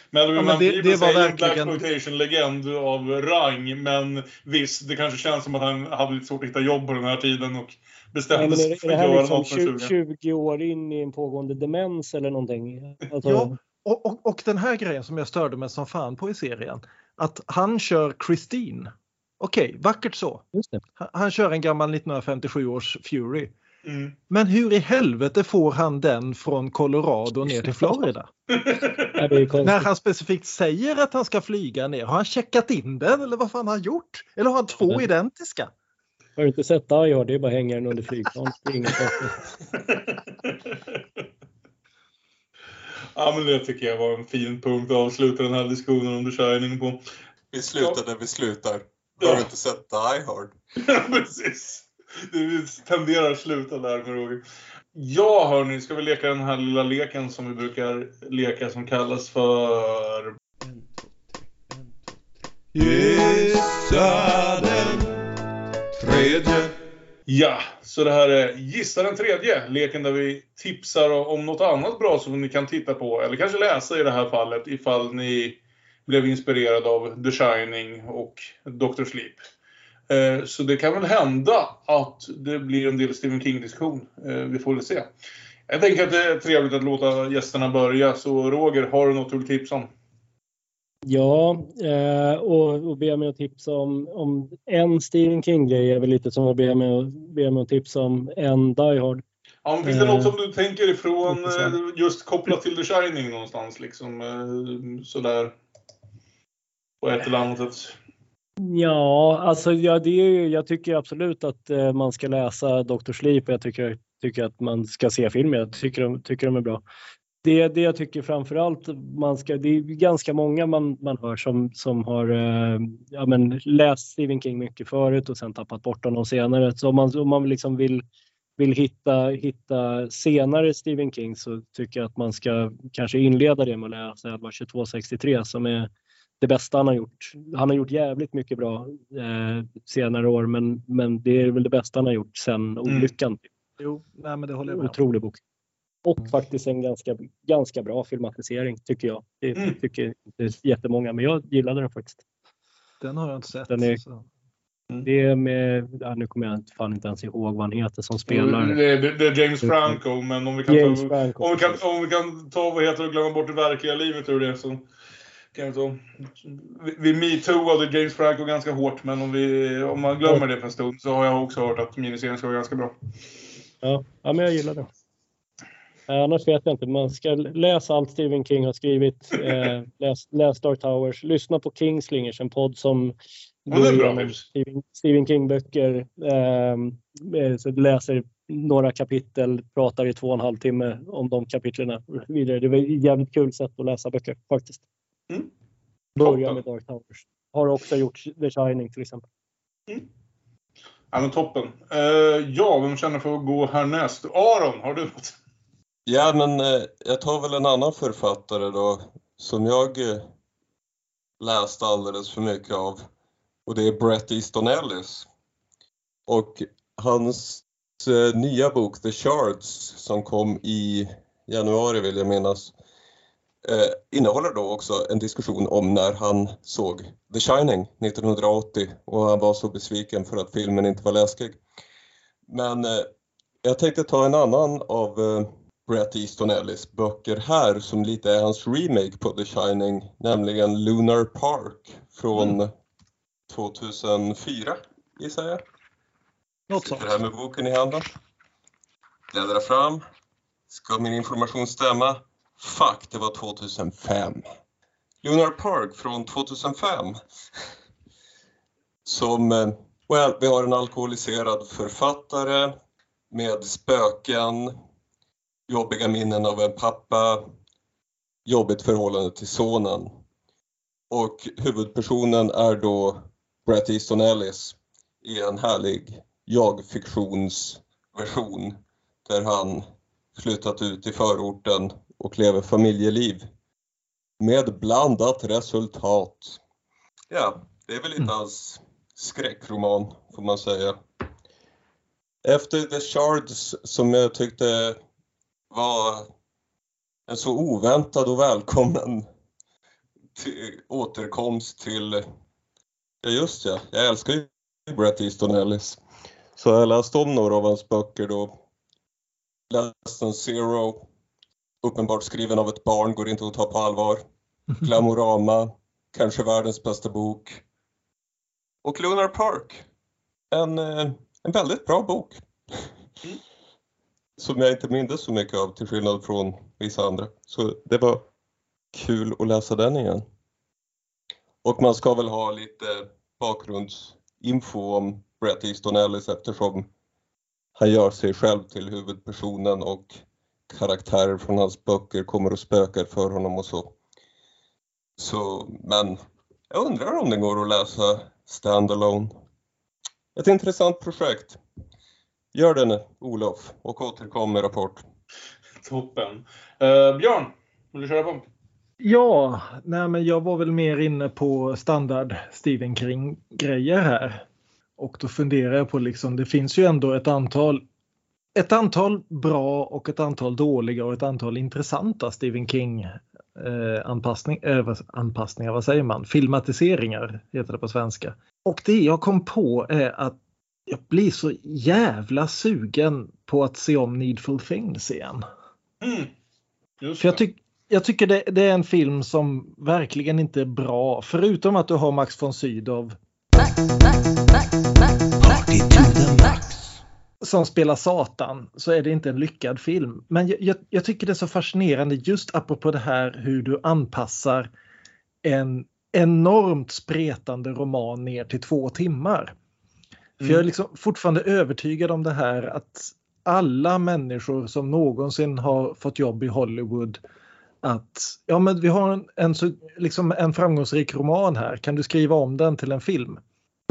Melvin Van Peebles säger en Black Exploitation-legend av rang. Men visst, det kanske känns som att han hade lite svårt att hitta jobb på den här tiden. Och bestämde sig för att göra något för tjugo år in i en pågående demens eller någonting. Alltså... ja, och, och, och den här grejen som jag störde mig som fan på i serien. Att han kör Christine. Okej, vackert så. Han, han kör en gammal nittonhundrafemtiosju års Fury. Mm. Men hur i helvete får han den från Colorado ner till Florida? När han specifikt säger att han ska flyga ner. Har han checkat in den eller vad fan har han gjort? Eller har han två mm. identiska? Har du inte sett det? Ja, det är bara hänger den under flygplan. Ja, men det tycker jag var en fin punkt att avsluta den här diskussionen om The Shining på. Vi slutar där vi slutar. Ja. Har du inte sett Die Hard? Ja, precis. Du tenderar att sluta där med Roger. Ja, hörni, ska vi leka den här lilla leken som vi brukar leka som kallas för... Gissa den tredje. Ja, så det här är Gissa den tredje. Leken där vi tipsar om något annat bra som ni kan titta på. Eller kanske läsa i det här fallet ifall ni... blev inspirerad av The Shining och Doctor Sleep. Eh, så det kan väl hända att det blir en del Stephen King-diskussion. Eh, vi får väl se. Jag tänker att det är trevligt att låta gästerna börja. Så Roger, har du något att tipsa om? Ja, eh, och, och be mig att tipsa om, om en Stephen King-grej är väl lite som att be mig, be mig att tipsa om en Die Hard. Ja, men finns det något som du tänker ifrån just kopplat till The Shining någonstans? Liksom, sådär... på ett eller annat sätt. Ja, alltså ja, det är ju, jag tycker absolut att eh, man ska läsa Doctor Sleep. Och jag tycker, tycker att man ska se filmer. Jag tycker de, tycker de är bra. Det, det jag tycker framförallt man ska, det är ganska många man, man hör som, som har eh, ja, men, läst Stephen King mycket förut och sen tappat bort honom senare. Så om man, om man liksom vill, vill hitta, hitta senare Stephen King, så tycker jag att man ska kanske inleda det med att läsa elva tjugotvå sextiotre som är det bästa han har gjort. Han har gjort jävligt mycket bra eh, senare år. Men, men det är väl det bästa han har gjort sen olyckan. Mm. Jo, nej, men det håller jag med. Otrolig bok. Och faktiskt en ganska, ganska bra filmatisering, tycker jag. Det mm. tycker inte jättemånga, men jag gillade den faktiskt. Den har jag inte sett. Den är, så. Mm. Det är med, ja, nu kommer jag inte, fan inte ens ihåg vad han heter som spelar. Det, det, det är James Franco, men om vi kan James ta, Franco, om vi kan, om vi kan ta vad heter och glömma bort det verkliga livet ur det så... Vi metooade James Franco ganska hårt, men om, vi, om man glömmer det för en stund så har jag också hört att miniserien ska vara ganska bra. Ja, ja men jag gillar det. Annars vet jag inte. Man ska läsa allt Stephen King har skrivit. Eh, läs, läs Dark Towers. Lyssna på Kingslingers, en podd som ja, går igenom Stephen, Stephen King-böcker. Eh, så läser några kapitel, pratar i två och en halv timme om de kapitlerna. Vidare. Det var ett jävligt kul sätt att läsa böcker faktiskt. Mm. Börja med Dark Towers. Har också gjort The Shining till exempel. Mm. Ja, men toppen. Uh, ja, vem känner för att gå härnäst? Aron, har du något? Ja, men eh, jag tar väl en annan författare då som jag eh, läste alldeles för mycket av, och det är Brett Easton Ellis. Och hans eh, nya bok The Shards som kom i januari vill jag minnas eh, innehåller då också en diskussion om när han såg The Shining nittonhundraåttio och han var så besviken för att filmen inte var läskig. Men eh, jag tänkte ta en annan av... Eh, Brett Easton Ellis böcker här som lite är hans remake på The Shining, nämligen Lunar Park från mm. tjugohundrafyra gissar jag. Jag sitter här med boken i handen, bläddrar fram, ska min information stämma? Fuck, det var tjugohundrafem. Lunar Park från tjugohundrafem som, well, vi har en alkoholiserad författare med spöken, jobbiga minnen av en pappa, jobbigt förhållande till sonen. Och huvudpersonen är då Brett Easton Ellis i en härlig jag-fiktionsversion där han flyttat ut i förorten och lever familjeliv med blandat resultat. Ja, det är väl lite hans skräckroman får man säga. Efter The Shards som jag tyckte var en så oväntad och välkommen till återkomst till, ja just ja, jag älskar ju Brett Easton Ellis. Så jag läste om några av hans böcker då. Less Than Zero, uppenbart skriven av ett barn, går inte att ta på allvar. Glamorama, kanske världens bästa bok. Och Lunar Park, en, en väldigt bra bok. Som jag inte mindes så mycket av till skillnad från vissa andra. Så det var kul att läsa den igen. Och man ska väl ha lite bakgrundsinfo om Brett Easton Ellis eftersom han gör sig själv till huvudpersonen och karaktärer från hans böcker kommer att spöka för honom och så. Så, men jag undrar om det går att läsa standalone. Ett intressant projekt. Gör det nu, Olof, och återkom med rapport. Toppen. Eh, Björn, vill du köra på? Ja, nej men jag var väl mer inne på standard Stephen King-grejer här. Och då funderar jag på liksom, det finns ju ändå ett antal, ett antal bra och ett antal dåliga och ett antal intressanta Stephen King eh, anpassning, eh, anpassningar, vad säger man? Filmatiseringar heter det på svenska. Och det jag kom på är att jag blir så jävla sugen på att se om Needful Things igen. Mm. Just För jag, ty- jag tycker det, det är en film som verkligen inte är bra. Förutom att du har Max von Sydow. Max, Max, Max, Max, Max, Max. Som spelar Satan. Så är det inte en lyckad film. Men jag, jag, jag tycker det är så fascinerande just apropå det här. Hur du anpassar en enormt spretande roman ner till två timmar. Mm. För jag är liksom fortfarande övertygad om det här att alla människor som någonsin har fått jobb i Hollywood att ja men vi har en, en, liksom en framgångsrik roman här, kan du skriva om den till en film?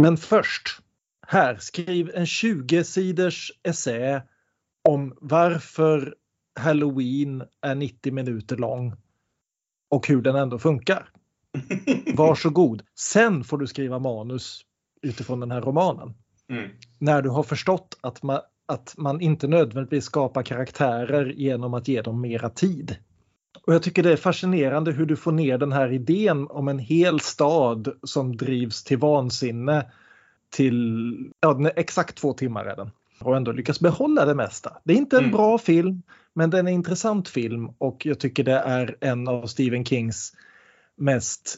Men först, här, skriv en tjugo-siders essä om varför Halloween är nittio minuter lång och hur den ändå funkar. Varsågod, sen får du skriva manus utifrån den här romanen. Mm. När du har förstått att man, att man inte nödvändigtvis skapar karaktärer genom att ge dem mera tid. Och jag tycker det är fascinerande hur du får ner den här idén om en hel stad som drivs till vansinne till ja, den är exakt två timmar redan. Och ändå lyckas behålla det mesta. Det är inte en mm. bra film, men den är en intressant film. Och jag tycker det är en av Stephen Kings mest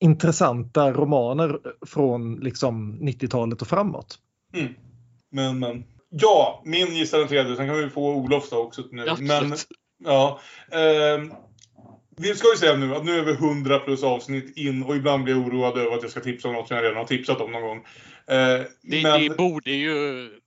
intressanta romaner från liksom nittiotalet och framåt. Mm. Men, men. Ja, min gissade tredje. Sen kan vi få Olofs också nu. Men, ja, ehm. Vi ska ju säga nu att nu är vi hundra plus avsnitt in och ibland blir jag oroad över att jag ska tipsa om något som jag redan har tipsat om någon gång. Eh, det, men... det, borde ju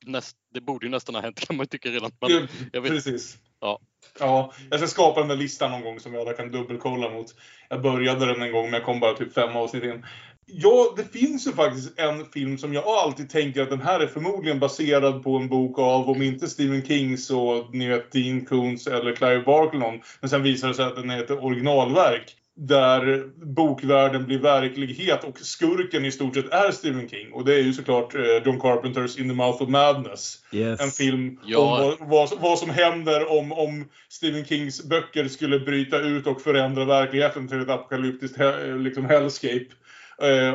näst, det borde ju nästan ha hänt kan man tycka redan. Men jag vet. Precis. Ja. Ja, jag ska skapa den där listan någon gång som jag kan dubbelkolla mot. Jag började den en gång men jag kom bara typ fem avsnitt in. Ja, det finns ju faktiskt en film som jag alltid tänker att den här är förmodligen baserad på en bok av, om inte Stephen King så ni vet Dean Koontz eller Clive Barkley. Men sen visar det sig att den är ett originalverk där bokvärlden blir verklighet och skurken i stort sett är Stephen King. Och det är ju såklart John Carpenters In the Mouth of Madness. Yes. En film ja. om vad, vad, vad som händer om, om Stephen Kings böcker skulle bryta ut och förändra verkligheten till ett apokalyptiskt liksom hellscape.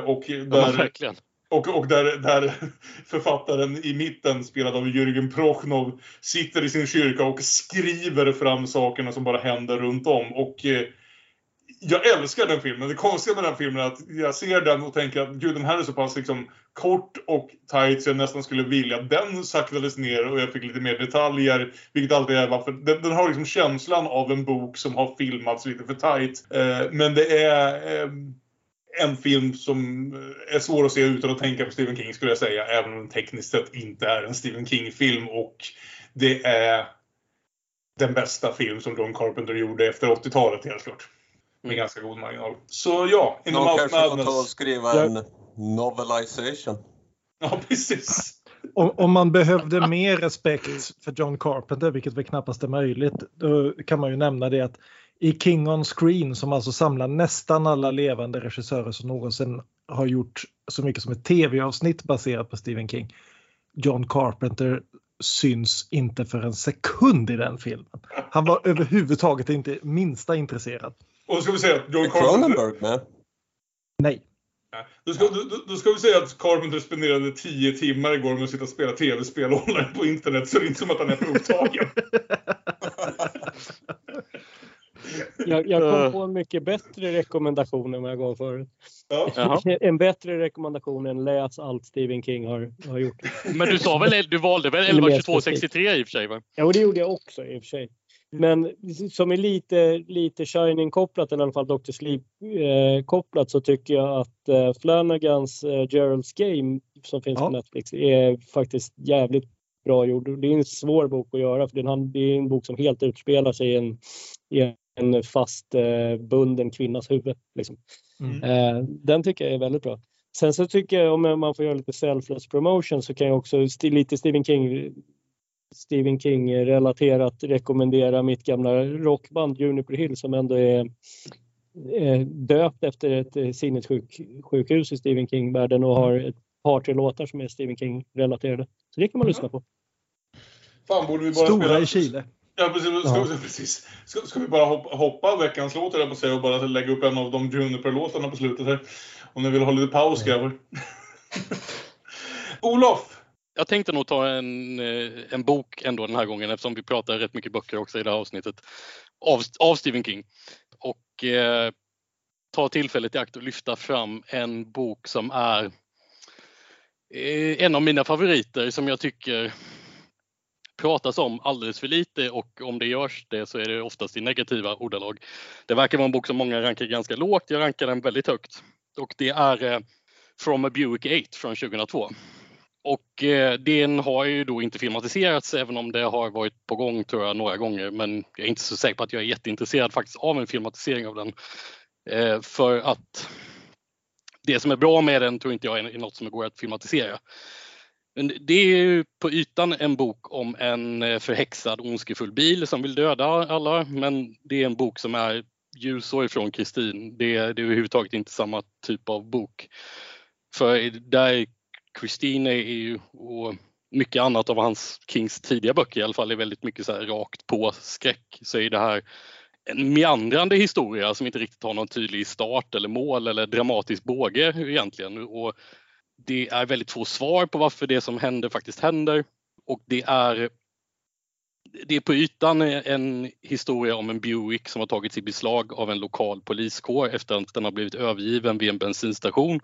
Och där, ja, och, och där, där författaren i mitten spelad av Jürgen Prochnov sitter i sin kyrka och skriver fram sakerna som bara händer runt om. Och eh, jag älskar den filmen. Det konstiga med den filmen är att jag ser den och tänker att gud, den här är så pass liksom, kort och tight så jag nästan skulle vilja att den saktades ner och jag fick lite mer detaljer. Vilket alltid är varför. Den, den har liksom känslan av en bok som har filmats lite för tight. Eh, men det är... Eh, en film som är svår att se utan att tänka på Stephen King skulle jag säga. Även om den tekniskt sett inte är en Stephen King-film. Och det är den bästa film som John Carpenter gjorde efter åttiotalet helt klart. Med mm. ganska god marginal. Så ja. Någon kanske får ta och skriva ja. en novelization. Ja, precis. om, om man behövde mer respekt för John Carpenter, vilket väl knappast är möjligt. Då kan man ju nämna det att i King on Screen, som alltså samlar nästan alla levande regissörer som någonsin har gjort så mycket som ett tv-avsnitt baserat på Stephen King. John Carpenter syns inte för en sekund i den filmen. Han var överhuvudtaget inte minsta intresserad. Och ska vi säga att John Carpenter... man. Nej. Då ska, då, då ska vi säga att Carpenter spenderade tio timmar igår med att sitta och spela tv-spel online på internet. Så det är inte som att han är för upptagen. Jag, jag kom på en mycket bättre rekommendation än vad jag gav förut. Ja. En bättre rekommendation än läs allt Stephen King har, har gjort. Men du sa väl, du valde väl elva tjugotvå sextiotre i och för sig va? Ja, och det gjorde jag också i och för sig. Men som är lite, lite Shining-kopplat, eller i alla fall Doctor Sleep-kopplat, så tycker jag att Flanagans Gerald's Game som finns ja. på Netflix är faktiskt jävligt bra gjord. Det är en svår bok att göra, för det är en bok som helt utspelar sig i en, i en fast eh, bunden kvinnas huvud. Liksom. Mm. Eh, den tycker jag är väldigt bra. Sen så tycker jag, om man får göra lite selfless promotion, så kan jag också lite Stephen King... Stephen King-relaterat rekommendera mitt gamla rockband Juniper Hill som ändå är döpt efter ett sinnessjukhus i Stephen King-världen och har ett par till låtar som är Stephen King-relaterade. Så det kan man lyssna på. Fan, borde vi bara Stora spela... i Chile. Ja, precis. Ska, ja. precis. Ska, ska vi bara hoppa, hoppa veckans låt eller på sig och bara lägga upp en av de Juniper-låtarna på slutet här. Om ni vill ha lite paus, grabbar. Olof! Jag tänkte nog ta en, en bok ändå den här gången eftersom vi pratar rätt mycket böcker också i det här avsnittet av, av Stephen King. Och eh, ta tillfället i akt och lyfta fram en bok som är eh, en av mina favoriter som jag tycker pratas om alldeles för lite och om det görs det så är det oftast i negativa ordalag. Det verkar vara en bok som många rankar ganska lågt, jag rankar den väldigt högt. Och det är eh, From a Buick åtta från tjugohundratvå. Och eh, den har ju då inte filmatiserats även om det har varit på gång tror jag några gånger. Men jag är inte så säker på att jag är jätteintresserad faktiskt av en filmatisering av den. Eh, för att det som är bra med den tror inte jag är något som går att filmatisera. Men det är ju på ytan en bok om en förhäxad ondskefull bil som vill döda alla. Men det är en bok som är ljusår ifrån Christine. Det, det är överhuvudtaget inte samma typ av bok. För där Christine är ju, och mycket annat av hans Kings tidiga böcker i alla fall, är väldigt mycket så här rakt på skräck. Så är det här en meandrande historia som inte riktigt har någon tydlig start eller mål eller dramatisk båge egentligen. Och det är väldigt få svar på varför det som händer faktiskt händer. Och det är Det är på ytan en historia om en Buick som har tagits i beslag av en lokal poliskår efter att den har blivit övergiven vid en bensinstation.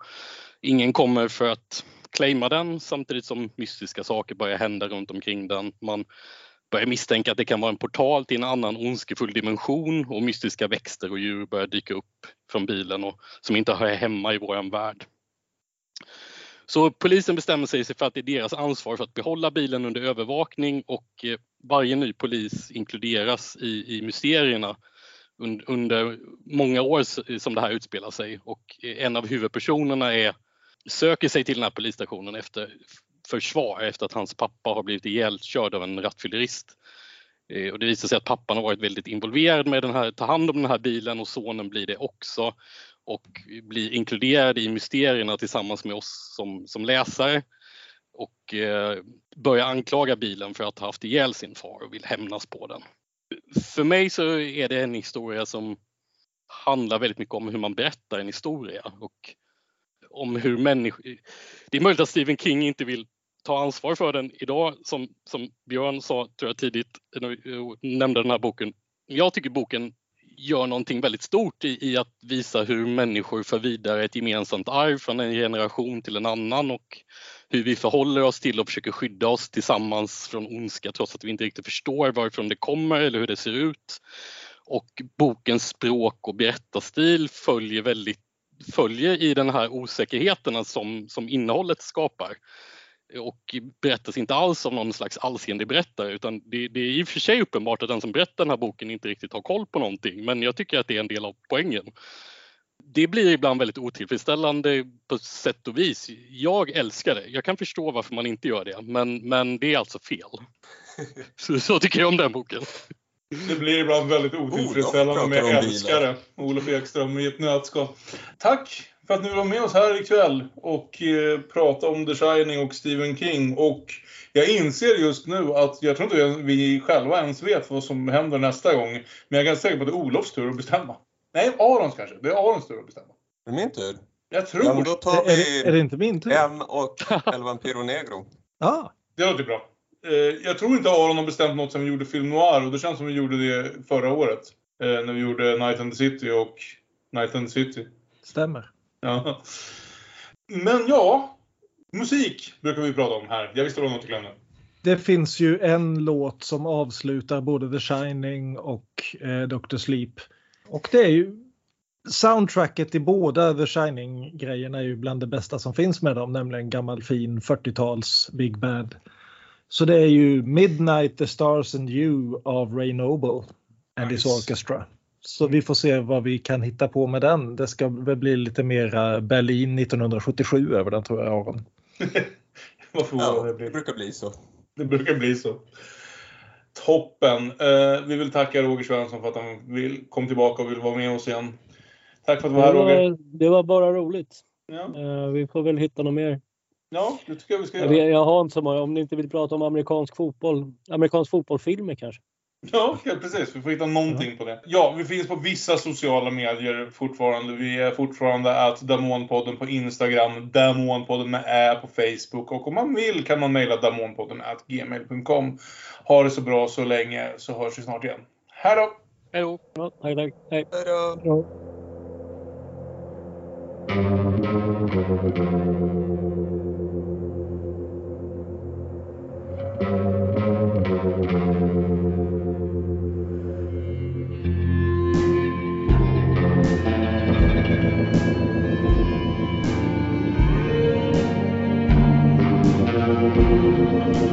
Ingen kommer för att claima den, samtidigt som mystiska saker börjar hända runt omkring den. Man börjar misstänka att det kan vara en portal till en annan ondskefull dimension, och mystiska växter och djur börjar dyka upp från bilen och som inte hör hemma i vår värld. Så polisen bestämmer sig för att det är deras ansvar för att behålla bilen under övervakning, och varje ny polis inkluderas i, i mysterierna under många år som det här utspelar sig. Och en av huvudpersonerna är, söker sig till den här polisstationen efter försvar efter att hans pappa har blivit ihjälkörd av en rattfyllerist. Och det visar sig att pappan har varit väldigt involverad med den här, ta hand om den här bilen, och sonen blir det också. Och blir inkluderad i mysterierna tillsammans med oss som, som läsare. Och eh, börjar anklaga bilen för att ha haft ihjäl sin far och vill hämnas på den. För mig så är det en historia som handlar väldigt mycket om hur man berättar en historia. Och om hur människor... Det är möjligt att Stephen King inte vill ta ansvar för den idag. Som, som Björn sa, tror jag, tidigt när nämnde den här boken. Jag tycker boken gör någonting väldigt stort i, i att visa hur människor för vidare ett gemensamt arv från en generation till en annan, och hur vi förhåller oss till och försöker skydda oss tillsammans från ondska trots att vi inte riktigt förstår varifrån det kommer eller hur det ser ut. Och bokens språk och berättarstil följer, väldigt, följer i den här osäkerheterna som, som innehållet skapar. Och berättas inte alls om någon slags allseende berättare, utan det, det är i och för sig uppenbart att den som berättar den här boken inte riktigt har koll på någonting. Men jag tycker att det är en del av poängen. Det blir ibland väldigt otillfredsställande på sätt och vis. Jag älskar det. Jag kan förstå varför man inte gör det. Men, men det är alltså fel. Så, så tycker jag om den boken. Det blir ibland väldigt otillfredsställande, oh, men jag älskar det. Olof Ekström i ett nötskal. Tack! För att ni var med oss här ikväll och eh, prata om The Shining och Stephen King. Och jag inser just nu att jag tror inte vi själva ens vet vad som händer nästa gång. Men jag är ganska säker på att det är Olofs tur att bestämma. Nej, Arons kanske. Det är Arons tur att bestämma. Det är min tur. Jag tror. Ja, men då tar vi är, är det inte min tur? M och El Vampiro Negro. Ah. Det låter bra. Eh, jag tror inte Aron har bestämt något som vi gjorde film noir. Och det känns som vi gjorde det förra året. Eh, när vi gjorde Night and the City och Night and the City. Stämmer. Ja. Men ja, musik brukar vi prata om här. Jag visste det var något att glömma. Det finns ju en låt som avslutar både The Shining och eh, Doctor Sleep. Och det är ju soundtracket i båda The Shining-grejerna är ju bland det bästa som finns med dem. Nämligen gammal fin fyrtiotals Big Band. Så det är ju Midnight, The Stars and You av Ray Noble and nice. His Orchestra. Så vi får se vad vi kan hitta på med den. Det ska väl bli lite mer Berlin nittonhundrasjuttiosju över den, tror jag, Aron. Ja, det brukar bli så. Det brukar bli så. Toppen. Eh, vi vill tacka Roger Svensson för att han vill, kom tillbaka och vill vara med oss igen. Tack för att du var här, Roger. Det var bara roligt. Ja. Eh, vi får väl hitta något mer. Ja, det tycker jag vi ska göra. Jag, jag har inte så många. Om ni inte vill prata om amerikansk fotboll, amerikansk fotbollfilmer kanske. Ja, ja, precis. Vi får hitta någonting ja. på det. Ja, vi finns på vissa sociala medier fortfarande. Vi är fortfarande att Damonpodden på Instagram, Damonpodden med Ä på Facebook. Och om man vill kan man mejla damonpodden at gmail dot com. Ha det så bra så länge, så hörs vi snart igen. Hej då! Hej då! Hej då! Hej då! Thank you.